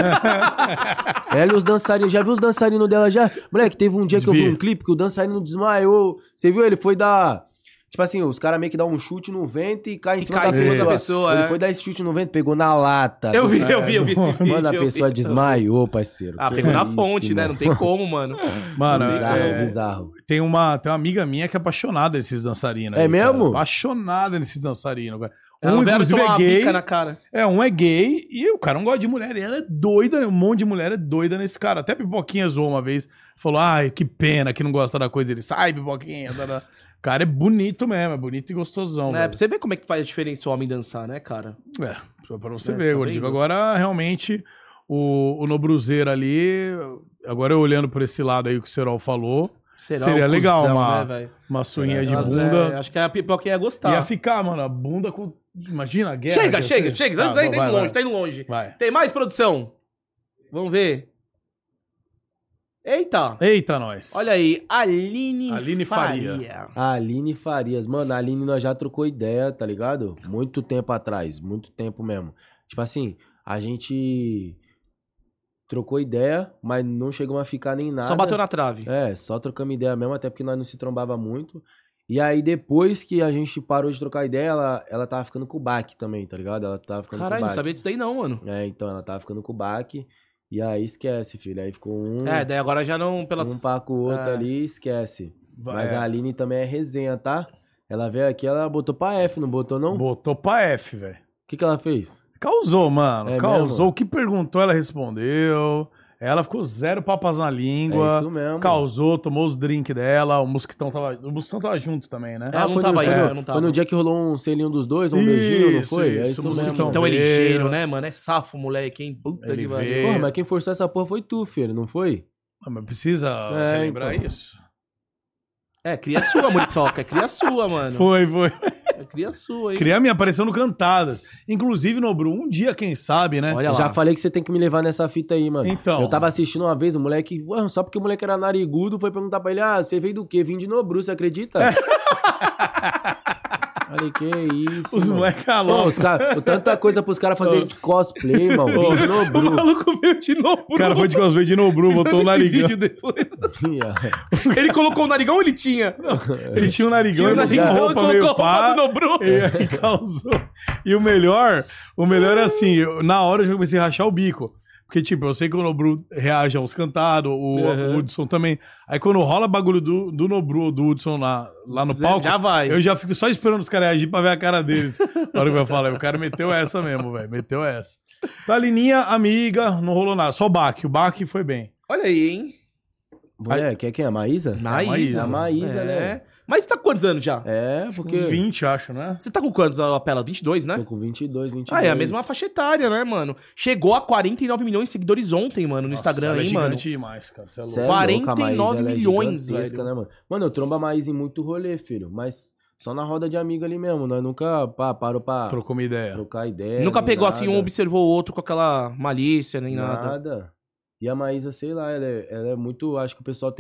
Ela e os dançarinos. Já viu os dançarinos dela já? Moleque, teve um dia que eu vi um clipe que o dançarino desmaiou. Você viu? Ele foi dar... Tipo assim, os caras meio que dão um chute no vento e caem em cima da pessoa. Ele foi dar esse chute no vento, pegou na lata. Eu vi esse vídeo. Mano, a pessoa desmaiou, parceiro. Ah, pegou na fonte, né? Não tem como, mano. Mano, bizarro. Tem uma amiga minha que é apaixonada nesses dançarinos. É mesmo? Apaixonada nesses dançarinos, cara. Um, inclusive, é gay. Pica na cara. Um é gay e o cara não gosta de mulher. E ela é doida, né? Um monte de mulher é doida nesse cara. Até Pipoquinha zoou uma vez. Falou, ai, que pena que não gosta da coisa. Ele sai, Pipoquinha, tá... Cara, é bonito mesmo, é bonito e gostosão. É, pra você ver como é que faz a diferença o homem dançar, né, cara? É, só pra você ver, Gordinho. Agora, realmente, o Nobruzeiro ali, agora eu olhando por esse lado aí que o Cerol falou, seria legal uma suinha de bunda. Acho que a Pipoquinha ia gostar. Ia ficar, mano, a bunda com... Imagina a guerra. Chega. Antes aí tá indo longe. Vai. Tem mais, produção? Vamos ver. Eita, nós. Olha aí, Aline Faria. Aline Farias. Mano, a Aline nós já trocou ideia, tá ligado? Muito tempo atrás, muito tempo mesmo. Tipo assim, a gente trocou ideia, mas não chegou a ficar nem nada. Só bateu na trave. É, só trocamos ideia mesmo, até porque nós não se trombava muito. E aí depois que a gente parou de trocar ideia, ela tava ficando com o Baque também, tá ligado? Ela tava ficando com o Baque. Caralho, não sabia disso daí não, mano. É, então, ela tava ficando com o Baque. E aí esquece, filho. Aí ficou um... É, daí agora já não... Pelas... Um pá com o outro ali, esquece. Vai. Mas a Aline também é resenha, tá? Ela veio aqui, ela botou pra F, não botou não? Botou pra F, velho. O que ela fez? Causou, mano. Causou. O que perguntou, ela respondeu. Ela ficou zero papas na língua. É isso mesmo. Causou, tomou os drinks dela. O Mosquitão tava junto também, né? Ela não tava aí, eu não tava. Foi no dia que rolou um selinho dos dois, um beijinho, não foi? Isso, Mosquitão. Então é ligeiro, né, mano? É safo, moleque, hein? Puta que pariu. Porra, mas quem forçou essa porra foi tu, filho, não foi? Ah, mas precisa relembrar isso. É, cria sua, Muriçoca. Cria sua, mano. Foi. Cria sua, hein? Cria minha aparição no Cantadas. Inclusive, Nobru, um dia, quem sabe, né? Olha lá. Já falei que você tem que me levar nessa fita aí, mano. Então. Eu tava assistindo uma vez, o moleque... Ué, só porque o moleque era narigudo, foi perguntar pra ele, você veio do quê? Vim de Nobru, você acredita? Olha, que isso, os moleques alô. Tanta coisa pros caras fazerem de cosplay, mano. Vim de Nobru. O maluco veio de Nobru. O cara foi de cosplay de Nobru, botou o narigão. Ele colocou o narigão ou ele tinha? Não, ele tinha o narigão, ele colocou meio pá, o roupa do Nobru. E causou. E o melhor é assim, na hora eu já comecei a rachar o bico. Porque, tipo, eu sei que o Nobru reage aos cantados, o Hudson também. Aí quando rola bagulho do Nobru ou do Hudson lá no palco, já vai. Eu já fico só esperando os caras reagirem pra ver a cara deles. Na hora que eu falo, o cara meteu essa mesmo, velho. Meteu essa. Da Lininha, amiga, não rolou nada. Só o Baque. O Baque foi bem. Olha aí, hein? Mulher, quem é? Maísa. A Maísa, né? Mas você tá com quantos anos já? É, porque... Uns 20, acho, né? Você tá com quantos, Apela? 22, né? Tô com 22. Ah, é a mesma faixa etária, né, mano? Chegou a 49 milhões de seguidores ontem, mano, no Instagram, ela é aí, mano. É demais, cara. Você é louco. 49 milhões, velho. Né, mano, eu trombo a Maísa em muito rolê, filho, mas... Só na roda de amigo ali mesmo, nós nunca parou pra... Trocou uma ideia. Trocar ideia. Nunca pegou nada. Assim, um observou o outro com aquela malícia, nem nada. Nada. E a Maísa, sei lá, ela é muito... Acho que o pessoal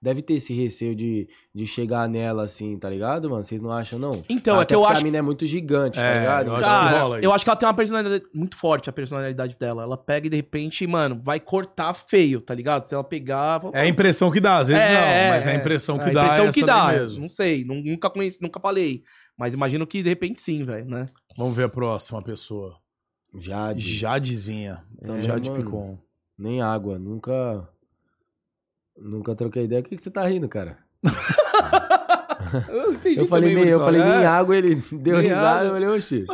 deve ter esse receio de chegar nela, assim, tá ligado, mano? Vocês não acham, não? Então, até é que eu acho... A mina é muito gigante, tá ligado? Eu acho que ela tem uma personalidade muito forte, a personalidade dela. Ela pega e, de repente, mano, vai cortar feio, tá ligado? Se ela pegar... É a impressão que dá, às vezes não, mas é a impressão que dá. É mesmo. Não sei, nunca conheci, nunca falei. Mas imagino que, de repente, sim, velho, né? Vamos ver a próxima pessoa. Jadezinha. Então, Jade Picon. Nem água, nunca troquei ideia. O que você tá rindo, cara? Eu falei nem água, ele deu nem risada, água. Eu falei, oxi.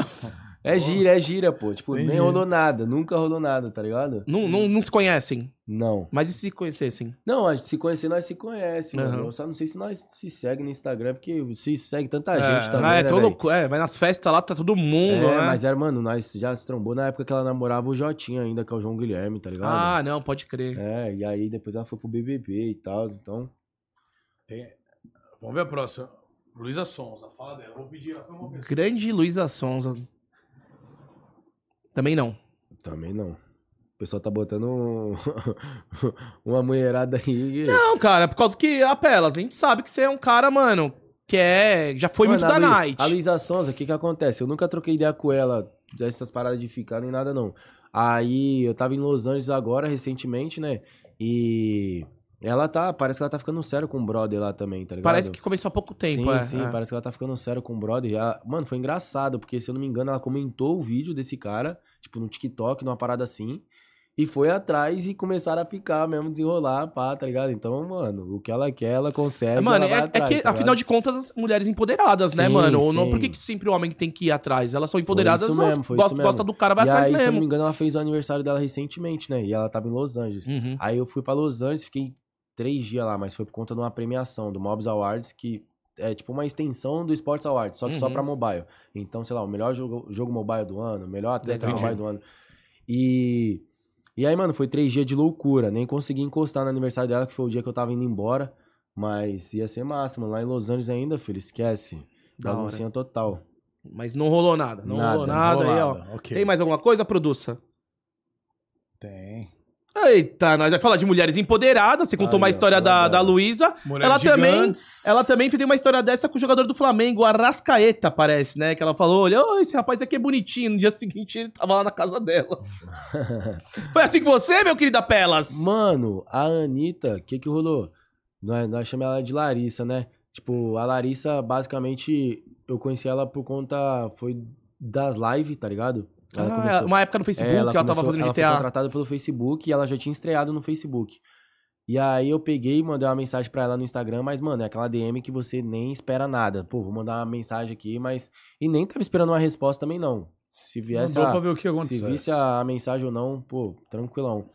É gira, pô. Tipo, nem rolou nada, nunca rolou nada, tá ligado? Não se conhecem? Não. Mas e se conhecessem? Não, a gente se conhecer, nós se conhecemos, mano. Eu só não sei se nós se segue no Instagram, porque se segue tanta gente também, né, velho? Vai nas festas lá, tá todo mundo, né? Mas era, mano, nós já se trombou na época que ela namorava o Jotinha ainda, que é o João Guilherme, tá ligado? Ah, não, pode crer. E aí depois ela foi pro BBB e tal, então... Vamos ver a próxima. Luísa Sonza, fala dela. Vou pedir pra uma pessoa. Grande Luísa Sonza. Também não. Também não. O pessoal tá botando uma mulherada aí. Não, cara, por causa que apela. A gente sabe que você é um cara, mano, que é... já foi, mano, muito da night. A Luísa Sonza, o que que acontece? Eu nunca troquei ideia com ela dessas paradas de ficar nem nada, não. Aí eu tava em Los Angeles agora, recentemente, né? E... ela tá, parece que ela tá ficando sério com o brother lá também, tá ligado? Parece que começou há pouco tempo, né? Sim, parece que ela tá ficando sério com o brother. Ela, mano, foi engraçado, porque se eu não me engano, ela comentou o vídeo desse cara, tipo, no TikTok, numa parada assim, e foi atrás e começaram a ficar mesmo, desenrolar, pá, tá ligado? Então, mano, o que ela quer, ela consegue, mano, ela vai atrás, é que, tá afinal de contas, mulheres empoderadas, sim, né, mano? Ou não, por que sempre o homem tem que ir atrás? Elas são empoderadas, elas gostam do cara, vai atrás aí, mesmo. Se eu não me engano, ela fez o aniversário dela recentemente, né? E ela tava em Los Angeles. Uhum. Aí eu fui pra Los Angeles, fiquei 3 dias lá, mas foi por conta de uma premiação do Mobs Awards, que é tipo uma extensão do Sports Awards, só que só pra mobile. Então, sei lá, o melhor jogo mobile do ano, o melhor atleta mobile do ano. E aí, mano, foi 3 dias de loucura. Nem consegui encostar no aniversário dela, que foi o dia que eu tava indo embora. Mas ia ser massa, mano. Lá em Los Angeles ainda, filho, esquece. Baguncinha total. Mas não rolou nada. Não rolou nada. Aí, ó. Okay. Tem mais alguma coisa, produça? Tem. Eita, nós vamos falar de mulheres empoderadas. Você contou uma história da Luísa. Ela também fez uma história dessa com o jogador do Flamengo, Arrascaeta, parece, né? Que ela falou, olha, esse rapaz aqui é bonitinho. No dia seguinte, ele tava lá na casa dela. Foi assim que você, meu querido Pelas? Mano, a Anitta, o que rolou? Nós chamamos ela de Larissa, né? Tipo, a Larissa, basicamente, eu conheci ela por conta... foi das lives, tá ligado? Ela começou, uma época no Facebook, ela tava fazendo GTA. Ela foi contratada pelo Facebook e ela já tinha estreado no Facebook. E aí eu peguei e mandei uma mensagem pra ela no Instagram, mas, mano, é aquela DM que você nem espera nada. Pô, vou mandar uma mensagem aqui, mas... e nem tava esperando uma resposta também, não. Se viesse pra ver o que aconteceu. Se visse a mensagem ou não, pô, tranquilão.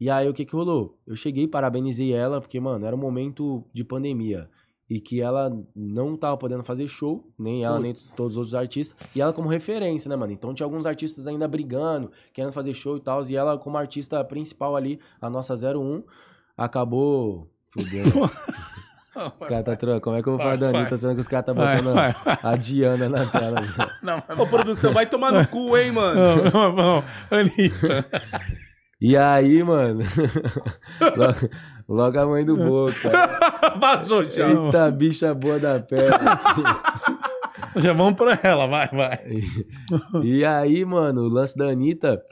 E aí o que rolou? Eu cheguei, parabenizei ela, porque, mano, era um momento de pandemia. E que ela não tava podendo fazer show, nem ela, nem todos os outros artistas. E ela como referência, né, mano? Então tinha alguns artistas ainda brigando, querendo fazer show e tal. E ela como artista principal ali, a nossa 01, acabou... fudendo. Os caras tá trocando. Como é que eu vou falar da Anitta, sendo que os caras tá botando a Diana na tela? Não, ô, produção, vai tomar no cu, hein, mano? Não, Anitta... E aí, mano, logo a mãe do Boca. Vazou, já. Eita, bicha boa da perna. Já vamos pra ela, vai. E aí, mano, o lance da Anitta,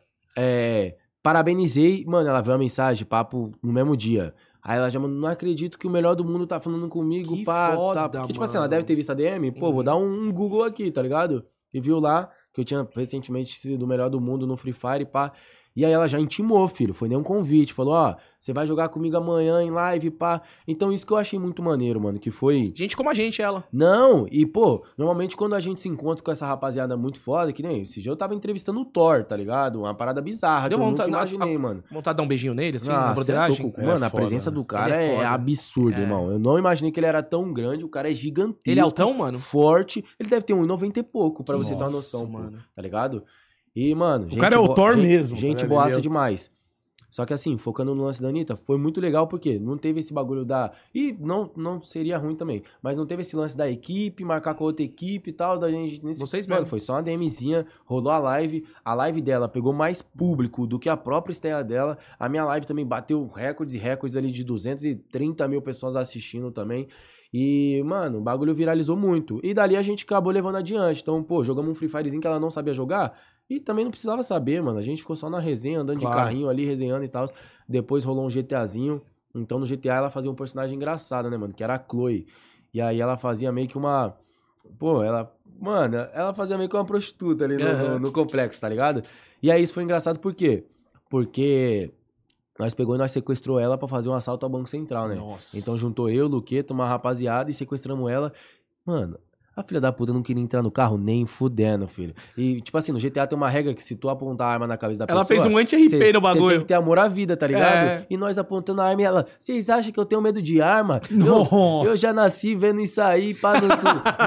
parabenizei. Mano, ela viu a mensagem, papo, no mesmo dia. Aí ela já mandou, não acredito que o melhor do mundo tá falando comigo, que pá. Foda, tá. Porque, mano, tipo assim, ela deve ter visto a DM. Pô, vou dar um Google aqui, tá ligado? E viu lá que eu tinha recentemente sido o melhor do mundo no Free Fire, pá. E aí ela já intimou, filho, foi nem um convite, falou, ó, você vai jogar comigo amanhã em live, pá. Então isso que eu achei muito maneiro, mano, que foi... gente como a gente, ela. Não, e pô, normalmente quando a gente se encontra com essa rapaziada muito foda, que nem esse dia eu tava entrevistando o Thor, tá ligado? Uma parada bizarra, eu nunca imaginei, mano. Vontade de dar um beijinho nele, assim, na broderagem? Mano, a presença do cara é absurda, irmão. Eu não imaginei que ele era tão grande, o cara é gigantesco. Ele é altão, mano? Forte, ele deve ter 1,90 e pouco, pra você ter uma noção, mano, tá ligado? E, mano... o cara é o Thor mesmo. Gente boaça demais. Só que assim, focando no lance da Anitta, foi muito legal porque não teve esse bagulho da... e não seria ruim também, mas não teve esse lance da equipe, marcar com a outra equipe e tal, da gente... vocês mesmo. Mano, foi só uma DMzinha, rolou a live. A live dela pegou mais público do que a própria estreia dela. A minha live também bateu recordes e recordes ali de 230 mil pessoas assistindo também. E, mano, o bagulho viralizou muito. E dali a gente acabou levando adiante. Então, pô, jogamos um Free Firezinho que ela não sabia jogar... e também não precisava saber, mano. A gente ficou só na resenha, andando de carrinho ali, resenhando e tal. Depois rolou um GTAzinho. Então, no GTA, ela fazia um personagem engraçado, né, mano? Que era a Chloe. E aí, ela fazia meio que uma... pô, ela... mano, ela fazia meio que uma prostituta ali no complexo, tá ligado? E aí, isso foi engraçado por quê? Porque... nós pegou e nós sequestrou ela pra fazer um assalto ao Banco Central, né? Nossa. Então, juntou eu, Luqueta, uma rapaziada e sequestramos ela. Mano... a filha da puta não queria entrar no carro nem fudendo, filho. E, tipo assim, no GTA tem uma regra que se tu apontar a arma na cabeça da pessoa... ela fez um anti-RP no bagulho. Você tem que ter amor à vida, tá ligado? E nós apontando a arma e ela... vocês acham que eu tenho medo de arma? Eu já nasci vendo isso aí, pá,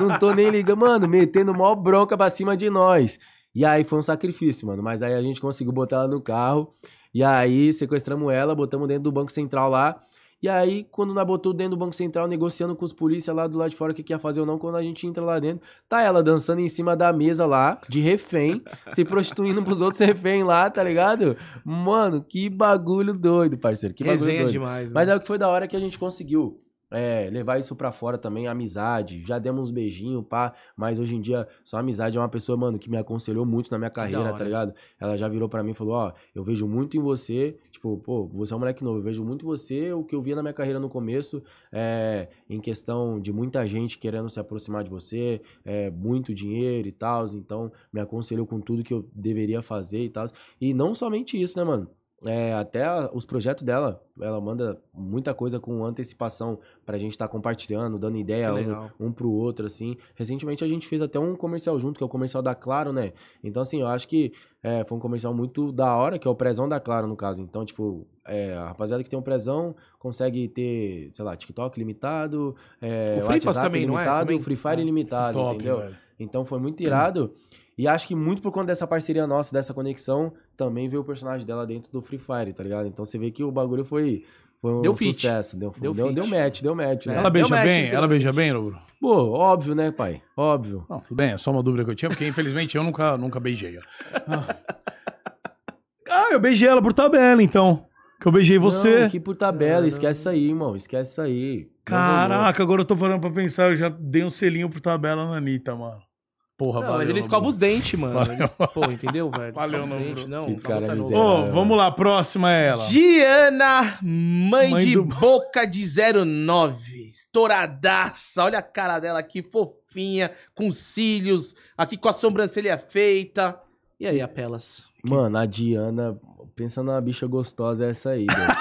não tô nem ligando. Mano, metendo mó bronca pra cima de nós. E aí foi um sacrifício, mano. Mas aí a gente conseguiu botar ela no carro. E aí sequestramos ela, botamos dentro do Banco Central lá. E aí, quando nós botou dentro do Banco Central, negociando com os polícia lá do lado de fora o que ia fazer ou não, quando a gente entra lá dentro, tá ela dançando em cima da mesa lá, de refém, se prostituindo pros outros refém lá, tá ligado? Mano, que bagulho doido, parceiro, que bagulho resenha doido. Demais, né? Mas é o que foi da hora que a gente conseguiu. É, levar isso pra fora também, amizade, já demos uns beijinhos, pá, mas hoje em dia só amizade. É uma pessoa, mano, que me aconselhou muito na minha carreira, tá ligado? Ela já virou pra mim e falou, ó, eu vejo muito em você, tipo, pô, você é um moleque novo, eu vejo muito em você, o que eu via na minha carreira no começo, em questão de muita gente querendo se aproximar de você, muito dinheiro e tal, então me aconselhou com tudo que eu deveria fazer e tal, e não somente isso, né, mano? Até os projetos dela, ela manda muita coisa com antecipação pra gente estar compartilhando, dando ideia um pro outro, assim. Recentemente a gente fez até um comercial junto, que é o comercial da Claro, né? Então, assim, eu acho que foi um comercial muito da hora, que é o Prezão da Claro, no caso. Então, tipo, a rapaziada que tem um Prezão consegue ter, sei lá, TikTok limitado, o Free Fire também, limitado, não é? Também... O Free Fire limitado, top, entendeu? Velho. Então, foi muito irado. E acho que muito por conta dessa parceria nossa, dessa conexão, também veio o personagem dela dentro do Free Fire, tá ligado? Então você vê que o bagulho foi um deu sucesso. Deu match, né? Ela beija bem, Nobru? Pô, óbvio, né, pai? Óbvio. Não, tudo bem, é só uma dúvida que eu tinha, porque infelizmente eu nunca beijei ela. Ah, eu beijei ela por tabela, então. Que eu beijei você. Não, aqui por tabela, esquece isso aí, irmão, esquece isso aí. Caraca, agora eu tô parando pra pensar, eu já dei um selinho por tabela na Anitta, mano. Porra, não, valeu, mas ele escova os dentes, mano. Eles, pô, entendeu, velho? Valeu, não. Vamos lá, próxima é ela. Diana, mãe de Boca de 09. Estouradaça. Olha a cara dela aqui, fofinha, com cílios, aqui com a sobrancelha feita. E aí, apelas? Mano, a Diana, pensa numa bicha gostosa essa aí, velho.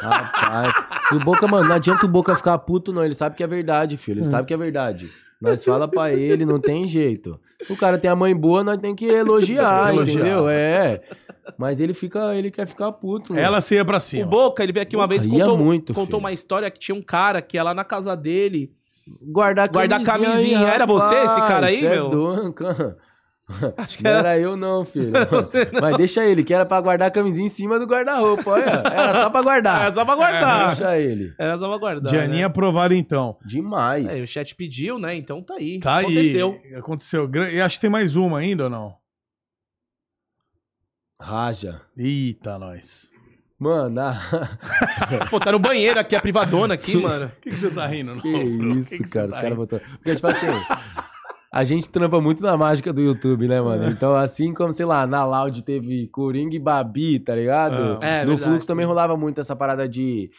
Rapaz. O Boca, mano, não adianta o Boca ficar puto, não. Ele sabe que é verdade, filho. Ele sabe que é verdade. Nós fala pra ele, não tem jeito. O cara tem a mãe boa, nós tem que elogiar, entendeu? Mas ele quer ficar puto. Mano. Ela se ia pra cima. O Boca, ele veio aqui uma vez e contou uma história que tinha um cara que ia lá na casa dele guardar camisinha. Aí, era você esse cara aí, meu? Acho que não era eu não, filho. Mas deixa ele, que era pra guardar a camisinha em cima do guarda-roupa, olha. Era só pra guardar. Deixa ele. Era só pra guardar. Dianinha aprovada, então. Demais. O chat pediu, né? Então tá aí. Aconteceu. E acho que tem mais uma ainda ou não? Raja. Eita, nós. Mano, Pô, tá no banheiro aqui, a privadona aqui, mano. Que você tá rindo? Não, que isso, que cara. Os caras botaram... Porque, tipo assim... A gente trampa muito na mágica do YouTube, né, mano? Então, assim como, sei lá, na Loud teve Coringa e Babi, tá ligado? No Fluxo também rolava muito essa parada de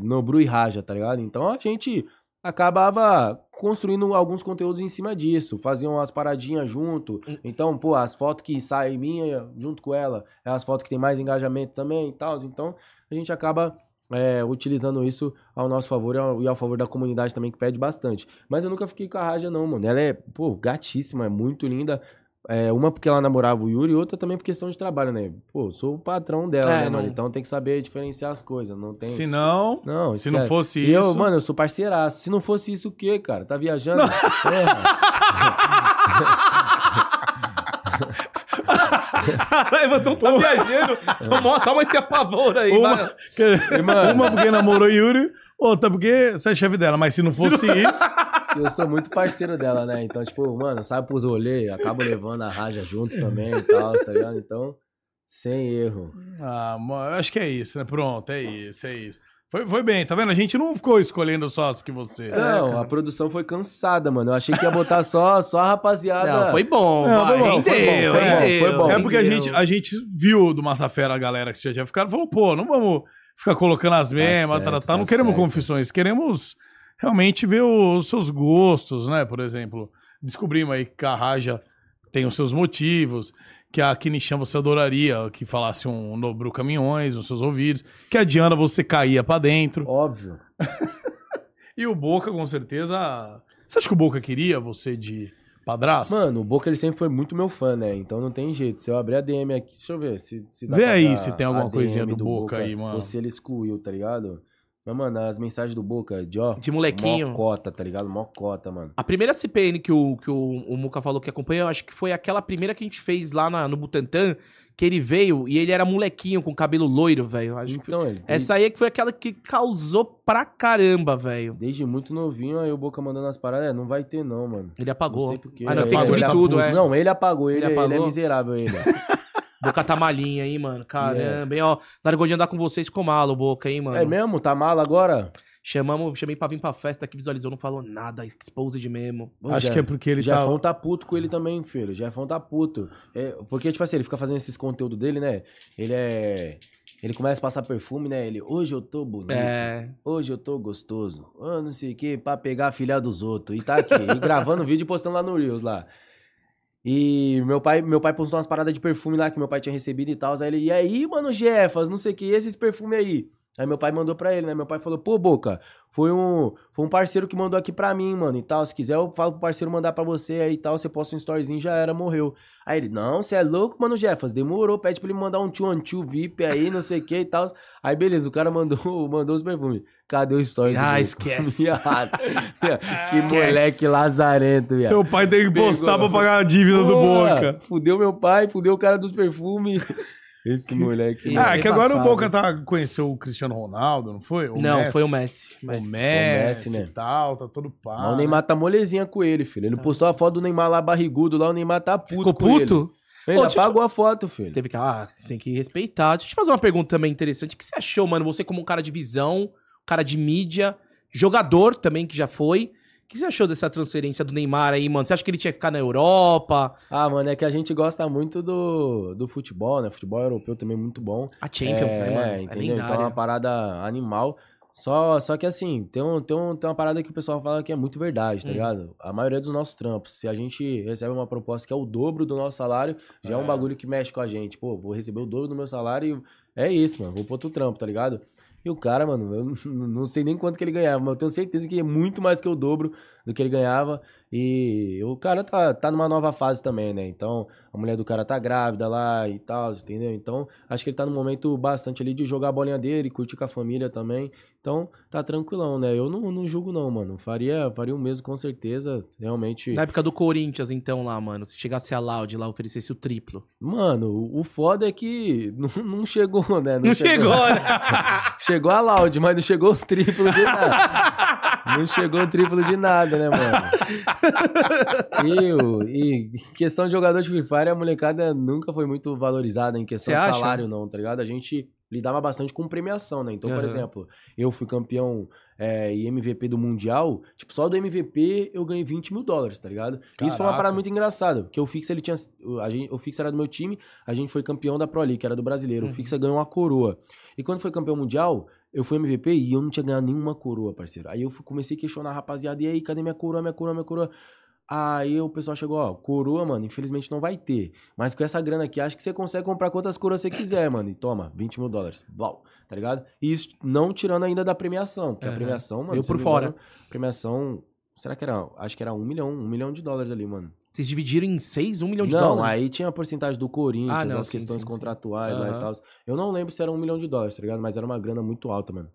Nobru e Raja, tá ligado? Então, a gente acabava construindo alguns conteúdos em cima disso. Faziam as paradinhas junto. Então, pô, as fotos que saem minha junto com ela, é as fotos que tem mais engajamento também e tal. Então, a gente acaba... utilizando isso ao nosso favor e ao favor da comunidade também, que pede bastante. Mas eu nunca fiquei com a Raja, não, mano. Ela é, pô, gatíssima, é muito linda. Uma porque ela namorava o Yuri e outra também por questão de trabalho, né? Pô, sou o patrão dela, né, mano? Então tem que saber diferenciar as coisas. Não tem... Se não... Não, se não fosse isso... Mano, eu sou parceiraço. Se não fosse isso, o quê, cara? Tá viajando? Levantou, tá viajando. Toma esse apavoro aí, Uma porque namorou Yuri, outra porque você é chefe dela. Mas se não fosse isso... Eu sou muito parceiro dela, né? Então, tipo, mano, sai pros rolês, acabo levando a Raja junto também e tal, tá ligado? Então, sem erro. Ah, mano, eu acho que é isso, né? Pronto, é isso. Foi bem, tá vendo? A gente não ficou escolhendo só as que você... Não, a produção foi cansada, mano. Eu achei que ia botar só a rapaziada... Não, foi bom, foi bom. É porque a gente viu do Mazzafera a galera que já tinha ficado e falou, pô, não vamos ficar colocando as mesmas, não queremos confissões, queremos realmente ver os seus gostos, né? Por exemplo, descobrimos aí que a Raja tem os seus motivos... Que a Kinichan você adoraria que falasse um Nobru Caminhões nos seus ouvidos. Que a Diana você caía pra dentro. Óbvio. E o Boca, com certeza... Você acha que o Boca queria você de padrasto? Mano, o Boca ele sempre foi muito meu fã, né? Então não tem jeito. Se eu abrir a DM aqui... Deixa eu ver se dá. Vê aí se tem alguma coisinha do Boca aí, mano. Ou se ele excluiu, tá ligado? Mas, mano, as mensagens do Boca de molequinho. Mocota, tá ligado? Mocota, mano. A primeira CPN que o Muca falou que acompanha, eu acho que foi aquela primeira que a gente fez lá no Butantã, que ele veio e ele era molequinho com cabelo loiro, velho. Então, ele... Essa aí que foi aquela que causou pra caramba, velho. Desde muito novinho, aí o Boca mandando as paradas, não vai ter não, mano. Ele apagou. Não sei porque, não, tem que subir tudo, é. Não, ele apagou, ele é miserável, ele. Boca tá malinha, hein, mano. Caramba, hein, ó. Largou de andar com vocês, ficou malo, Boca, hein, mano. É mesmo? Tá malo agora? Chamei pra vir pra festa, que visualizou, não falou nada, exposed mesmo. Acho que é porque ele tá... Jefão tá puto com ele também, filho. Jefão tá puto. É, porque, tipo assim, ele fica fazendo esses conteúdos dele, né? Ele começa a passar perfume, né? Ele, hoje eu tô bonito, hoje eu tô gostoso, eu não sei o que, pra pegar a filha dos outros. E tá aqui, e gravando vídeo e postando lá no Reels, lá. E meu pai postou umas paradas de perfume lá, que meu pai tinha recebido e tal. Aí ele, e aí, mano, Jefas, não sei o que, esses perfumes aí? Aí meu pai mandou pra ele, né? Meu pai falou, pô, Boca, foi um parceiro que mandou aqui pra mim, mano, e tal. Se quiser, eu falo pro parceiro mandar pra você aí e tal. Você posta um storyzinho, já era, morreu. Aí ele, não, você é louco, mano, Jefas, demorou. Pede pra ele mandar um tio VIP aí, não sei o que e tal. Aí, beleza, o cara mandou os perfumes. Cadê o story? Ah, esquece. Esse moleque lazarento, viado. Teu pai tem que postar pra pagar a dívida do Boca. Fudeu meu pai, fudeu o cara dos perfumes. Esse moleque... Ah, que agora passado. O Boca conheceu o Cristiano Ronaldo, não foi? Foi o Messi. O Messi né? E tal, tá todo pá. Mas o Neymar tá molezinha com ele, filho. Ele postou a foto do Neymar lá, barrigudo lá, o Neymar tá puto. Ficou com puto? Ele apagou a foto, filho. Teve que... Ah, tem que respeitar. Deixa eu te fazer uma pergunta também interessante. O que você achou, mano? Você como um cara de visão, cara de mídia, jogador também que já foi... O que você achou dessa transferência do Neymar aí, mano? Você acha que ele tinha que ficar na Europa? Ah, mano, é que a gente gosta muito do futebol, né? Futebol europeu também é muito bom. A Champions, né, mano? Entendeu? Então é uma parada animal. Só que assim, tem uma parada que o pessoal fala que é muito verdade, tá ligado? A maioria dos nossos trampos, se a gente recebe uma proposta que é o dobro do nosso salário, já é um bagulho que mexe com a gente. Pô, vou receber o dobro do meu salário e é isso, mano. Vou pro outro trampo, tá ligado? E o cara, mano, eu não sei nem quanto que ele ganhava, mas eu tenho certeza que é muito mais que o dobro do que ele ganhava. E o cara tá numa nova fase também, né? Então, a mulher do cara tá grávida lá e tal, entendeu? Então, acho que ele tá num momento bastante ali de jogar a bolinha dele, curtir com a família também. Então, tá tranquilão, né? Eu não julgo não, mano. Faria o mesmo com certeza, realmente. Na época do Corinthians, então, lá, mano, se chegasse a Laude lá, oferecesse o triplo. Mano, o foda é que não chegou, né? Não chegou, né? Chegou a Laude, mas não chegou o triplo de nada. Não chegou o triplo de nada, né, mano? E questão de jogador de Free Fire, a molecada nunca foi muito valorizada em questão de salário, não, tá ligado? A gente lidava bastante com premiação, né? Então, por exemplo, eu fui campeão e MVP do Mundial, tipo, só do MVP eu ganhei $20 mil, tá ligado? Caraca. Isso foi uma parada muito engraçada, porque o Fix, ele tinha... O Fix era do meu time, a gente foi campeão da Pro League, que era do brasileiro. O Fixa ganhou uma coroa. E quando foi campeão mundial, eu fui MVP e eu não tinha ganhado nenhuma coroa, parceiro. Aí eu comecei a questionar a rapaziada, e aí, cadê minha coroa, minha coroa, minha coroa? Aí o pessoal chegou, ó, coroa, mano, infelizmente não vai ter. Mas com essa grana aqui, acho que você consegue comprar quantas coroas você quiser, mano. E toma, $20 mil. Blau, tá ligado? E isso não tirando ainda da premiação. Porque a premiação, mano... Eu por fora. Engano, premiação, será que era... Acho que era $1 milhão de dólares ali, mano. Vocês dividiram em 6, $1 milhão? Não, aí tinha a porcentagem do Corinthians, as questões contratuais lá e tal. Eu não lembro se era $1 milhão, tá ligado? Mas era uma grana muito alta, mano.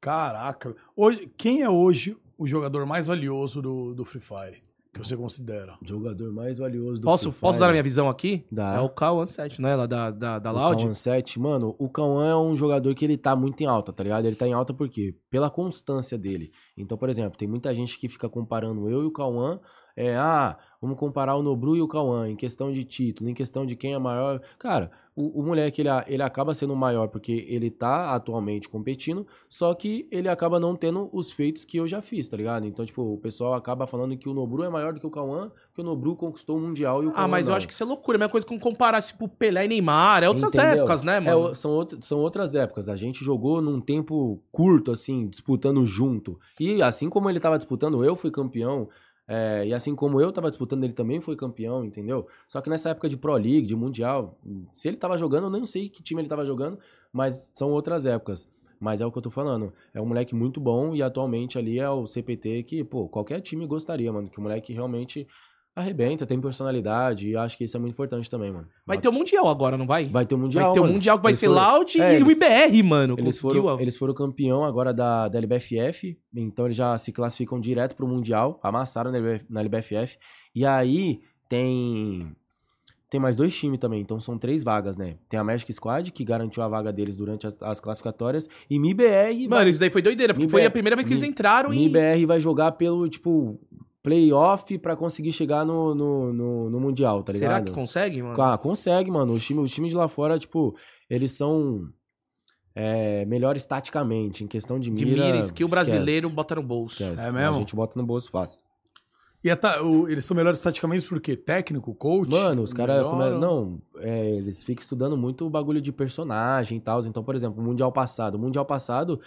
Caraca. Hoje, quem é hoje o jogador mais valioso do Free Fire? Que você considera? Jogador mais valioso do Free Fire. Posso dar a minha visão aqui? Dá. É o Cauã 7, né? Lá da Loud. O Cauã 7, mano, o Cauã é um jogador que ele tá muito em alta, tá ligado? Ele tá em alta por quê? Pela constância dele. Então, por exemplo, tem muita gente que fica comparando eu e o Cauã. Vamos comparar o Nobru e o Cauã em questão de título, em questão de quem é maior. Cara, o moleque, ele acaba sendo maior porque ele tá atualmente competindo, só que ele acaba não tendo os feitos que eu já fiz, tá ligado? Então, tipo, o pessoal acaba falando que o Nobru é maior do que o Cauã, porque o Nobru conquistou o Mundial e o Cauã mas não. Eu acho que isso é loucura. A mesma coisa com comparar, tipo, Pelé e Neymar. É outras épocas, né, mano? São outras épocas. A gente jogou num tempo curto, assim, disputando junto. E assim como ele tava disputando, eu fui campeão. E assim como eu tava disputando, ele também foi campeão, entendeu? Só que nessa época de Pro League, de Mundial, se ele tava jogando, eu nem sei que time ele tava jogando, mas são outras épocas. Mas é o que eu tô falando. É um moleque muito bom e atualmente ali é o CPT que, pô, qualquer time gostaria, mano, que o moleque realmente arrebenta, tem personalidade e acho que isso é muito importante também, mano. Vai ter o Mundial agora, não vai? Vai ter o Mundial, o Mundial que vai ser Loud e o IBR, mano. Eles foram campeão agora da LBFF, então eles já se classificam direto pro Mundial, amassaram na LBFF. E aí tem... Tem mais dois times também, então são três vagas, né? Tem a Magic Squad, que garantiu a vaga deles durante as classificatórias, e MIBR... Mano, isso daí foi doideira, porque foi a primeira vez que eles entraram e... MIBR vai jogar pelo, tipo, playoff pra conseguir chegar no Mundial, tá ligado? Será que consegue, mano? Claro, consegue, mano. Os times de lá fora, tipo, eles são... melhores taticamente, em questão de mira... que o brasileiro bota no bolso. Esquece. É mesmo? A gente bota no bolso fácil. E eles são melhores taticamente por quê? Técnico, coach? Mano, os caras... eles ficam estudando muito o bagulho de personagem e tal. Então, por exemplo, o Mundial passado...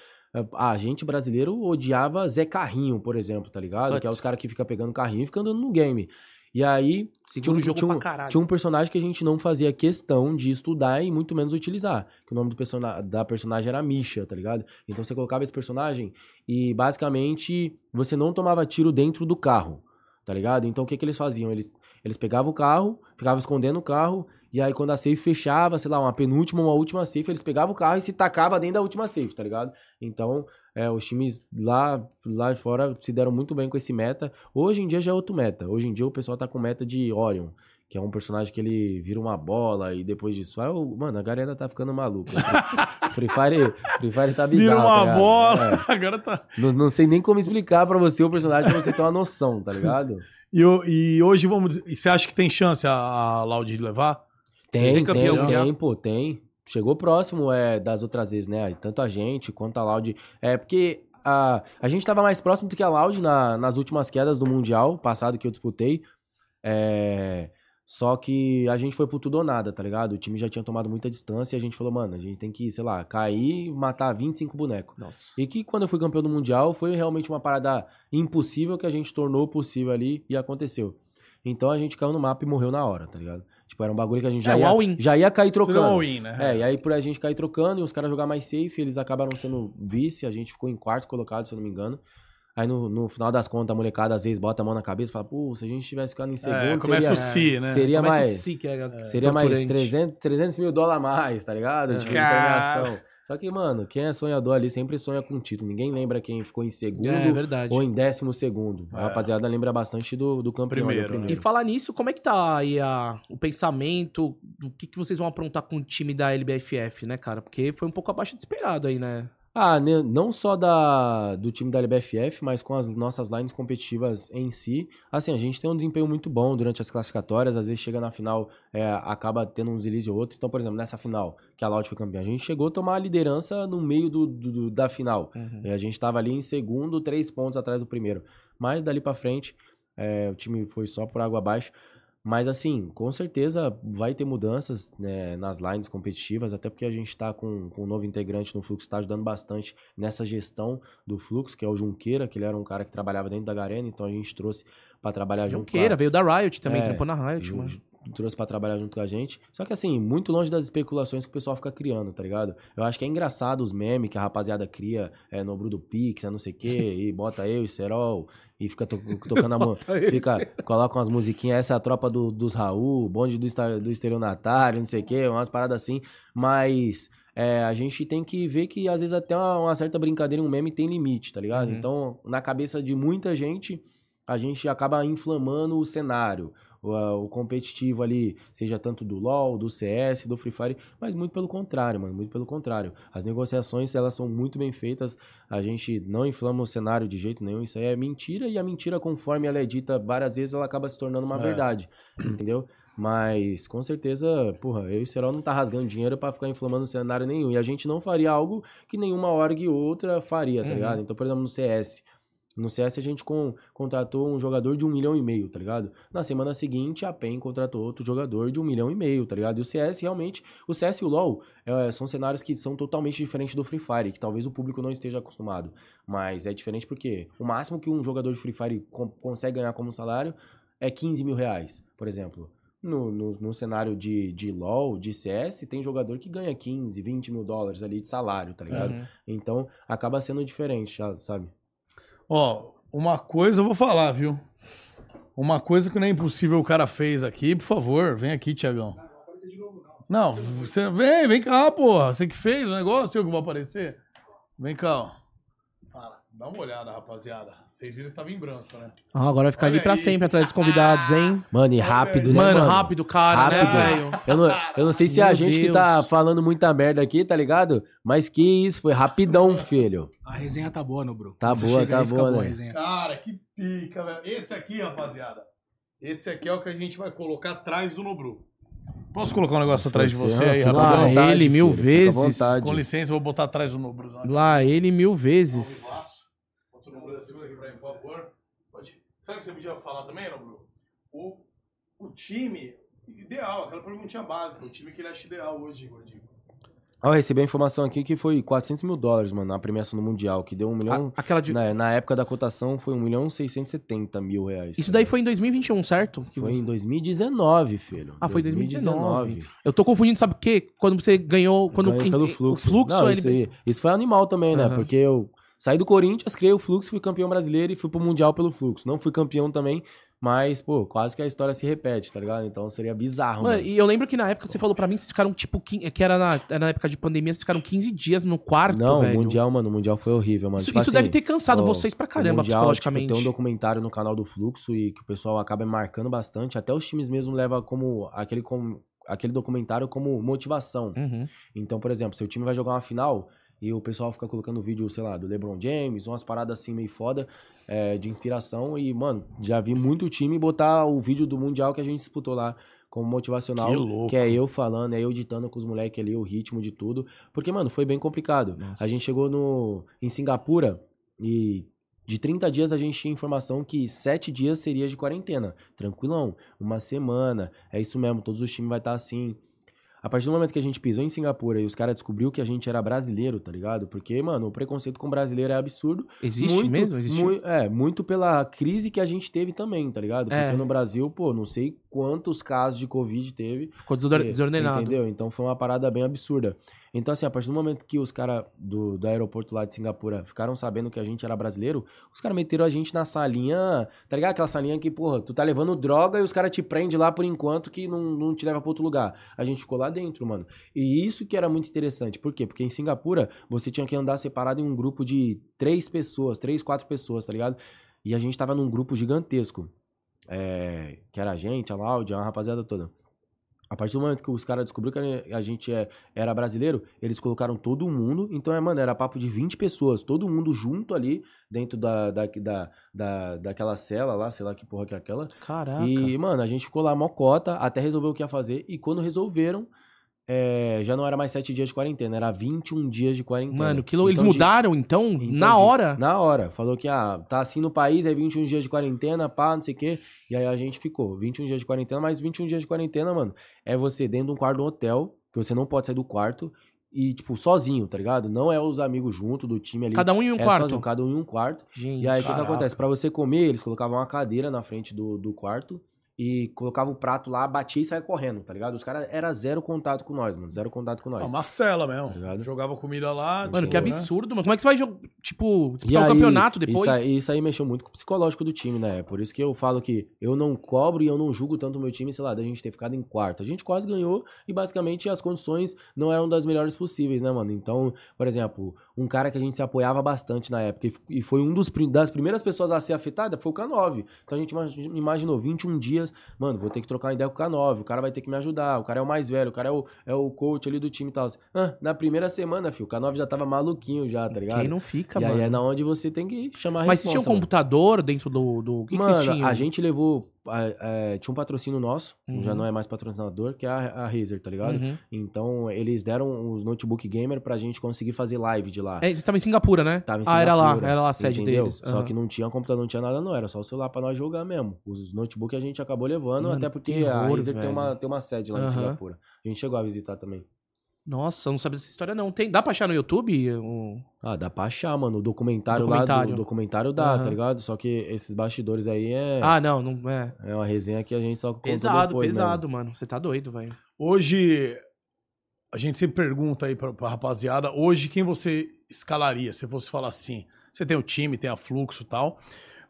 A gente brasileiro odiava Zé Carrinho, por exemplo, tá ligado? Que é os caras que ficam pegando carrinho e ficam andando no game. E aí, tinha um personagem que a gente não fazia questão de estudar e muito menos utilizar. Que o nome da personagem era Misha, tá ligado? Então você colocava esse personagem e basicamente você não tomava tiro dentro do carro, tá ligado? Então o que eles faziam? Eles pegavam o carro, ficavam escondendo o carro, e aí quando a safe fechava, sei lá, uma penúltima ou uma última safe, eles pegavam o carro e se tacavam dentro da última safe, tá ligado? Então... os times lá fora se deram muito bem com esse meta. Hoje em dia já é outro meta. Hoje em dia o pessoal tá com meta de Orion, que é um personagem que ele vira uma bola e depois disso... Mano, a Garena tá ficando maluca. Free Fire tá bizarro. Vira uma bola, agora tá... Não sei nem como explicar pra você o personagem, pra você ter uma noção, tá ligado? E hoje vamos dizer... Você acha que tem chance a Loud de levar? Tem. Chegou próximo das outras vezes, né? Tanto a gente quanto a Loud. Porque a gente tava mais próximo do que a Loud nas últimas quedas do Mundial passado que eu disputei. Só que a gente foi pro tudo ou nada, tá ligado? O time já tinha tomado muita distância e a gente falou, mano, a gente tem que, sei lá, cair e matar 25 bonecos. Nossa. E que quando eu fui campeão do Mundial foi realmente uma parada impossível que a gente tornou possível ali e aconteceu. Então a gente caiu no mapa e morreu na hora, tá ligado? Tipo, era um bagulho que a gente já ia cair trocando. Seria um all-in, né? E aí por a gente cair trocando e os caras jogar mais safe, eles acabaram sendo vice, a gente ficou em quarto colocado, se eu não me engano. Aí no final das contas, a molecada às vezes bota a mão na cabeça e fala, pô, se a gente tivesse ficado em segundo, seria mais 300 mil dólares a mais, tá ligado? Tipo, interrogação. Só que, mano, quem é sonhador ali sempre sonha com título. Ninguém lembra quem ficou em segundo ou em 12º. A rapaziada lembra bastante do campeão. Primeiro. E falar nisso, como é que tá aí o pensamento do que vocês vão aprontar com o time da LBFF, né, cara? Porque foi um pouco abaixo do esperado aí, né? Não só do time da LBFF, mas com as nossas lines competitivas em si. Assim, a gente tem um desempenho muito bom durante as classificatórias, às vezes chega na final, acaba tendo um deslize ou outro. Então, por exemplo, nessa final que a Loud foi campeã, a gente chegou a tomar a liderança no meio da final. Uhum. A gente estava ali em segundo, 3 pontos atrás do primeiro. Mas dali pra frente, o time foi só por água abaixo. Mas assim, com certeza vai ter mudanças, né, nas lines competitivas, até porque a gente está com um novo integrante no Fluxo, está ajudando bastante nessa gestão do Fluxo, que é o Junqueira, que ele era um cara que trabalhava dentro da Garena, então a gente trouxe para trabalhar junto. Junqueira veio da Riot também, trampou na Riot, mano. Trouxe pra trabalhar junto com a gente. Só que assim, muito longe das especulações que o pessoal fica criando, tá ligado? Eu acho que é engraçado os memes que a rapaziada cria, Nobru do Pix, não sei o quê, e bota eu e Cerol, e fica tocando a mão. Coloca umas musiquinhas, essa é a tropa dos Raul, bonde do estelionatário, não sei o quê, umas paradas assim. Mas a gente tem que ver que às vezes até uma certa brincadeira, um meme tem limite, tá ligado? Uhum. Então, na cabeça de muita gente, a gente acaba inflamando o cenário. O competitivo ali, seja tanto do LoL, do CS, do Free Fire, mas muito pelo contrário, mano, muito pelo contrário. As negociações, elas são muito bem feitas, a gente não inflama o cenário de jeito nenhum, isso aí é mentira, e a mentira, conforme ela é dita várias vezes, ela acaba se tornando uma verdade, entendeu? Mas, com certeza, porra, eu e o Cerol não tá rasgando dinheiro pra ficar inflamando cenário nenhum, e a gente não faria algo que nenhuma org outra faria, tá ligado? Então, por exemplo, no CS a gente contratou um jogador de 1,5 milhão, tá ligado? Na semana seguinte, a PEN contratou outro jogador de 1,5 milhão, tá ligado? E o CS e o LoL são cenários que são totalmente diferentes do Free Fire, que talvez o público não esteja acostumado. Mas é diferente porque o máximo que um jogador de Free Fire consegue ganhar como salário é 15 mil reais, por exemplo. No cenário de LoL, de CS, tem jogador que ganha 15, 20 mil dólares ali de salário, tá ligado? Uhum. Então, acaba sendo diferente, sabe? Ó, uma coisa eu vou falar, viu? Uma coisa que não é impossível o cara fez aqui, por favor, vem aqui, Tiagão. Não, não aparece de novo, não. Não, você vem cá, porra. Você que fez o negócio, eu que vou aparecer. Vem cá, ó. Fala. Dá uma olhada, rapaziada. Vocês viram que tava em branco, né? Ah, agora vai ficar ali pra sempre atrás dos convidados, hein? Mano, e rápido, né, mano? Rápido, cara, rápido, né, velho? Eu não sei se é a gente que tá falando muita merda aqui, tá ligado? Mas que isso, foi rapidão, filho. A resenha tá boa, Nobru. Tá boa, né? Cara, que pica, velho. Esse aqui, rapaziada, esse aqui é o que a gente vai colocar atrás do Nobru. Posso colocar um negócio atrás de você aí, rapidão? Lá vontade, ele mil filho, vezes. Com licença, eu vou botar atrás do Nobru. Lá ele mil vezes. Sabe o que você podia falar também, Nobru? O time ideal, aquela perguntinha básica, o time que ele acha ideal hoje, Gordinho. Ah, eu recebi a informação aqui que foi $400 mil, mano, na premiação do Mundial, que deu 1 milhão... Na época da cotação foi R$1.670.000. Isso daí foi em 2021, certo? Foi em 2019, filho. Ah, foi em 2019. Eu tô confundindo, sabe o quê? Quando você ganhou... Ganhei pelo Fluxo. O Fluxo... Não, isso foi animal também, né? Uhum. Porque eu saí do Corinthians, criei o Fluxo, fui campeão brasileiro e fui pro Mundial pelo Fluxo. Não fui campeão também... Mas, pô, quase que a história se repete, tá ligado? Então seria bizarro, mano. E eu lembro que na época você falou pra mim que vocês ficaram, tipo, que era na época de pandemia, vocês ficaram 15 dias no quarto, velho. Não, o Mundial, mano, o Mundial foi horrível, mano. Isso, tipo isso assim, deve ter cansado vocês pra caramba, Mundial, psicologicamente. Tipo, tem um documentário no canal do Fluxo e que o pessoal acaba marcando bastante. Até os times mesmo levam aquele documentário como motivação. Uhum. Então, por exemplo, seu time vai jogar uma final... E o pessoal fica colocando vídeo, sei lá, do LeBron James, umas paradas assim meio foda, de inspiração. E, mano, já vi muito time botar o vídeo do Mundial que a gente disputou lá como motivacional. Que louco. Que é eu falando, eu ditando com os moleques ali, o ritmo de tudo. Porque, mano, foi bem complicado. Nossa. A gente chegou em Singapura e... De 30 dias a gente tinha informação que 7 dias seria de quarentena. Tranquilão, uma semana, é isso mesmo, todos os times vai estar assim... A partir do momento que a gente pisou em Singapura e os caras descobriu que a gente era brasileiro, tá ligado? Porque, mano, o preconceito com brasileiro é absurdo. Existe muito, mesmo? Existe? Muito pela crise que a gente teve também, tá ligado? Porque no Brasil, pô, não sei quantos casos de Covid teve. Ficou desordenado. Entendeu? Então foi uma parada bem absurda. Então, assim, a partir do momento que os caras do aeroporto lá de Singapura ficaram sabendo que a gente era brasileiro, os caras meteram a gente na salinha, tá ligado? Aquela salinha que, porra, tu tá levando droga e os caras te prendem lá por enquanto que não te leva pra outro lugar. A gente ficou lá dentro, mano. E isso que era muito interessante. Por quê? Porque em Singapura, você tinha que andar separado em um grupo de 3, 4 pessoas, tá ligado? E a gente tava num grupo gigantesco. Que era a gente, a Laudia, a rapaziada toda. A partir do momento que os caras descobriram que a gente era brasileiro, eles colocaram todo mundo. Então, mano, era papo de 20 pessoas. Todo mundo junto ali, dentro daquela cela lá, sei lá que porra que é aquela. Caraca. E, mano, a gente ficou lá mocota até resolver o que ia fazer. E quando resolveram, já não era mais 7 dias de quarentena, era 21 dias de quarentena. Mano, que louco. Então, eles mudaram, então na hora? Na hora. Falou que, tá assim no país, 21 dias de quarentena, pá, não sei o quê. E aí a gente ficou. 21 dias de quarentena, mas 21 dias de quarentena, mano, é você dentro de um quarto do hotel, que você não pode sair do quarto, e, tipo, sozinho, tá ligado? Não é os amigos junto do time ali. Cada um em um quarto? Sozinho, cada um em um quarto. Gente, e aí o que acontece? Pra você comer, eles colocavam uma cadeira na frente do quarto, e colocava o prato lá, batia e saia correndo, tá ligado? Os caras eram zero contato com nós, mano. Zero contato com nós. Uma cela mesmo. Tá jogava comida lá. Mano, que absurdo, né? Mano. Como é que você vai jogar, tipo, disputar o campeonato depois? Isso aí mexeu muito com o psicológico do time, né? Por isso que eu falo que eu não cobro e eu não julgo tanto o meu time, sei lá, da gente ter ficado em quarto. A gente quase ganhou e basicamente as condições não eram das melhores possíveis, né, mano? Então, por exemplo, um cara que a gente se apoiava bastante na época e foi um das primeiras pessoas a ser afetada foi o K9. Então a gente imaginou 21 dias mano, vou ter que trocar uma ideia com o K9, o cara vai ter que me ajudar, o cara é o mais velho, o cara é o coach ali do time e tal. Na primeira semana, filho, o K9 já tava maluquinho já, tá ligado? Quem não fica, mano. E aí é na onde você tem que chamar a resposta. Mas tinha um computador dentro do... O que vocês tinham? A gente levou... tinha um patrocínio nosso, já não é mais patrocinador, que é a Razer, tá ligado? Uhum. Então, eles deram os notebook gamer pra gente conseguir fazer live de lá. Você tava em Singapura, né? Tava em Singapura. Era lá a sede deles. Uhum. Só que não tinha computador, não tinha nada, não. Era só o celular pra nós jogar mesmo. Os notebook a gente acabou levando, até porque a Razer tem uma sede lá em Singapura. A gente chegou a visitar também. Nossa, eu não sabia dessa história, não. Dá pra achar no YouTube? Dá pra achar, mano. O documentário. Lá documentário dá, tá ligado? Só que esses bastidores aí é... não é. É uma resenha que a gente só conta depois, mano. Você tá doido, velho. Hoje, a gente sempre pergunta aí pra rapaziada, hoje quem você escalaria? Se fosse falar assim, você tem o time, tem a Fluxo e tal,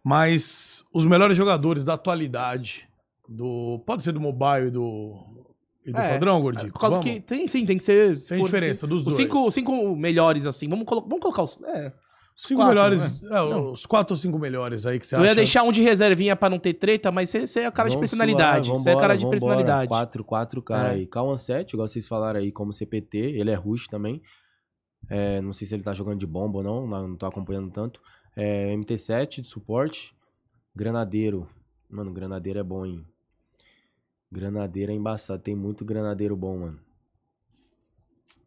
mas os melhores jogadores da atualidade, pode ser do mobile e do... E do padrão, Gordinho? Por causa que tem que ser... Tem diferença dos dois. Os cinco melhores, assim. Vamos colocar os Melhores. Né? É, os 4 ou 5 melhores aí que você acha. Eu ia deixar um de reservinha pra não ter treta, mas você é o cara de personalidade. Você é o cara de personalidade. 4 cara aí. K1 7, igual vocês falaram aí, como CPT, ele é rush também. É, não sei se ele tá jogando de bomba ou não, não tô acompanhando tanto. É, MT7 de suporte. Granadeiro. Mano, granadeiro é bom, hein? Granadeiro é embaçado. Tem muito granadeiro bom, mano.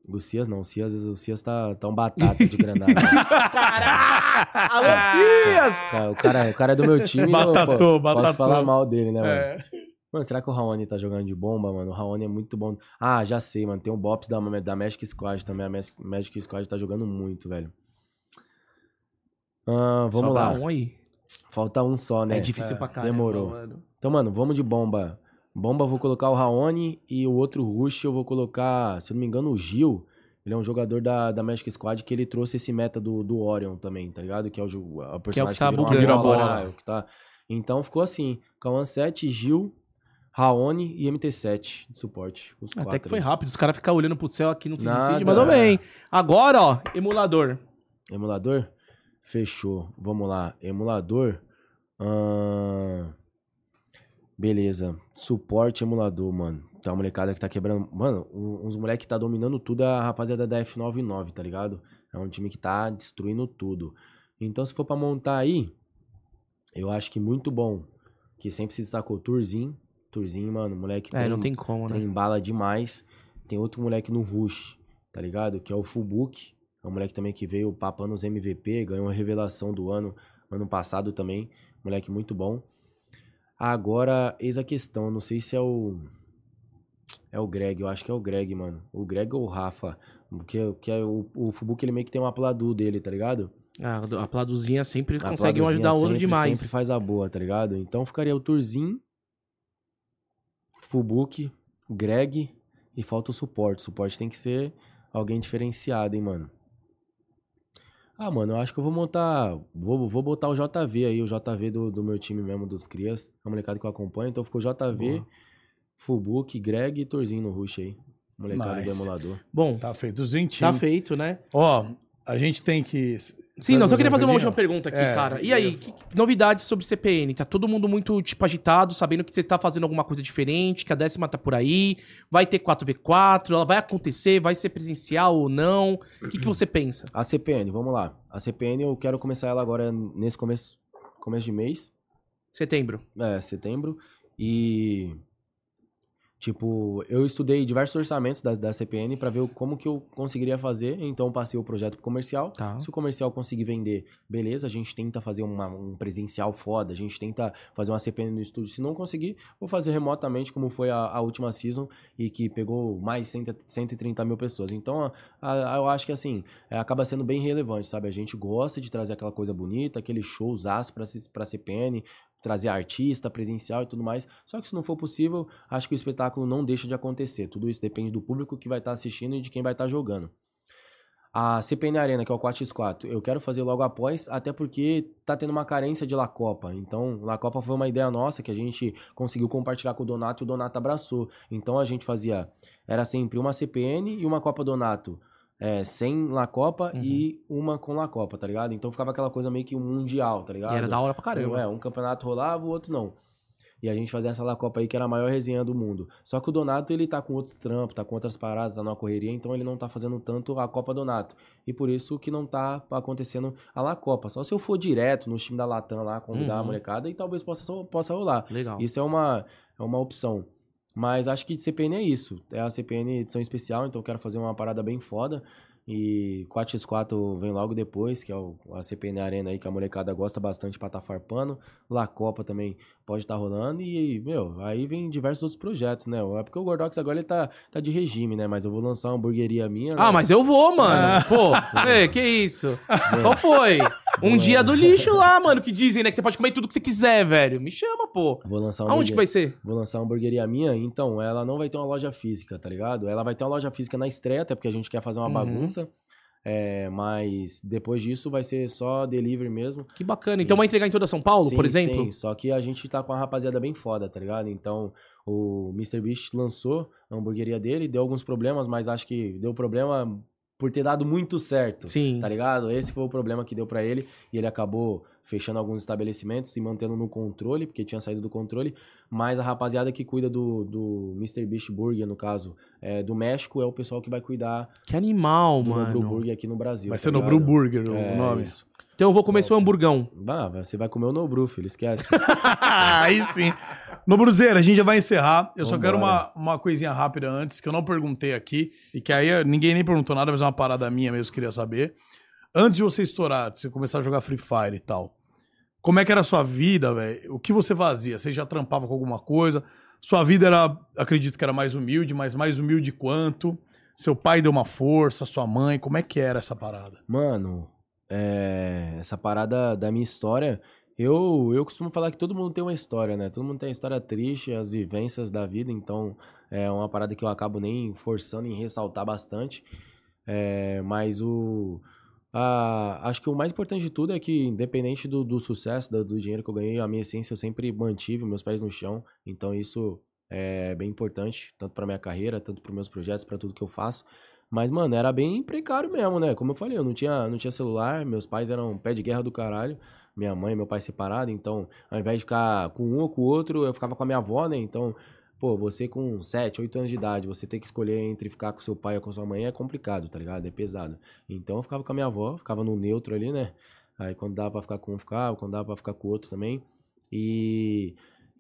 O Cias não, o Cias tá um batata de granada. Caraca! Alô, Cias! O cara é do meu time, batatou, batatou. Posso falar mal dele, né, mano? Mano, será que o Raoni tá jogando de bomba, mano? O Raoni é muito bom. Ah, já sei, mano. Tem o Bops da Magic Squad também. A Magic Squad tá jogando muito, velho. Ah, vamos lá. Falta um aí. Falta um só, né? É difícil pra caramba. Demorou. Mano. Então, mano, vamos de bomba. Bomba eu vou colocar o Raoni e o outro Rush eu vou colocar, se eu não me engano, o Gil. Ele é um jogador da Magic Squad que ele trouxe esse meta do Orion também, tá ligado? Que é o personagem que é o que tá bugando agora. Então ficou assim, Kawan 7, Gil, Raoni e MT7 de suporte. Os 4, até que foi rápido, os caras ficaram olhando pro céu aqui, não se decide, mas bem. Agora, ó, emulador. Emulador? Fechou. Vamos lá, emulador. Beleza. Suporte emulador, mano. Tem uma molecada que tá quebrando... Mano, uns moleques que tá dominando tudo, a rapaziada da F99, tá ligado? É um time que tá destruindo tudo. Então, se for pra montar aí, eu acho que muito bom. Que sempre se destacou o Turzinho. Turzinho, mano, moleque... não tem como, né? Tem bala demais. Tem outro moleque no Rush, tá ligado? Que é o Fubuki. É um moleque também que veio papando os MVP, ganhou a revelação do ano passado também. Moleque muito bom. Agora, eis a questão, não sei se é o Greg, eu acho que é o Greg, mano. O Greg ou o Rafa, porque o Fubuki, ele meio que tem um apladu dele, tá ligado? Ah, a apladuzinha sempre consegue ajudar o outro demais. Sempre faz a boa, tá ligado? Então ficaria o Turzinho, Fubuki, Greg e falta o suporte. O suporte tem que ser alguém diferenciado, hein, mano? Ah, mano, eu acho que eu vou montar... Vou botar o JV aí, o JV do meu time mesmo, dos crias. É um molecado que eu acompanho, então ficou JV, Fubuki, Greg e Torzinho no rush aí. Molecado do emulador. Bom, tá feito os 20. Tá feito, né? Ó, a gente tem que... Sim, não, só queria fazer uma última pergunta aqui, cara. E aí, novidades sobre CPN? Tá todo mundo muito, tipo, agitado, sabendo que você tá fazendo alguma coisa diferente, que a 10ª tá por aí, vai ter 4v4, ela vai acontecer, vai ser presencial ou não? O que você pensa? A CPN, vamos lá. A CPN, eu quero começar ela agora nesse começo de mês. Setembro. É, setembro. E... Tipo, eu estudei diversos orçamentos da CPN pra ver como que eu conseguiria fazer. Então, passei o projeto pro comercial. Tá. Se o comercial conseguir vender, beleza. A gente tenta fazer um presencial foda. A gente tenta fazer uma CPN no estúdio. Se não conseguir, vou fazer remotamente, como foi a última season. E que pegou mais 130 mil pessoas. Então, eu acho que assim, acaba sendo bem relevante, sabe? A gente gosta de trazer aquela coisa bonita, aquele showzaço pra CPN. Trazer artista, presencial e tudo mais. Só que se não for possível, acho que o espetáculo não deixa de acontecer. Tudo isso depende do público que vai estar assistindo e de quem vai estar jogando. A CPN Arena, que é o 4x4, eu quero fazer logo após, até porque tá tendo uma carência de La Copa. Então, La Copa foi uma ideia nossa que a gente conseguiu compartilhar com o Donato e o Donato abraçou. Então, a gente fazia... Era sempre uma CPN e uma Copa Donato. Sem La Copa e uma com La Copa, tá ligado? Então ficava aquela coisa meio que mundial, tá ligado? E era da hora pra caramba. Um campeonato rolava, o outro não. E a gente fazia essa La Copa aí, que era a maior resenha do mundo. Só que o Donato, ele tá com outro trampo, tá com outras paradas, tá numa correria, então ele não tá fazendo tanto a Copa Donato. E por isso que não tá acontecendo a La Copa. Só se eu for direto no time da Latam lá, convidar a molecada, e talvez possa rolar. Legal. Isso é uma opção. Mas acho que CPN é isso. É a CPN edição especial, então eu quero fazer uma parada bem foda. E 4x4 vem logo depois, que é a CPN Arena aí, que a molecada gosta bastante pra tá farpando. La Copa também pode tá rolando. E, meu, aí vem diversos outros projetos, né? É porque o Gordox agora ele tá de regime, né? Mas eu vou lançar uma hamburgueria minha. Ah, né? Mas eu vou, mano. Pô, que isso? É. Qual foi? Um dia do lixo lá, mano, que dizem, né? Que você pode comer tudo que você quiser, velho. Me chama, pô. Vou lançar aonde que vai ser? Vou lançar uma hamburgueria minha. Então, ela não vai ter uma loja física, tá ligado? Ela vai ter uma loja física na estreia, até porque a gente quer fazer uma bagunça. Mas depois disso vai ser só delivery mesmo. Que bacana. Então vai entregar em toda São Paulo, por exemplo? Sim, só que a gente tá com uma rapaziada bem foda, tá ligado? Então... O MrBeast lançou a hamburgueria dele, deu alguns problemas, mas acho que deu problema por ter dado muito certo. Sim. Tá ligado? Esse foi o problema que deu pra ele. E ele acabou fechando alguns estabelecimentos, se mantendo no controle, porque tinha saído do controle. Mas a rapaziada que cuida do Mr. Beast Burger, no caso, do México, é o pessoal que vai cuidar... Que animal, do mano. Do Nobru Burger aqui no Brasil. Vai ser tá Nobru Burger o nome. Isso. Então eu vou comer seu hamburgão. Ah, você vai comer o Nobru, filho, esquece. Aí sim. Nobruzeira, a gente já vai encerrar. Eu só quero uma coisinha rápida antes, que eu não perguntei aqui, e que aí ninguém nem perguntou nada, mas é uma parada minha mesmo que queria saber. Antes de você estourar, de você começar a jogar Free Fire e tal, como é que era a sua vida, velho? O que você fazia? Você já trampava com alguma coisa? Sua vida era, acredito que era mais humilde, mas mais humilde quanto? Seu pai deu uma força, sua mãe, como é que era essa parada? Mano... essa parada da minha história, eu costumo falar que todo mundo tem uma história, né? Todo mundo tem uma história triste, as vivências da vida, então é uma parada que eu acabo nem forçando em ressaltar bastante. Mas acho que o mais importante de tudo é que, independente do sucesso, do dinheiro que eu ganhei, a minha essência eu sempre mantive, meus pés no chão, então isso é bem importante, tanto pra minha carreira, tanto pros meus projetos, pra tudo que eu faço. Mas, mano, era bem precário mesmo, né? Como eu falei, eu não tinha celular, meus pais eram pé de guerra do caralho, minha mãe e meu pai separados, então, ao invés de ficar com um ou com o outro, eu ficava com a minha avó, né? Então, pô, você com 7, 8 anos de idade, você tem que escolher entre ficar com seu pai ou com sua mãe é complicado, tá ligado? É pesado. Então, eu ficava com a minha avó, ficava no neutro ali, né? Aí, quando dava pra ficar com um, ficava, quando dava pra ficar com o outro também.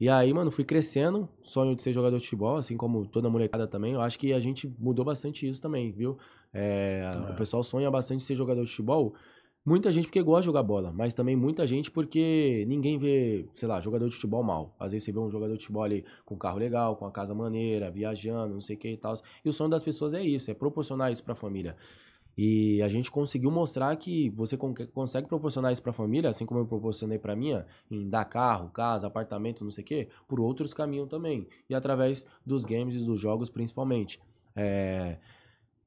E aí, mano, fui crescendo, sonho de ser jogador de futebol, assim como toda molecada também. Eu acho que a gente mudou bastante isso também, viu? O pessoal sonha bastante ser jogador de futebol. Muita gente porque gosta de jogar bola, mas também muita gente porque ninguém vê, sei lá, jogador de futebol mal. Às vezes você vê um jogador de futebol ali com um carro legal, com uma casa maneira, viajando, não sei o que e tal. E o sonho das pessoas é isso, é proporcionar isso pra família. E a gente conseguiu mostrar que você consegue proporcionar isso pra família, assim como eu proporcionei pra minha, em dar carro, casa, apartamento, não sei o quê, por outros caminhos também. E através dos games e dos jogos, principalmente.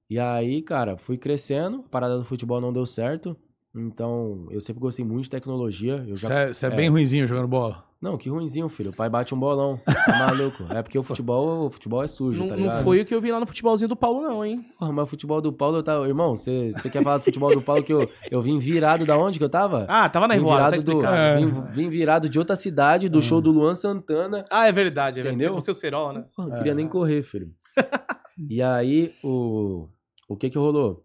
E aí, cara, fui crescendo, a parada do futebol não deu certo. Então, eu sempre gostei muito de tecnologia. Você é bem ruinzinho jogando bola? Não, que ruinzinho, filho. O pai bate um bolão. Tá maluco. É porque o futebol é sujo, tá ligado? Não foi o que eu vi lá no futebolzinho do Paulo, não, hein? Porra, mas o futebol do Paulo, eu tava... Irmão, você quer falar do futebol do Paulo que eu vim virado da onde que eu tava? Ah, tava na Rivoada, tá explicado. Vim virado de outra cidade, do show do Luan Santana. Ah, é verdade. Entendeu? Você é o seu Cerol, né? Porra, não queria nem correr, filho. E aí, o que rolou?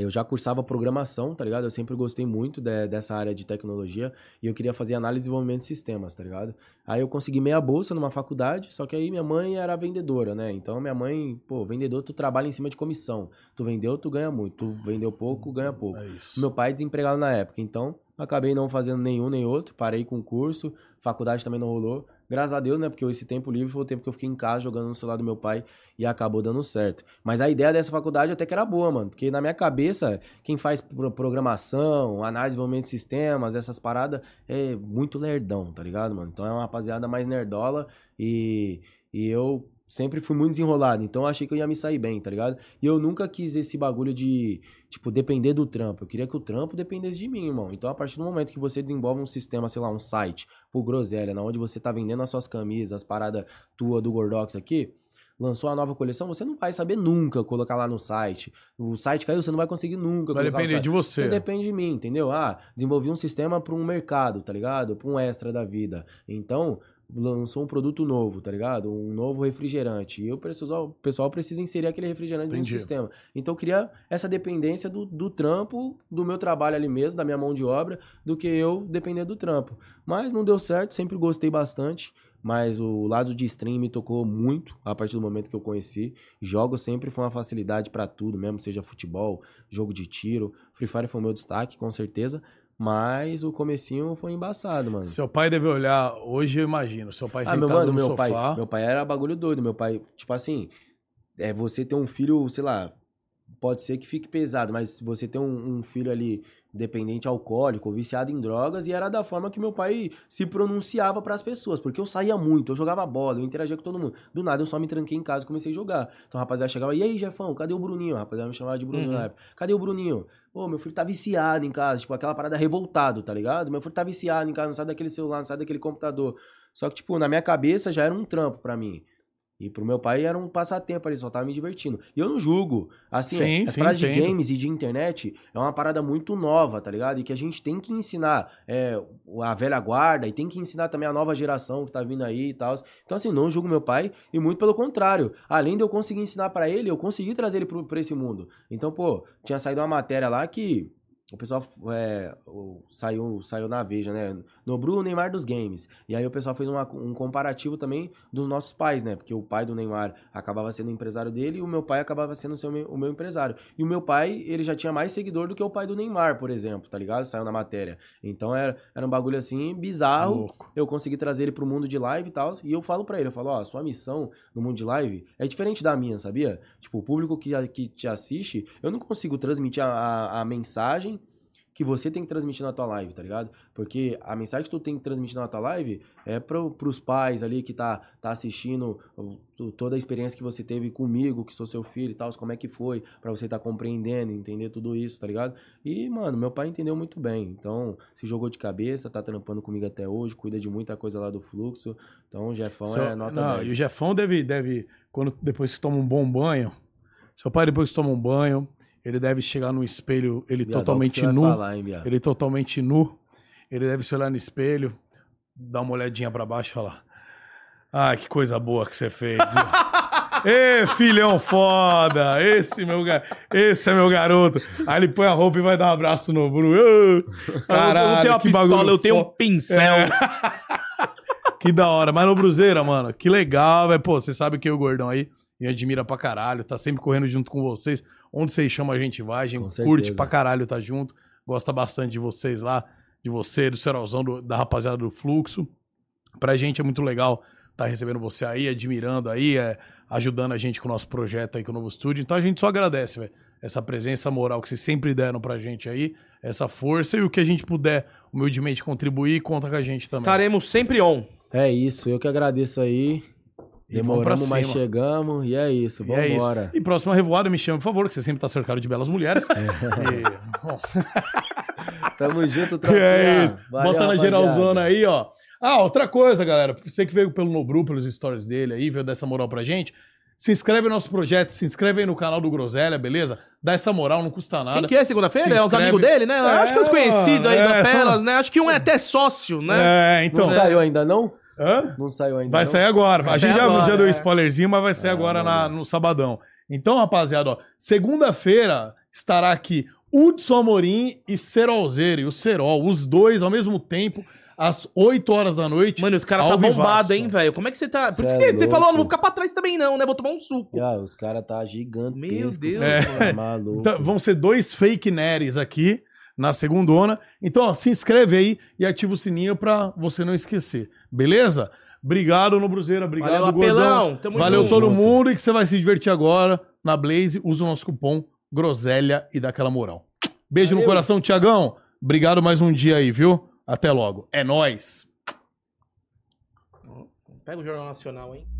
Eu já cursava programação, tá ligado? Eu sempre gostei muito dessa área de tecnologia e eu queria fazer análise e desenvolvimento de sistemas, tá ligado? Aí eu consegui meia bolsa numa faculdade, só que aí minha mãe era vendedora, né? Então minha mãe, pô, vendedor, tu trabalha em cima de comissão. Tu vendeu, tu ganha muito. Tu vendeu pouco, ganha pouco. É isso. Meu pai desempregado na época, então acabei não fazendo nenhum nem outro, parei com o curso, faculdade também não rolou. Graças a Deus, né? Porque esse tempo livre foi o tempo que eu fiquei em casa jogando no celular do meu pai e acabou dando certo. Mas a ideia dessa faculdade até que era boa, mano. Porque na minha cabeça, quem faz programação, análise e desenvolvimento de sistemas, essas paradas, é muito nerdão, tá ligado, mano? Então é uma rapaziada mais nerdola e eu sempre fui muito desenrolado. Então eu achei que eu ia me sair bem, tá ligado? E eu nunca quis esse bagulho de, tipo, depender do trampo. Eu queria que o trampo dependesse de mim, irmão. Então, a partir do momento que você desenvolve um sistema, sei lá, um site, pro Groselha, na onde você tá vendendo as suas camisas, as paradas tua do Gordox aqui, lançou a nova coleção, você não vai saber nunca colocar lá no site. O site caiu, você não vai conseguir nunca colocar. Vai depender de você. Você depende de mim, entendeu? Ah, desenvolvi um sistema pra um mercado, tá ligado? Pra um extra da vida. Então... lançou um produto novo, tá ligado? Um novo refrigerante. E o pessoal precisa inserir aquele refrigerante no sistema. Então eu queria essa dependência do trampo, do meu trabalho ali mesmo, da minha mão de obra, do que eu depender do trampo. Mas não deu certo, sempre gostei bastante. Mas o lado de stream me tocou muito a partir do momento que eu conheci. Jogo sempre foi uma facilidade pra tudo mesmo, seja futebol, jogo de tiro. Free Fire foi o meu destaque, com certeza. Mas o comecinho foi embaçado, mano. Seu pai deve olhar, hoje eu imagino, seu pai sentado no sofá. Meu pai era bagulho doido, meu pai, tipo assim, você ter um filho, sei lá, pode ser que fique pesado, mas você ter um filho ali dependente alcoólico, viciado em drogas, e era da forma que meu pai se pronunciava pras pessoas, porque eu saía muito, eu jogava bola, eu interagia com todo mundo. Do nada eu só me tranquei em casa e comecei a jogar. Então a rapaziada chegava, e aí, Jefão, cadê o Bruninho? A rapaziada me chamava de Bruno na época. Cadê o Bruninho? Pô, meu filho tá viciado em casa, tipo, aquela parada revoltado, tá ligado? Meu filho tá viciado em casa, não sai daquele celular, não sai daquele computador. Só que, tipo, na minha cabeça já era um trampo pra mim. E pro meu pai era um passatempo, ele só tava me divertindo. E eu não julgo. Assim, essa parada de games e de internet é uma parada muito nova, tá ligado? E que a gente tem que ensinar a velha guarda e tem que ensinar também a nova geração que tá vindo aí e tal. Então, assim, não julgo meu pai e muito pelo contrário. Além de eu conseguir ensinar pra ele, eu consegui trazer ele pra esse mundo. Então, pô, tinha saído uma matéria lá que... O pessoal saiu na Veja, né? Nobru, o Neymar dos games. E aí o pessoal fez um comparativo também dos nossos pais, né? Porque o pai do Neymar acabava sendo o empresário dele e o meu pai acabava sendo o meu empresário. E o meu pai, ele já tinha mais seguidor do que o pai do Neymar, por exemplo, tá ligado? Saiu na matéria. Então era um bagulho assim, bizarro. Louco. Eu consegui trazer ele pro mundo de live e tal. E eu falo pra ele, eu falo, ó, sua missão no mundo de live é diferente da minha, sabia? Tipo, o público que te assiste, eu não consigo transmitir a mensagem que você tem que transmitir na tua live, tá ligado? Porque a mensagem que tu tem que transmitir na tua live é pros pais ali que tá assistindo toda a experiência que você teve comigo, que sou seu filho e tal, como é que foi, pra você tá compreendendo, entender tudo isso, tá ligado? E, mano, meu pai entendeu muito bem, então se jogou de cabeça, tá trampando comigo até hoje, cuida de muita coisa lá do Fluxo, então o Jefão é nota 10. Não, e o Jefão deve depois que toma um bom banho, seu pai depois que toma um banho, ele deve chegar no espelho, ele Biadão, totalmente nu, falar, hein, ele totalmente nu, ele deve se olhar no espelho, dar uma olhadinha pra baixo e falar, ah, que coisa boa que você fez. Ê, filhão foda, esse é meu garoto. Aí ele põe a roupa e vai dar um abraço no Bruno. Caralho, eu não tenho uma pistola, eu tenho um pincel. Que da hora, mas no Bruzeira, mano, que legal, velho. Pô, você sabe que eu e o Gordão aí me admira pra caralho, tá sempre correndo junto com vocês. Onde vocês chamam a gente vai, a gente curte pra caralho, tá junto. Gosta bastante de vocês lá, de você, do Cerolzão, da rapaziada do Fluxo. Pra gente é muito legal tá recebendo você aí, admirando aí, ajudando a gente com o nosso projeto aí, com o novo estúdio. Então a gente só agradece, velho, essa presença moral que vocês sempre deram pra gente aí, essa força e o que a gente puder humildemente contribuir, conta com a gente também. Estaremos sempre on. É isso, eu que agradeço aí. Demoramos, mas chegamos. E é isso, vamos embora. E próxima revoada, me chama, por favor, que você sempre tá cercado de belas mulheres. Tamo junto, tranquilo. É isso. Valeu, bota na geralzona aí, ó. Ah, outra coisa, galera. Você que veio pelo Nobru, pelos stories dele aí, veio dessa moral pra gente, se inscreve no nosso projeto, se inscreve aí no canal do Groselha, beleza? Dá essa moral, não custa nada. Quem que é segunda-feira? É uns amigos dele, né? Acho que é uns conhecidos aí da Pelas, né? Acho que um é até sócio, né? É, então. Não saiu ainda, não? Hã? Não saiu ainda. Vai sair agora. A gente já deu spoilerzinho, mas vai sair agora no sabadão. Então, rapaziada, ó, segunda-feira estará aqui Hudson Amorim e Cerolzeira, e o Cerol, os dois ao mesmo tempo, às 8 horas da noite. Mano, os caras tá bombado, hein, velho? Como é que você tá? Por isso que você falou, não vou ficar pra trás também não, né? Vou tomar um suco. Ah, os caras tá gigantesco. Meu Deus, cara, maluco. Então, vão ser dois fake nerds aqui na segundona. Então, ó, se inscreve aí e ativa o sininho pra você não esquecer. Beleza? Obrigado, Nobruzeira. Obrigado, valeu, Gordão. Valeu todo mundo e que você vai se divertir agora na Blaze. Usa o nosso cupom Groselha e dá aquela moral. Beijo no coração, Tiagão. Obrigado mais um dia aí, viu? Até logo. É nóis. Pega o Jornal Nacional, hein?